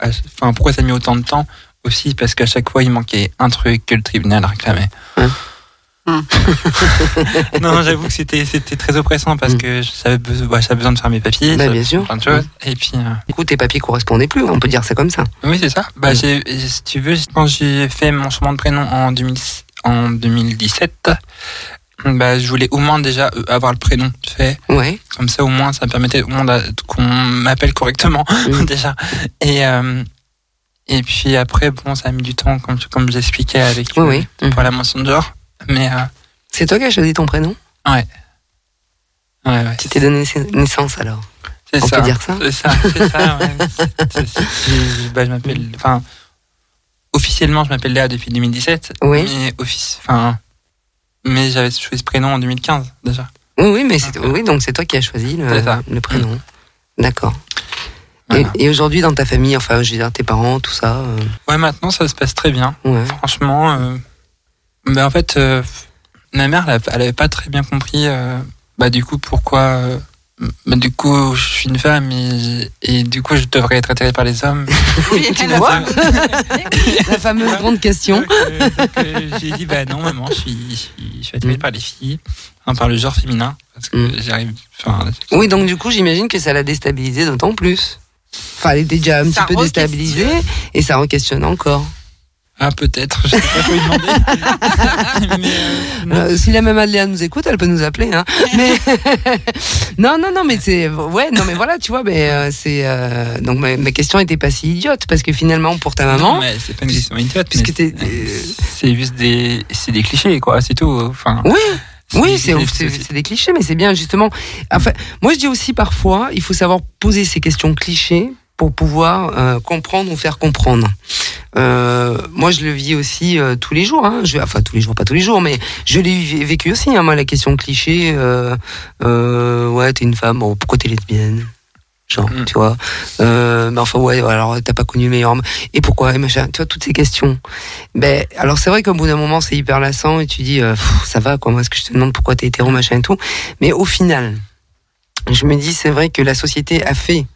enfin pourquoi ça a mis autant de temps aussi parce qu'à chaque fois il manquait un truc que le tribunal réclamait. Mmh. Non, j'avoue que c'était c'était très oppressant parce mm. que j'avais besoin, j'avais besoin de faire mes papiers, bah, bien sûr. Plein de choses. Mm. Et puis, euh... du coup, tes papiers correspondaient plus. On peut dire ça comme ça. Oui, c'est ça. Bah, mm. j'ai, si tu veux, quand j'ai fait mon changement de prénom en, deux mille, en deux mille dix-sept, bah, je voulais au moins déjà avoir le prénom fait. Ouais. Comme ça, au moins, ça me permettait au moins qu'on m'appelle correctement mm. déjà. Et euh, et puis après, bon, ça a mis du temps, comme comme j'expliquais avec oui, euh, oui. pour mm. la mention de genre. Mais euh... c'est toi qui as choisi ton prénom ? Ouais. Ouais, ouais. Tu t'es donné naissance alors ? C'est On ça. On peut dire ça ? C'est ça, c'est ça. Ouais. c'est, c'est, c'est, bah, je m'appelle. Enfin, officiellement, je m'appelle Léa depuis deux mille dix-sept. Oui. Mais office. Enfin, mais j'avais choisi ce prénom en deux mille quinze déjà. Oui, oui, mais c'est, oui, donc c'est toi qui as choisi le, le prénom. Mmh. D'accord. Voilà. Et, et aujourd'hui, dans ta famille, enfin, je veux dire, tes parents, tout ça. Euh... Ouais, maintenant, ça se passe très bien. Ouais. Franchement. Euh... Ben en fait, euh, ma mère, elle, elle avait pas très bien compris euh, bah du coup pourquoi euh, bah, du coup je suis une femme et, et du coup je devrais être attirée par les hommes. Oui, tu vois. La fameuse grande question. Donc, euh, donc, j'ai dit bah non maman, je suis, je suis, je suis attirée mmh. par les filles, hein, par le genre féminin parce que mmh. j'arrive. Oui, donc du coup j'imagine que ça l'a déstabilisée d'autant plus. Enfin, elle était déjà un ça petit peu déstabilisée et ça re-questionne encore. Ah, peut-être, je ne sais pas quoi lui demander. Mais euh, euh, si la même Adéa nous écoute, elle peut nous appeler. Hein. Mais non, non, non, mais c'est. Ouais, non, mais voilà, tu vois, mais, euh, c'est. Euh... Donc ma, ma question n'était pas si idiote, parce que finalement, pour ta maman. Non, mais c'est pas une question idiote, puisque t'es. C'est juste des. C'est des clichés, quoi, c'est tout. Enfin. Oui! C'est oui, c'est, c'est, c'est des clichés, mais c'est bien, justement. Enfin, moi, je dis aussi, parfois, il faut savoir poser ces questions clichés pour pouvoir euh, comprendre ou faire comprendre. Euh, moi, je le vis aussi euh, tous les jours. Hein. Je, enfin, tous les jours, pas tous les jours, mais je l'ai vécu aussi, hein, moi, la question cliché. Euh, euh, ouais, t'es une femme, bon, pourquoi t'es lesbienne ? Genre, mmh. tu vois. Euh, mais enfin, ouais, alors, t'as pas connu meilleur homme. Et pourquoi ? Et machin. Tu vois, toutes ces questions. Ben, alors, c'est vrai qu'au bout d'un moment, c'est hyper lassant et tu dis, euh, pff, ça va, quoi. Moi, est-ce que je te demande pourquoi t'es hétéro, machin et tout ? Mais au final, je me dis, c'est vrai que la société a fait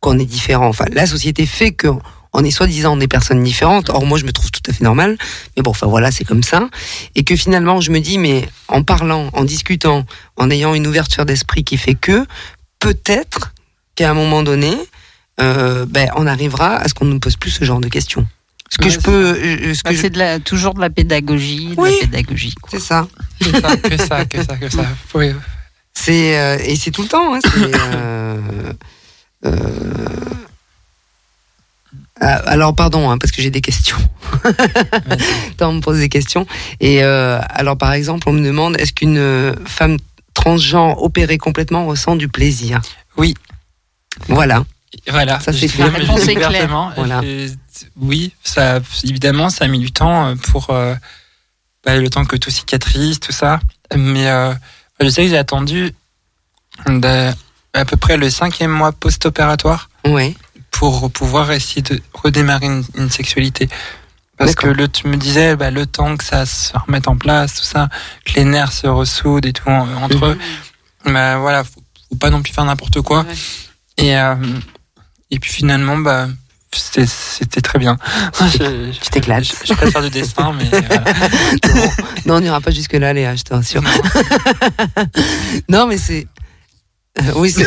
qu'on est différent. Enfin, la société fait qu'on est soi-disant des personnes différentes. Or, moi, je me trouve tout à fait normale. Mais bon, enfin, voilà, c'est comme ça. Et que finalement, je me dis, mais en parlant, en discutant, en ayant une ouverture d'esprit qui fait que, peut-être qu'à un moment donné, euh, ben, on arrivera à ce qu'on ne nous pose plus ce genre de questions. Ce que ouais, je peux, c'est, ce que bah, je... c'est de la, toujours de la pédagogie, de oui, la pédagogie. Quoi. C'est ça. C'est ça, que ça, que ça, que ça. Oui. C'est euh, et c'est tout le temps. Hein, c'est, euh, euh... Alors pardon, hein, parce que j'ai des questions. Attends, on me pose des questions. Et euh, alors par exemple, on me demande est-ce qu'une femme transgenre opérée complètement ressent du plaisir. Oui. Voilà. Voilà. Ça c'est clair. C'est clair. Voilà. Oui, ça évidemment, ça a mis du temps pour euh, bah, le temps que tout cicatrise, tout ça. Mais euh, je sais que j'ai attendu à peu près le cinquième mois post-opératoire. Oui. Pour pouvoir essayer de redémarrer une, une sexualité. Parce D'accord. que le, tu me disais, bah, le temps que ça se remette en place, tout ça, que les nerfs se ressoudent et tout en, entre mmh. eux, bah, voilà, faut, faut pas non plus faire n'importe quoi. Ouais. Et, euh, et puis finalement, bah, c'était, c'était très bien. Je, tu t'éclates. Je, je préfère du dessin, mais voilà. Non, non, on n'ira pas jusque-là, Léa, je te rassure. Non, non mais c'est... Oui, c'est...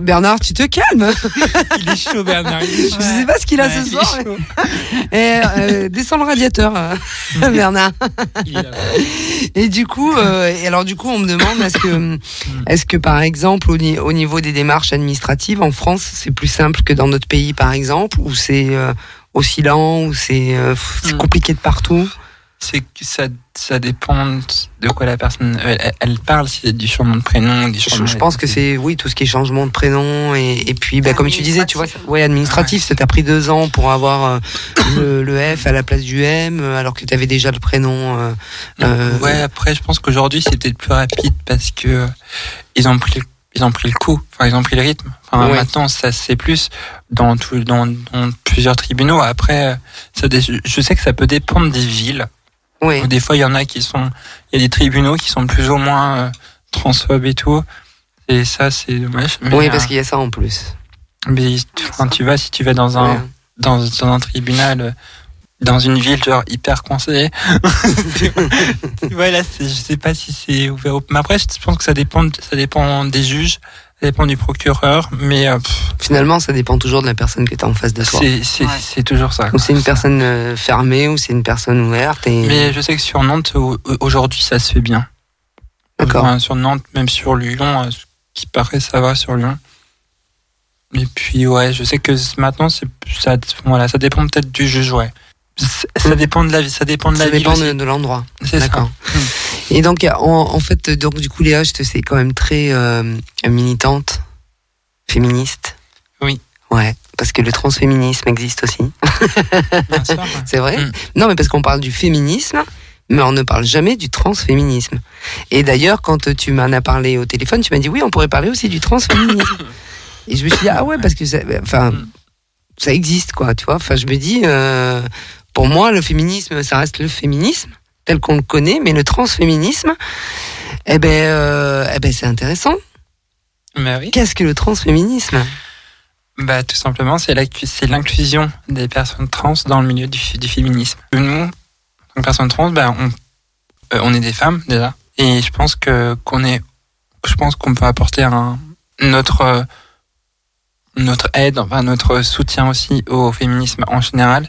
Bernard, tu te calmes. Il est chaud, Bernard. Est chaud. Je sais pas ce qu'il a ouais, ce soir. Mais... Et, euh, descends le radiateur, Bernard. Il est là. Et du coup, euh, et alors du coup, on me demande est-ce que, est-ce que par exemple au, au niveau des démarches administratives en France, c'est plus simple que dans notre pays, par exemple, où c'est euh, aussi lent, où c'est, euh, c'est compliqué de partout. C'est que ça, ça dépend de quoi la personne elle, elle parle, si c'est du changement de prénom, du changement. Je, je pense de... que c'est oui tout ce qui est changement de prénom et, et puis bah, comme tu disais tu vois ouais administratif ouais. Ça t'a pris deux ans pour avoir euh, le, le F à la place du M alors que t'avais déjà le prénom. Euh, Donc, euh, ouais après je pense qu'aujourd'hui c'était plus rapide parce que euh, ils ont pris ils ont pris le coup enfin ils ont pris le rythme enfin ouais. Maintenant ça c'est plus dans tout dans, dans plusieurs tribunaux après ça je sais que ça peut dépendre des villes. Oui. Des fois, il y en a qui sont, il y a des tribunaux qui sont plus ou moins euh, transphobes et tout. Et ça, c'est dommage. Mais, oui, parce euh, qu'il y a ça en plus. Mais quand tu vas, si tu vas dans un, ouais. dans, dans un tribunal, dans une ville genre hyper conseillée, voilà, c'est, je sais pas si c'est ouvert. Mais après, je pense que ça dépend, ça dépend des juges, ça dépend du procureur, mais euh, finalement, ça dépend toujours de la personne que t'as en face de toi. C'est, c'est, ouais. c'est toujours ça. Ou quoi. C'est une personne euh, fermée, ou c'est une personne ouverte. Et... Mais je sais que sur Nantes, aujourd'hui, ça se fait bien. D'accord. Enfin, sur Nantes, même sur Lyon, ce qui paraît, ça va sur Lyon. Et puis, ouais, je sais que maintenant, c'est, ça, voilà, ça dépend peut-être du juge, ouais. Ça, ça dépend de la, ça dépend de la ça ville. Ça dépend de, de l'endroit. C'est D'accord. ça. Mmh. Et donc, en, en fait, donc, du coup, Léa, je te sais quand même très euh, militante, féministe. Oui. Ouais, parce que le transféminisme existe aussi. Bien sûr. Ouais. C'est vrai. Mmh. Non, mais parce qu'on parle du féminisme, mais on ne parle jamais du transféminisme. Et d'ailleurs, quand tu m'en as parlé au téléphone, tu m'as dit oui, on pourrait parler aussi du transféminisme. Et je me suis dit, ah ouais, parce que ça, enfin, mmh. ça existe, quoi, tu vois. Enfin, je me dis, euh, pour moi, le féminisme, ça reste le féminisme tel qu'on le connaît, mais le transféminisme, Eh ben, euh, eh ben, c'est intéressant. Mais oui. Qu'est-ce que le transféminisme ? Bah, tout simplement, c'est, c'est l'inclusion des personnes trans dans le milieu du, du féminisme. Nous, en personnes trans, bah, on, euh, on est des femmes déjà, et je pense que qu'on est, je pense qu'on peut apporter un, notre euh, notre aide, enfin notre soutien aussi au féminisme en général.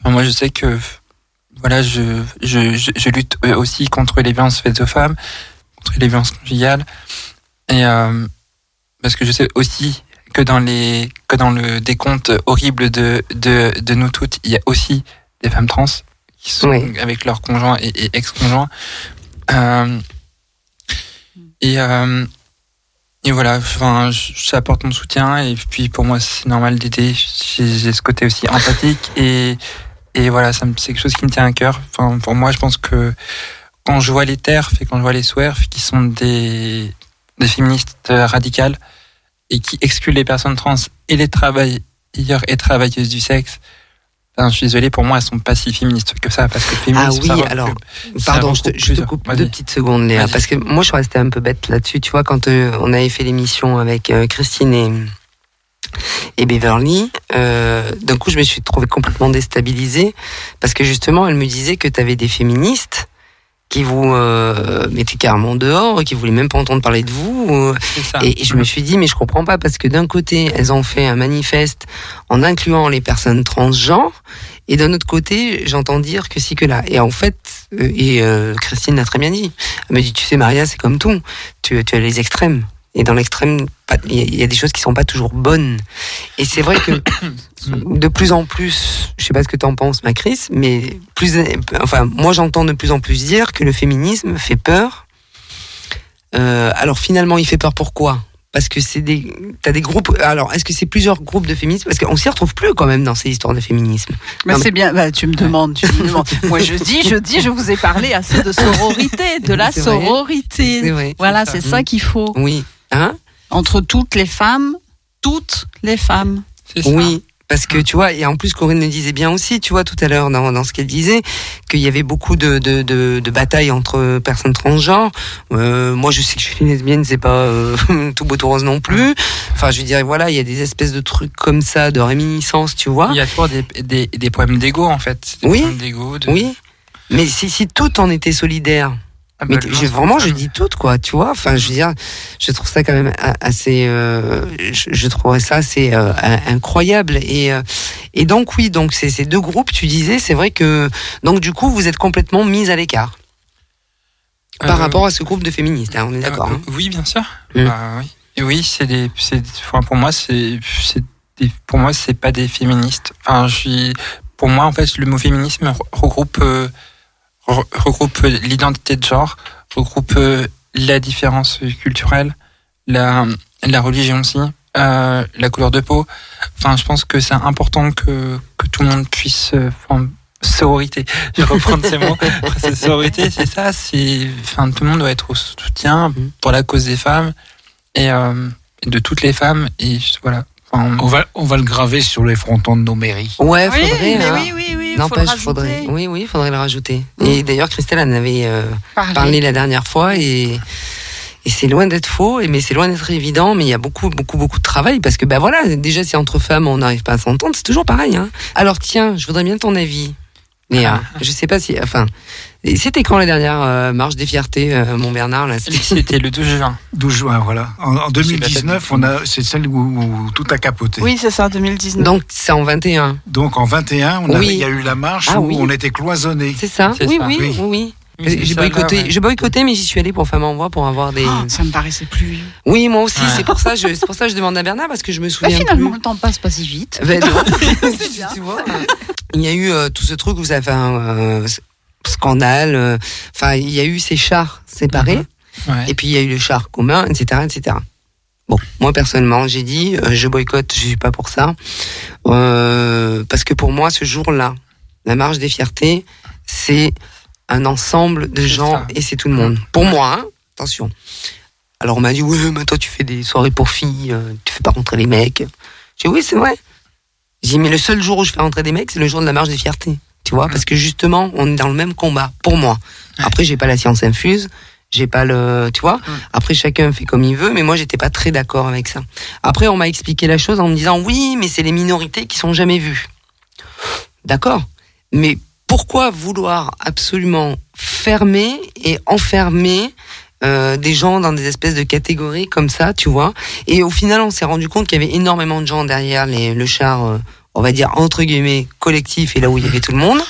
Enfin, moi, je sais que voilà, je je je, je lutte aussi contre les violences faites aux femmes, contre les violences conjugales. Et euh, parce que je sais aussi que dans les que dans le décompte horrible de de de nous toutes, il y a aussi des femmes trans qui sont oui. avec leurs conjoints et, et ex-conjoints. Euh, et euh, et voilà, enfin, j'apporte mon soutien et puis pour moi c'est normal d'aider. J'ai, j'ai ce côté aussi empathique et et voilà, ça me, c'est quelque chose qui me tient à cœur. Enfin, pour moi, je pense que quand je vois les TERF et quand je vois les SWERF qui sont des des féministes radicales et qui excluent les personnes trans et les travailleurs et travailleuses du sexe, enfin, je suis désolé, pour moi elles sont pas si féministes que ça, parce que féministes, ah oui, alors plus, pardon, je te, je te coupe deux petites secondes, Léa. Vas-y. Parce que moi je suis restée un peu bête là-dessus, tu vois, quand euh, on avait fait l'émission avec euh, Christine et et Beverly, euh, d'un coup je me suis trouvée complètement déstabilisée, parce que justement elle me disait que t'avais des féministes qui vous euh, mettaient carrément dehors, qui voulaient même pas entendre parler de vous. Euh, et, et je me suis dit, mais je comprends pas, parce que d'un côté, elles ont fait un manifeste en incluant les personnes transgenres, et d'un autre côté, j'entends dire que si que là. Et en fait, euh, et euh, Christine l'a très bien dit, elle me dit, tu sais Maria, c'est comme tout, tu, tu as les extrêmes. Et dans l'extrême, il y a des choses qui sont pas toujours bonnes. Et c'est vrai que de plus en plus, je sais pas ce que t'en penses, ma Chris, mais plus, enfin, moi j'entends de plus en plus dire que le féminisme fait peur. Euh, alors finalement, il fait peur pourquoi ? Parce que c'est des, t'as des groupes. Alors, est-ce que c'est plusieurs groupes de féminisme ? Parce qu'on s'y retrouve plus quand même dans ces histoires de féminisme. Bah non, c'est mais... bien. Bah, tu me demandes. Tu me demandes. Moi, je dis, je dis, je vous ai parlé assez de sororité, de la c'est sororité. Vrai. C'est vrai. Voilà, c'est ça, c'est ça qu'il faut. Oui. Hein ? Entre toutes les femmes, toutes les femmes. C'est ça. Oui, parce que tu vois, et en plus Corinne le disait bien aussi, tu vois, tout à l'heure dans, dans ce qu'elle disait, qu'il y avait beaucoup de, de, de, de batailles entre personnes transgenres. Euh, moi, je sais que je suis lesbienne, c'est pas euh, tout beau tout rose non plus. Enfin, je dirais, voilà, il y a des espèces de trucs comme ça, de réminiscences, tu vois. Il y a toujours des, des, des problèmes d'ego, en fait. Des oui, de... oui. Mais si, si toutes en étaient solidaires. Mais je, vraiment, je dis tout, quoi, tu vois. Enfin, je veux dire, je trouve ça quand même assez. Euh, je, je trouverais ça assez euh, incroyable. Et euh, et donc oui, donc c'est ces deux groupes. Tu disais, c'est vrai que donc du coup, vous êtes complètement mise à l'écart euh, par rapport à ce groupe de féministes. Hein, on est d'accord. Euh, hein. Oui, bien sûr. Mmh. Bah, oui. Et oui, c'est des. C'est, pour moi, c'est. c'est des, pour moi, c'est pas des féministes. Enfin, je suis. Pour moi, en fait, le mot féminisme regroupe. Euh, regroupe l'identité de genre, regroupe la différence culturelle, la, la religion aussi, euh, la couleur de peau. Enfin, je pense que c'est important que, que tout le monde puisse, enfin, sororité. Je vais reprendre ces mots. C'est sororité, c'est ça, c'est, enfin, tout le monde doit être au soutien pour la cause des femmes et, euh, de toutes les femmes et voilà. Enfin, on va, on va le graver sur les frontons de nos mairies. Ouais, oui, faudrait, mais hein. oui, oui, oui. Non, pas, faudrait, oui, oui, faudrait le rajouter. Mmh. Et d'ailleurs, Christelle en avait euh, parlé. parlé la dernière fois, et, et c'est loin d'être faux, et mais c'est loin d'être évident. Mais il y a beaucoup, beaucoup, beaucoup de travail, parce que bah voilà, déjà si entre femmes on n'arrive pas à s'entendre, c'est toujours pareil. Hein. Alors tiens, je voudrais bien ton avis, Léa. Ah. Je sais pas si, enfin, c'était quand la dernière euh, marche des fiertés, euh, mon Bernard là, c'était... c'était le douze juin. douze juin, voilà. En, en deux mille dix-neuf, on a, c'est celle où, où tout a capoté. Oui, c'est ça, deux mille dix-neuf. Donc c'est en vingt et un. Donc en vingt et un, on oui. avait, il y a eu la marche ah, où oui. on était cloisonnés. C'est ça. C'est oui, ça. Oui, oui, oui. oui. J'ai boycotté, ouais. j'ai boycotté, mais j'y suis allée pour Femmes en voix pour avoir des. Oh, ça me paraissait plus vieux. Oui, moi aussi. Ouais. C'est pour ça, je, c'est pour ça, que je demande à Bernard parce que je me souviens. Bah, finalement, plus. Le temps passe pas si vite. Bah, c'est bien. Tu vois, il y a eu euh, tout ce truc où ça fait un. Euh, scandale, enfin euh, il y a eu ces chars séparés, mmh. ouais. et puis il y a eu le char commun, et cetera, et cetera. Bon, moi personnellement, j'ai dit, euh, je boycotte, je suis pas pour ça, euh, parce que pour moi, ce jour-là, la marche des fiertés, c'est un ensemble de c'est gens ça. Et c'est tout le monde. Pour ouais. moi, hein, attention. Alors on m'a dit, oui, mais toi tu fais des soirées pour filles, euh, tu fais pas rentrer les mecs. J'ai dit, oui, c'est vrai. J'ai dit, mais le seul jour où je fais rentrer des mecs, c'est le jour de la marche des fiertés. Tu vois, parce que justement, on est dans le même combat, pour moi. Après, j'ai pas la science infuse, j'ai pas le, tu vois. Mmh. Après, chacun fait comme il veut, mais moi, j'étais pas très d'accord avec ça. Après, on m'a expliqué la chose en me disant, oui, mais c'est les minorités qui sont jamais vues. D'accord. Mais pourquoi vouloir absolument fermer et enfermer euh, des gens dans des espèces de catégories comme ça, tu vois? Et au final, on s'est rendu compte qu'il y avait énormément de gens derrière les, le char, euh, on va dire, entre guillemets, collectif, et là où il y avait tout le monde.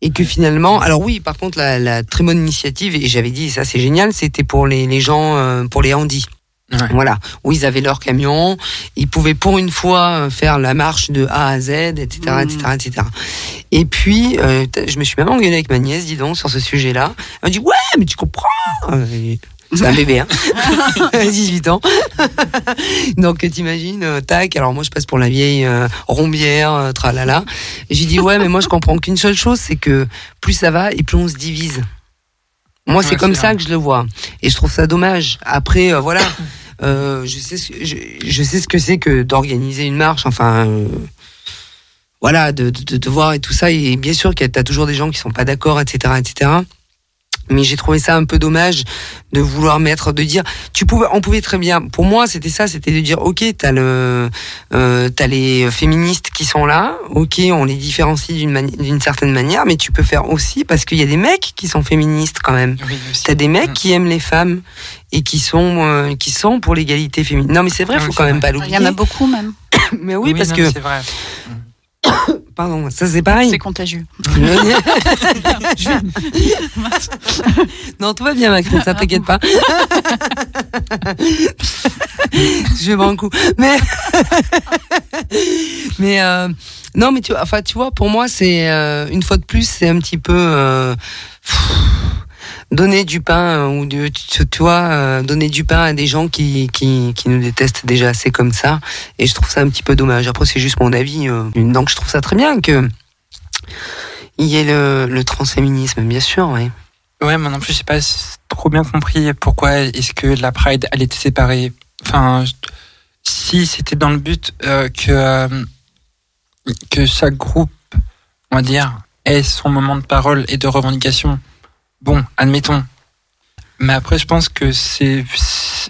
Et que finalement, alors oui, par contre, la, la très bonne initiative, et j'avais dit, ça c'est génial, c'était pour les, les gens, euh, pour les handis. Ouais. Voilà, où ils avaient leur camion, ils pouvaient pour une fois faire la marche de A à Z, et cetera, mmh. et cetera, et cetera. Et puis, euh, je me suis même engueulée avec ma nièce, dis donc, sur ce sujet-là. Elle m'a dit, ouais, mais tu comprends. Et c'est un bébé, hein. dix-huit ans. Donc, t'imagines, tac. Alors, moi, je passe pour la vieille euh, rombière, euh, tralala. Et j'ai dit, ouais, mais moi, je comprends qu'une seule chose, c'est que plus ça va et plus on se divise. Moi, ouais, c'est comme c'est ça que je le vois. Et je trouve ça dommage. Après, euh, voilà, euh, je sais ce que, je, je sais ce que c'est que d'organiser une marche, enfin... Euh, voilà, de, de, de, de voir et tout ça. Et bien sûr qu'il y a toujours des gens qui sont pas d'accord, et cetera, et cetera. Mais j'ai trouvé ça un peu dommage de vouloir mettre, de dire, tu pouvais, on pouvait très bien. Pour moi, c'était ça, c'était de dire, ok, t'as le, euh, t'as les féministes qui sont là, ok, on les différencie d'une mani- d'une certaine manière, mais tu peux faire aussi parce qu'il y a des mecs qui sont féministes quand même. Oui, t'as des mecs qui aiment les femmes et qui sont, euh, qui sont pour l'égalité féminine. Non, mais c'est vrai, oui, faut c'est quand vrai. Même pas l'oublier. Il y en a beaucoup même. Mais oui, oui parce non, que. C'est vrai. Pardon, ça c'est pareil. C'est contagieux. Non, tout va bien, Macron, ça t'inquiète pas. Je vais boire un coup. Mais, mais euh... non, mais tu, enfin, tu vois, pour moi, c'est euh, une fois de plus, c'est un petit peu euh... donner du pain ou de, tu, tu vois, euh, donner du pain à des gens qui, qui, qui nous détestent déjà assez comme ça. Et je trouve ça un petit peu dommage. Après, c'est juste mon avis. Euh. Donc, je trouve ça très bien que il y ait le, le transféminisme, bien sûr, oui. Ouais, moi non plus, je sais pas trop bien compris pourquoi est-ce que la Pride allait être séparée. Enfin, si c'était dans le but euh, que euh, que chaque groupe, on va dire, ait son moment de parole et de revendication. Bon, admettons. Mais après, je pense que c'est,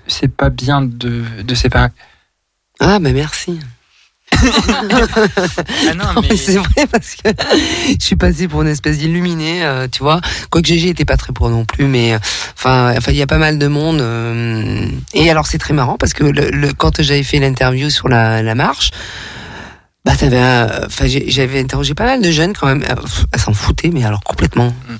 c'est pas bien de, de séparer. Ah, ben bah merci. Ah non, non, mais... mais c'est vrai parce que je suis passée pour une espèce d'illuminée, euh, tu vois. Quoique G G était pas très pour non plus, mais enfin, enfin, il y a pas mal de monde. Euh, et alors, c'est très marrant parce que le, le, quand j'avais fait l'interview sur la, la marche, bah, t'avais, enfin, euh, j'avais interrogé pas mal de jeunes quand même. Elles s'en foutaient, mais alors complètement. Mm.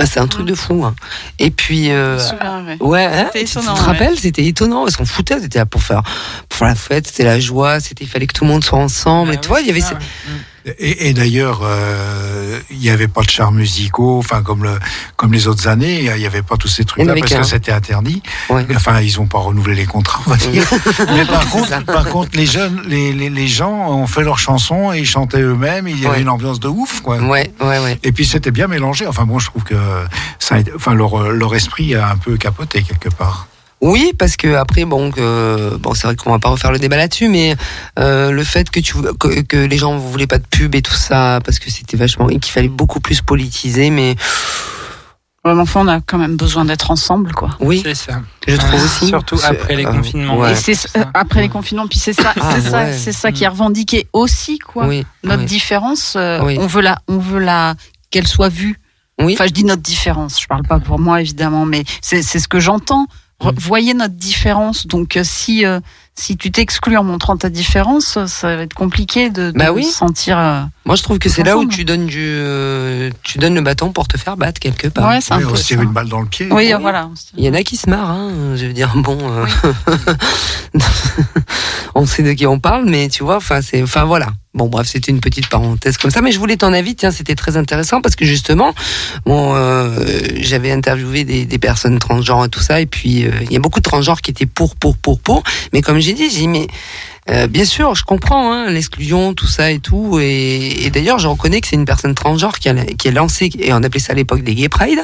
Bah c'est un truc de fou hein. Et puis euh, souviens, ouais, ouais hein, tu te rappelles, ouais. C'était étonnant parce qu'on foutait, c'était là pour faire pour faire la fête, c'était la joie, c'était il fallait que tout le monde soit ensemble. Ah, et tu vois, il y avait ça, ouais. et, et d'ailleurs euh, il y avait pas de chars musicaux, enfin comme le comme les autres années, il y avait pas tous ces trucs là parce un. Que c'était interdit. Ouais. Enfin ils ont pas renouvelé les contrats, on va dire. Mais par contre, par contre les jeunes, les les les gens ont fait leurs chansons et ils chantaient eux-mêmes, il y avait ouais. une ambiance de ouf quoi. Ouais, ouais, ouais. Et puis c'était bien mélangé. Enfin bon, je trouve que ça, enfin leur leur esprit a un peu capoté quelque part. Oui, parce que après bon, que, bon c'est vrai qu'on va pas refaire le débat là-dessus, mais euh, le fait que tu que, que les gens voulaient pas de pub et tout ça, parce que c'était vachement et qu'il fallait beaucoup plus politiser, mais l'enfant on a quand même besoin d'être ensemble quoi. Oui, c'est ça. Je trouve euh, aussi surtout après les euh, confinements. Ouais. Et c'est euh, après les confinements, puis c'est ça, ah, c'est, ouais. ça c'est ça qui est revendiqué aussi quoi. Oui, notre oui. différence, euh, oui. on veut la, on veut la qu'elle soit vue. Oui. Enfin, je dis notre différence. Je parle pas pour moi évidemment, mais c'est c'est ce que j'entends. Re- voyez notre différence. Donc si euh, si tu t'exclus en montrant ta différence, ça va être compliqué de, de bah oui. sentir. Euh, Moi, je trouve que c'est ensemble. Là où tu donnes du euh, tu donnes le bâton pour te faire battre quelque part. Ouais, c'est oui, un on peu se tire une balle dans le pied. Oui, oui. Voilà. Il y en a qui se marrent. Hein, je veux dire bon, euh, oui. On sait de qui on parle, mais tu vois, enfin c'est, enfin voilà. Bon, bref, c'était une petite parenthèse comme ça, mais je voulais ton avis, tiens, c'était très intéressant parce que justement, bon, euh, j'avais interviewé des, des personnes transgenres et tout ça, et puis il euh, y a beaucoup de transgenres qui étaient pour, pour, pour, pour, mais comme j'ai dit, j'ai dit, mais euh, bien sûr, je comprends hein, l'exclusion, tout ça et tout, et, et d'ailleurs, je reconnais que c'est une personne transgenre qui a, qui a lancé, et on appelait ça à l'époque des Gay Pride,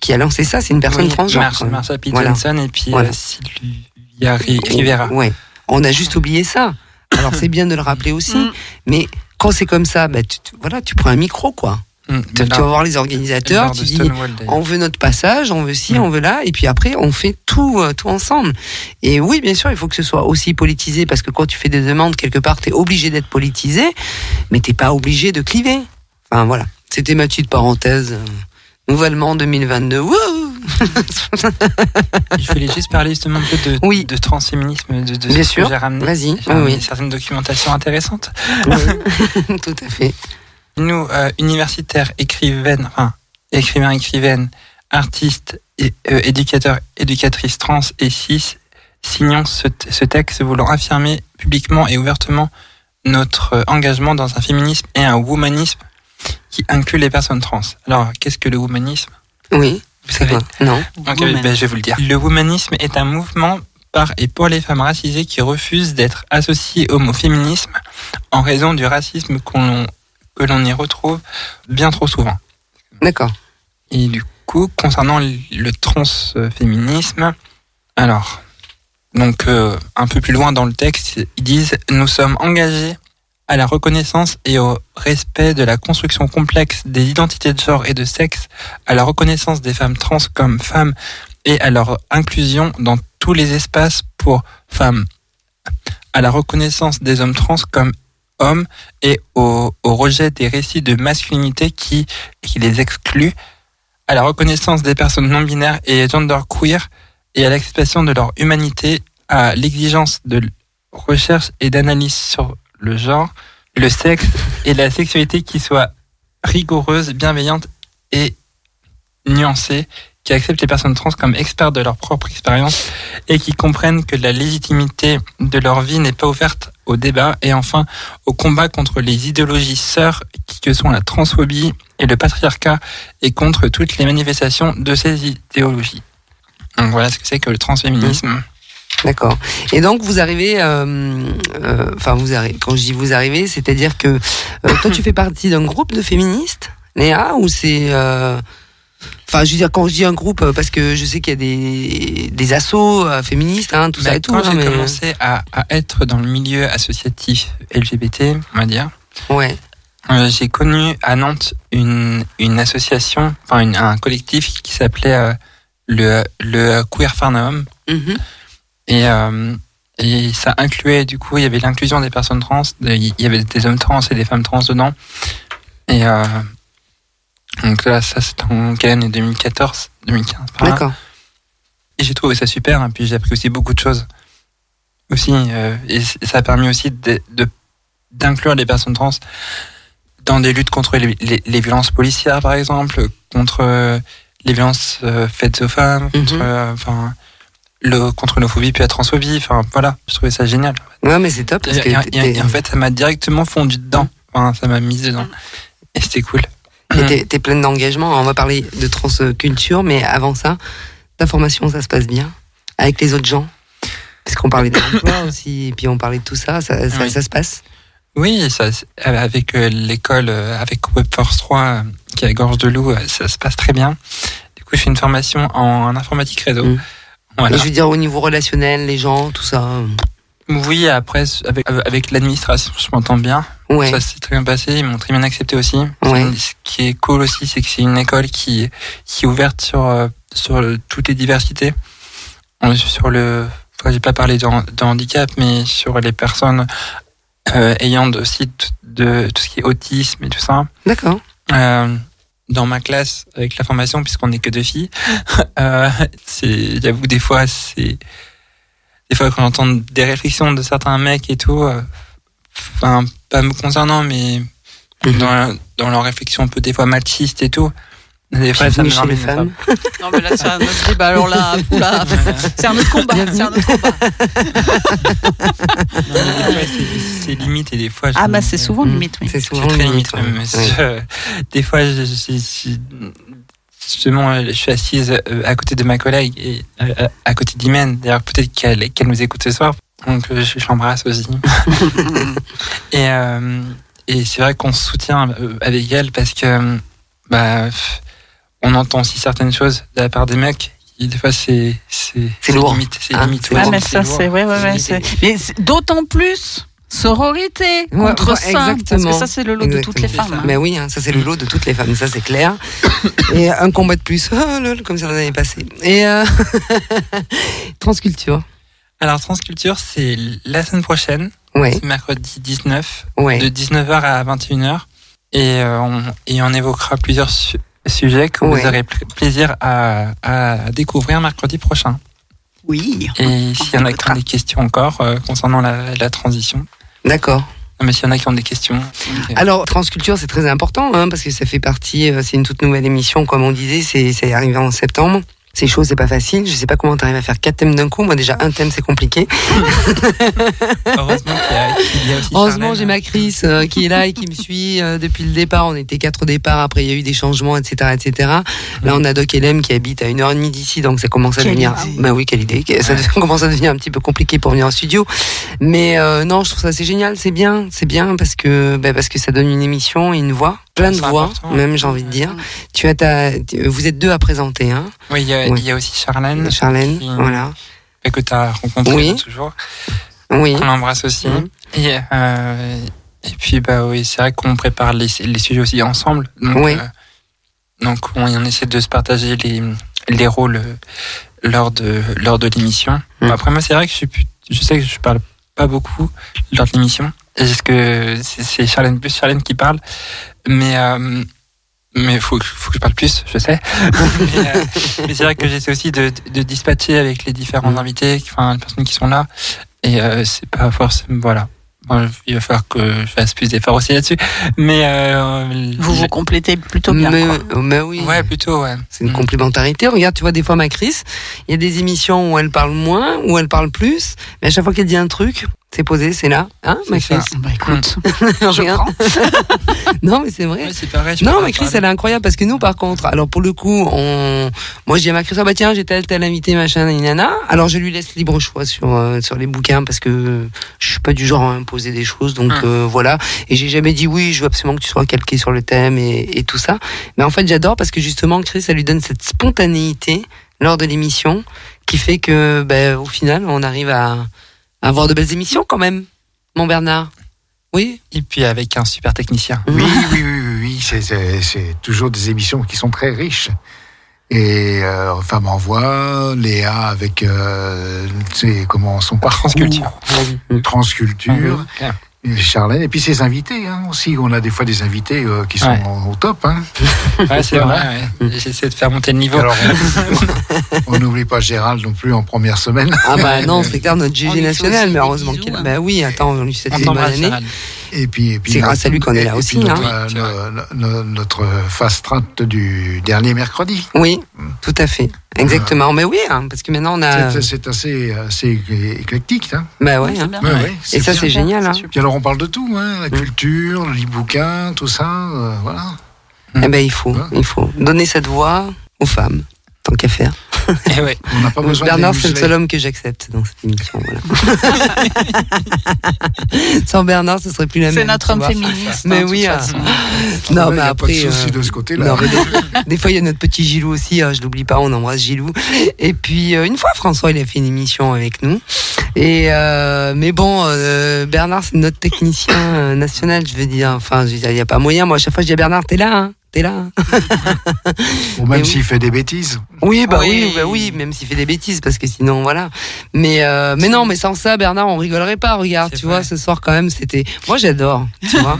qui a lancé ça, c'est une personne oui, transgenre. Mar- Martha P. Johnson voilà. et puis voilà. Sylvia Rivera. Ouais, on a juste oublié ça. Alors c'est bien de le rappeler aussi, mm. mais quand c'est comme ça, ben bah, tu, tu, voilà, tu prends un micro quoi. Mmh, tu vas voir les organisateurs, tu dis on veut notre passage, on veut ci, mmh. on veut là, et puis après on fait tout, euh, tout ensemble. Et oui, bien sûr, il faut que ce soit aussi politisé, parce que quand tu fais des demandes quelque part, t'es obligé d'être politisé, mais t'es pas obligé de cliver. Enfin voilà, c'était ma petite parenthèse. Nouvellement deux mille vingt-deux. Wouh. Je voulais juste parler justement un peu de, oui. de transféminisme, de, de ce que j'ai ramené. Vas-y. J'ai ramené oui. certaines documentations intéressantes. Oui. Tout à fait. Nous, euh, universitaires, écrivaines, enfin, écrivains, écrivaines, artistes, et, euh, éducateurs, éducatrices trans et cis, signons ce, t- ce texte voulant affirmer publiquement et ouvertement notre engagement dans un féminisme et un womanisme qui inclut les personnes trans. Alors, qu'est-ce que le womanisme ? Oui, vous savez. Non. Donc, euh, ben, je vais vous le dire. Le womanisme est un mouvement par et pour les femmes racisées qui refusent d'être associées au mot féminisme en raison du racisme qu'on, que l'on y retrouve bien trop souvent. D'accord. Et du coup, concernant le transféminisme, alors, donc euh, un peu plus loin dans le texte, ils disent « Nous sommes engagés à la reconnaissance et au respect de la construction complexe des identités de genre et de sexe, à la reconnaissance des femmes trans comme femmes et à leur inclusion dans tous les espaces pour femmes, à la reconnaissance des hommes trans comme hommes et au, au rejet des récits de masculinité qui, qui les excluent, à la reconnaissance des personnes non-binaires et genderqueer et à l'expression de leur humanité, à l'exigence de recherche et d'analyse sur le genre, le sexe et la sexualité qui soit rigoureuse, bienveillante et nuancée, qui accepte les personnes trans comme experts de leur propre expérience et qui comprennent que la légitimité de leur vie n'est pas ouverte au débat, et enfin au combat contre les idéologies sœurs que sont la transphobie et le patriarcat et contre toutes les manifestations de ces idéologies. Donc voilà ce que c'est que le transféminisme. Mmh. D'accord. Et donc vous arrivez, euh, euh, enfin vous arrivez. Quand je dis vous arrivez, c'est-à-dire que euh, toi tu fais partie d'un groupe de féministes, Léa, ou c'est, euh, enfin je veux dire quand je dis un groupe, parce que je sais qu'il y a des des assos féministes, hein, tout bah, ça et tout. Quand hein, j'ai mais... commencé à, à être dans le milieu associatif L G B T, on va dire. Ouais. Euh, j'ai connu à Nantes une une association, enfin une, un collectif qui s'appelait euh, le le Queer Farnham. Mm-hmm. Et, euh, et ça incluait, du coup, il y avait l'inclusion des personnes trans, il y avait des hommes trans et des femmes trans dedans. Et euh, donc là, ça, c'est en année deux mille quatorze, deux mille quinze, par là. D'accord. Et j'ai trouvé ça super, hein, puis j'ai appris aussi beaucoup de choses. Aussi, euh, et ça a permis aussi de, de, d'inclure les personnes trans dans des luttes contre les, les, les violences policières, par exemple, contre les violences euh, faites aux femmes, contre... Mm-hmm. Enfin... Euh, Le, contre l'homophobie puis la transphobie, enfin voilà, je trouvais ça génial. Ouais, mais c'est top parce et, que et, et, et en fait ça m'a directement fondu dedans, enfin ça m'a mise dedans et c'était cool. Et t'es, t'es pleine d'engagement. On va parler de transculture, mais avant ça, ta formation ça se passe bien avec les autres gens, parce qu'on parlait d'emploi aussi, et puis on parlait de tout ça, ça, ça, oui. ça se passe. Oui, ça, avec l'école, avec Web Force trois qui est à Gorge de Loup, ça se passe très bien. Du coup, je fais une formation en informatique réseau. Mm. Voilà. Je veux dire, au niveau relationnel, les gens, tout ça. Oui, après, avec, avec l'administration, je m'entends bien. Ouais. Ça s'est très bien passé, ils m'ont très bien accepté aussi. Ouais. Ce qui est cool aussi, c'est que c'est une école qui, qui est ouverte sur, sur le, toutes les diversités. Sur le, enfin, j'ai pas parlé de, de handicap, mais sur les personnes euh, ayant aussi de, de tout ce qui est autisme et tout ça. D'accord. Euh, Dans ma classe, avec la formation, puisqu'on n'est que deux filles, euh, c'est, j'avoue, des fois, c'est, des fois, quand j'entends des réflexions de certains mecs et tout, euh, enfin, pas me concernant, mais mm-hmm. dans, dans leurs réflexions un peu, des fois, machistes et tout, des fois, ça me rend les femmes. Non, mais là, c'est un autre débat, alors là, là, c'est un autre combat, c'est un autre combat. Non, mais des fois, c'est, c'est limite, et des fois... Ah, bah, c'est souvent limite, oui. C'est souvent très limite, même. Des fois, je, je, je, justement, je suis assise à côté de ma collègue, et à, à côté d'Imène, d'ailleurs, peut-être qu'elle, qu'elle nous écoute ce soir, donc je, je l'embrasse aussi. et, euh, et c'est vrai qu'on se soutient avec elle, parce que, bah... on entend aussi certaines choses de la part des mecs. Et des fois, c'est c'est c'est, c'est limite, c'est ah, limite. Ah, ouais, mais c'est ça, lourd. c'est ouais, ouais, ouais. C'est... Mais c'est... d'autant plus Sororité contre ouais, ouais, ça, parce que ça c'est le lot exactement. de toutes les femmes. Hein. Mais oui, hein, ça c'est le lot de toutes les femmes, ça c'est clair. Et un combat de plus, oh, lol, comme ça l'année passée. Et euh... Transculture. Alors Transculture, c'est la semaine prochaine, ouais. c'est mercredi dix-neuf, ouais. de dix-neuf heures à vingt et une heures, et, euh, on, et on évoquera plusieurs su- sujets que ouais. vous aurez pl- plaisir à, à découvrir mercredi prochain. Oui. Et s'il y en a qui ont des questions encore euh, concernant la, la transition. D'accord. Mais s'il y en a qui ont des questions. Okay. Alors, Transculture, c'est très important, hein, parce que ça fait partie, euh, c'est une toute nouvelle émission, comme on disait, c'est, c'est arrivé en septembre. C'est chaud, c'est pas facile. Je sais pas comment t'arrives à faire quatre thèmes d'un coup. Moi, déjà, un thème, c'est compliqué. Heureusement qu'il y a, qu'il y a aussi Heureusement, Charlène. J'ai ma Chris euh, qui est là et qui me suit euh, depuis le départ. On était quatre au départ. Après, il y a eu des changements, et cetera, et cetera. Là, on a Doc et Lem qui habite à une heure et demie d'ici, donc ça commence à quelle devenir. Idée. Bah oui, quelle idée. Ça ouais. commence à devenir un petit peu compliqué pour venir en studio. Mais euh, non, je trouve ça c'est génial, c'est bien, c'est bien parce que bah, parce que ça donne une émission et une voix. Plein de voix, même j'ai envie de dire. Tu as ta, vous êtes deux à présenter, hein. Oui, il y a, ouais. il y a aussi Charlène. Charlène, qui, voilà. Que tu as rencontré oui. toujours. Oui. On l'embrasse aussi. Mmh. Et, euh, et puis bah oui, c'est vrai qu'on prépare les, les sujets aussi ensemble. Donc, oui. Euh, donc on, on essaie de se partager les les rôles lors de lors de l'émission. Mmh. Après moi, c'est vrai que je suis plus, je sais que je parle pas beaucoup lors de l'émission. Parce que c'est Charlène plus Charlène qui parle, mais euh, mais faut faut que je parle plus, je sais. mais, euh, mais c'est vrai que j'essaie aussi de, de dispatcher avec les différents invités, enfin les personnes qui sont là, et euh, c'est pas forcément voilà. Bon, il va falloir que je fasse plus d'efforts aussi là-dessus, mais euh, vous je... vous complétez plutôt bien. Mais, quoi. mais oui, ouais, plutôt ouais. C'est une complémentarité. Regarde, tu vois des fois ma Chris, il y a des émissions où elle parle moins, où elle parle plus, mais à chaque fois qu'elle dit un truc. C'est posé, c'est là, hein, c'est ma Chris. Bah écoute, je prends. Non, mais c'est vrai. Oui, c'est pareil, non, ma Chris, elle est incroyable parce que nous, par contre, alors pour le coup, on, moi, je dis à ma Chris, ah bah tiens, j'ai tel tel invité, machin, nana. Alors je lui laisse libre choix sur euh, sur les bouquins parce que je suis pas du genre à imposer des choses, donc hum. euh, voilà. Et j'ai jamais dit oui, je veux absolument que tu sois calqué sur le thème et, et tout ça. Mais en fait, j'adore parce que justement, Chris, ça lui donne cette spontanéité lors de l'émission qui fait que, ben, bah, au final, on arrive à avoir de belles émissions quand même, mon Bernard. Oui. Et puis avec un super technicien. Oui, oui, oui, oui, oui. C'est, c'est, c'est toujours des émissions qui sont très riches. Et euh, Femmes en voix, Léa avec euh, c'est comment son parcours. Transculture. Oui. Transculture. Ah, oui. Charlène. Et puis ses invités hein, aussi. On a des fois des invités euh, qui sont ouais. au top. Hein. Ouais, c'est vrai. Ouais. J'essaie de faire monter le niveau. Alors, on n'oublie pas Gérald non plus en première semaine. Ah bah non, c'est clair, notre G G national, mais heureusement qu'il a... Hein. Bah oui, attends, on lui souhaite une bonne année. Et puis, et puis, c'est grâce à lui qu'on est là aussi. Notre, hein. euh, le, le, notre fast-track du dernier mercredi. Oui, tout à fait. Exactement. Euh, mais oui, hein, parce que maintenant on a... C'est, c'est assez, assez éclectique. Hein. Bah ouais. Hein. ouais, ouais et ça, c'est génial. Hein. Puis alors, on parle de tout, hein, la culture, les bouquins, tout ça, euh, voilà. Eh ben, bah, il faut, voilà. il faut donner cette voix aux femmes. Tant qu'à faire. Et ouais. On n'a pas besoin Bernard, c'est le seul homme que j'accepte dans cette émission. Voilà. Sans Bernard, ce serait plus la c'est même. C'est notre homme féministe. Mais oui. Euh... Non, mais bah, après. Il n'y a pas de souci de ce côté-là. Non, mais des... des fois, il y a notre petit Gilou aussi. Hein, je ne l'oublie pas. On embrasse Gilou. Et puis, euh, une fois, François, il a fait une émission avec nous. Et euh, mais bon, euh, Bernard, c'est notre technicien euh, national. Je veux dire, enfin, je veux dire, il n'y a pas moyen. Moi, à chaque fois, je dis à Bernard, t'es là. Hein. T'es là. Hein. Ou même mais s'il oui. fait des bêtises. Oui, bah oui. oui, bah oui, même s'il fait des bêtises, parce que sinon, voilà. Mais, euh, mais non, mais sans ça, Bernard, on rigolerait pas. Regarde, c'est tu vrai. vois, ce soir quand même, c'était. Moi, j'adore, tu vois.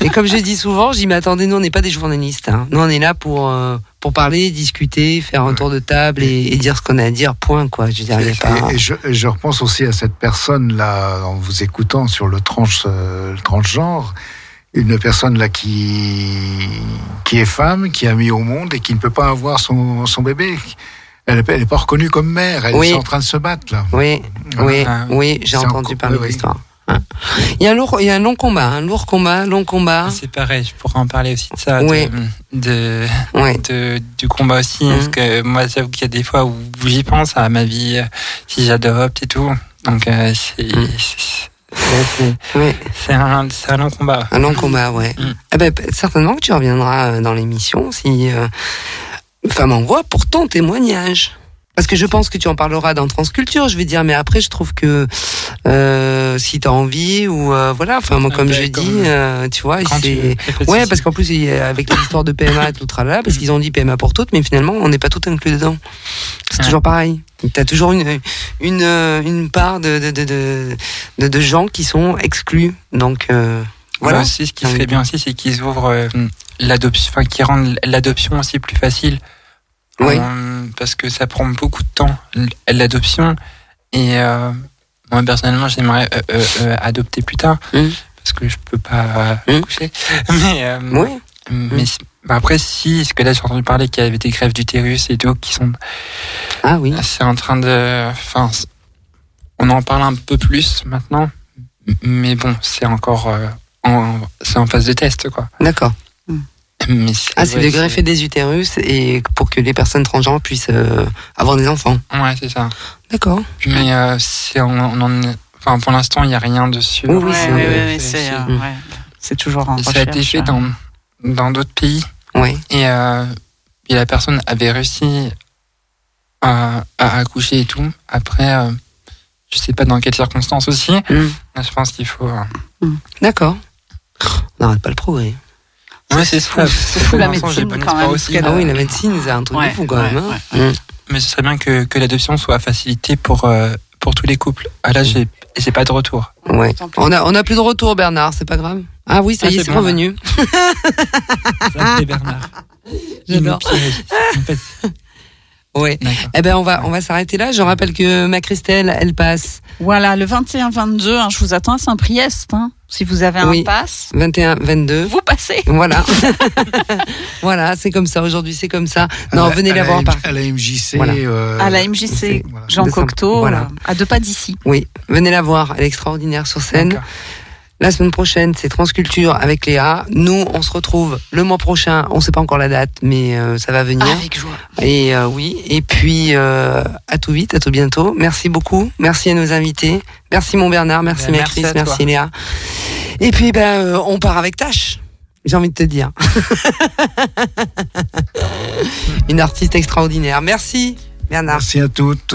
Et comme je dis souvent, j'y m'attendais. Nous, on n'est pas des journalistes. Hein. Nous, on est là pour euh, pour parler, discuter, faire un tour de table et, et dire ce qu'on a à dire. Point, quoi. Je veux dire, il n'y a pas. Et, et je, je repense aussi à cette personne là, en vous écoutant sur le trans euh, le transgenre. Une personne là qui qui est femme, qui a mis au monde et qui ne peut pas avoir son son bébé. Elle n'est pas reconnue comme mère. Elle oui. est en train de se battre là. Oui, oui, ah, oui. J'ai entendu encore, parler oui. de l'histoire. Hein. Il y a un lourd, il y a un long combat, un lourd combat, long combat. C'est pareil. Je pourrais en parler aussi de ça, oui. de, de, oui. de du combat aussi. Mmh. Parce que moi, j'avoue qu'il y a des fois où j'y pense à ma vie, si j'adopte et tout. Donc euh, c'est. Mmh. c'est C'est, c'est, oui. c'est, un, c'est un long combat. Un long combat, ouais. Mmh. Ah ben, certainement que tu reviendras dans l'émission si euh, Femmes en voix pour ton témoignage. Parce que je pense que tu en parleras dans Transculture, je vais dire, mais après je trouve que euh, euh, si t'as envie ou euh, voilà. Enfin moi comme je dis, euh, tu vois, c'est ouais parce qu'en plus avec l'histoire de P M A et tout tralala, parce qu'ils ont dit P M A pour toutes, mais finalement on n'est pas toutes inclus dedans. C'est ouais. toujours pareil. T'as toujours une une une part de de de de, de, de gens qui sont exclus. Donc euh, voilà. voilà. Aussi, ce qui serait bien aussi, c'est qu'ils ouvrent euh, l'adoption, enfin qu'ils rendent l'adoption aussi plus facile. Oui. Euh, parce que ça prend beaucoup de temps l'adoption et euh, moi personnellement j'aimerais euh, euh, euh, adopter plus tard mmh. parce que je peux pas euh, mmh. coucher mais euh, oui. mais mmh. bah, après si parce que là j'ai entendu parler qu'il y avait des greffes d'utérus et tout qui sont ah oui c'est en train de enfin on en parle un peu plus maintenant mais bon c'est encore euh, en c'est en phase de test quoi d'accord. Mais c'est, ah, c'est ouais, de greffer c'est... des utérus et pour que les personnes transgenres puissent euh, avoir des enfants. Ouais, c'est ça. D'accord. Mais euh, c'est, on, on est, enfin, pour l'instant, il n'y a rien dessus. Oui, ouais, c'est, ouais, ouais, c'est, c'est, euh, ouais. c'est toujours en recherche. Ça a été fait dans, dans d'autres pays. Oui. Et, euh, et la personne avait réussi à, à accoucher et tout. Après, euh, je ne sais pas dans quelles circonstances aussi. Mm. Je pense qu'il faut... Euh... Mm. D'accord. On n'arrête pas le progrès. Ouais, c'est, c'est fou, ça. C'est fou, la médecine quand même. Aussi. Ah oui, la médecine, c'est un truc ouais, de fou quand ouais, même. Hein. Ouais, ouais. Mais ce serait bien que, que l'adoption soit facilitée pour, euh, pour tous les couples. Ah là, j'ai, j'ai pas de retour. Ouais. On a, on a plus de retour, Bernard, c'est pas grave. Ah oui, ça ah, y est, c'est, c'est revenu. J'appelle Bernard. J'adore. Ouais. D'accord. Eh ben on va on va s'arrêter là. Je rappelle que ma Christelle, elle passe. Voilà, le vingt et un vingt-deux, hein, je vous attends à Saint-Priest hein. Si vous avez un oui. pass. vingt et un vingt-deux. Vous passez. Voilà. Voilà, c'est comme ça aujourd'hui, c'est comme ça. Non, à venez à la voir par à la M J C voilà. euh, à la M J C c'est, voilà. Jean Cocteau voilà. à deux pas d'ici. Oui, venez la voir, elle est extraordinaire sur scène. D'accord. La semaine prochaine, c'est Transculture avec Léa. Nous, on se retrouve le mois prochain. On ne sait pas encore la date, mais euh, ça va venir. Avec joie. Et euh, oui. Et puis, euh, à tout vite, à tout bientôt. Merci beaucoup. Merci à nos invités. Merci mon Bernard. Merci ma Chris. Merci Léa. Et puis, ben, euh, on part avec Tache. J'ai envie de te dire. Une artiste extraordinaire. Merci Bernard. Merci à toutes.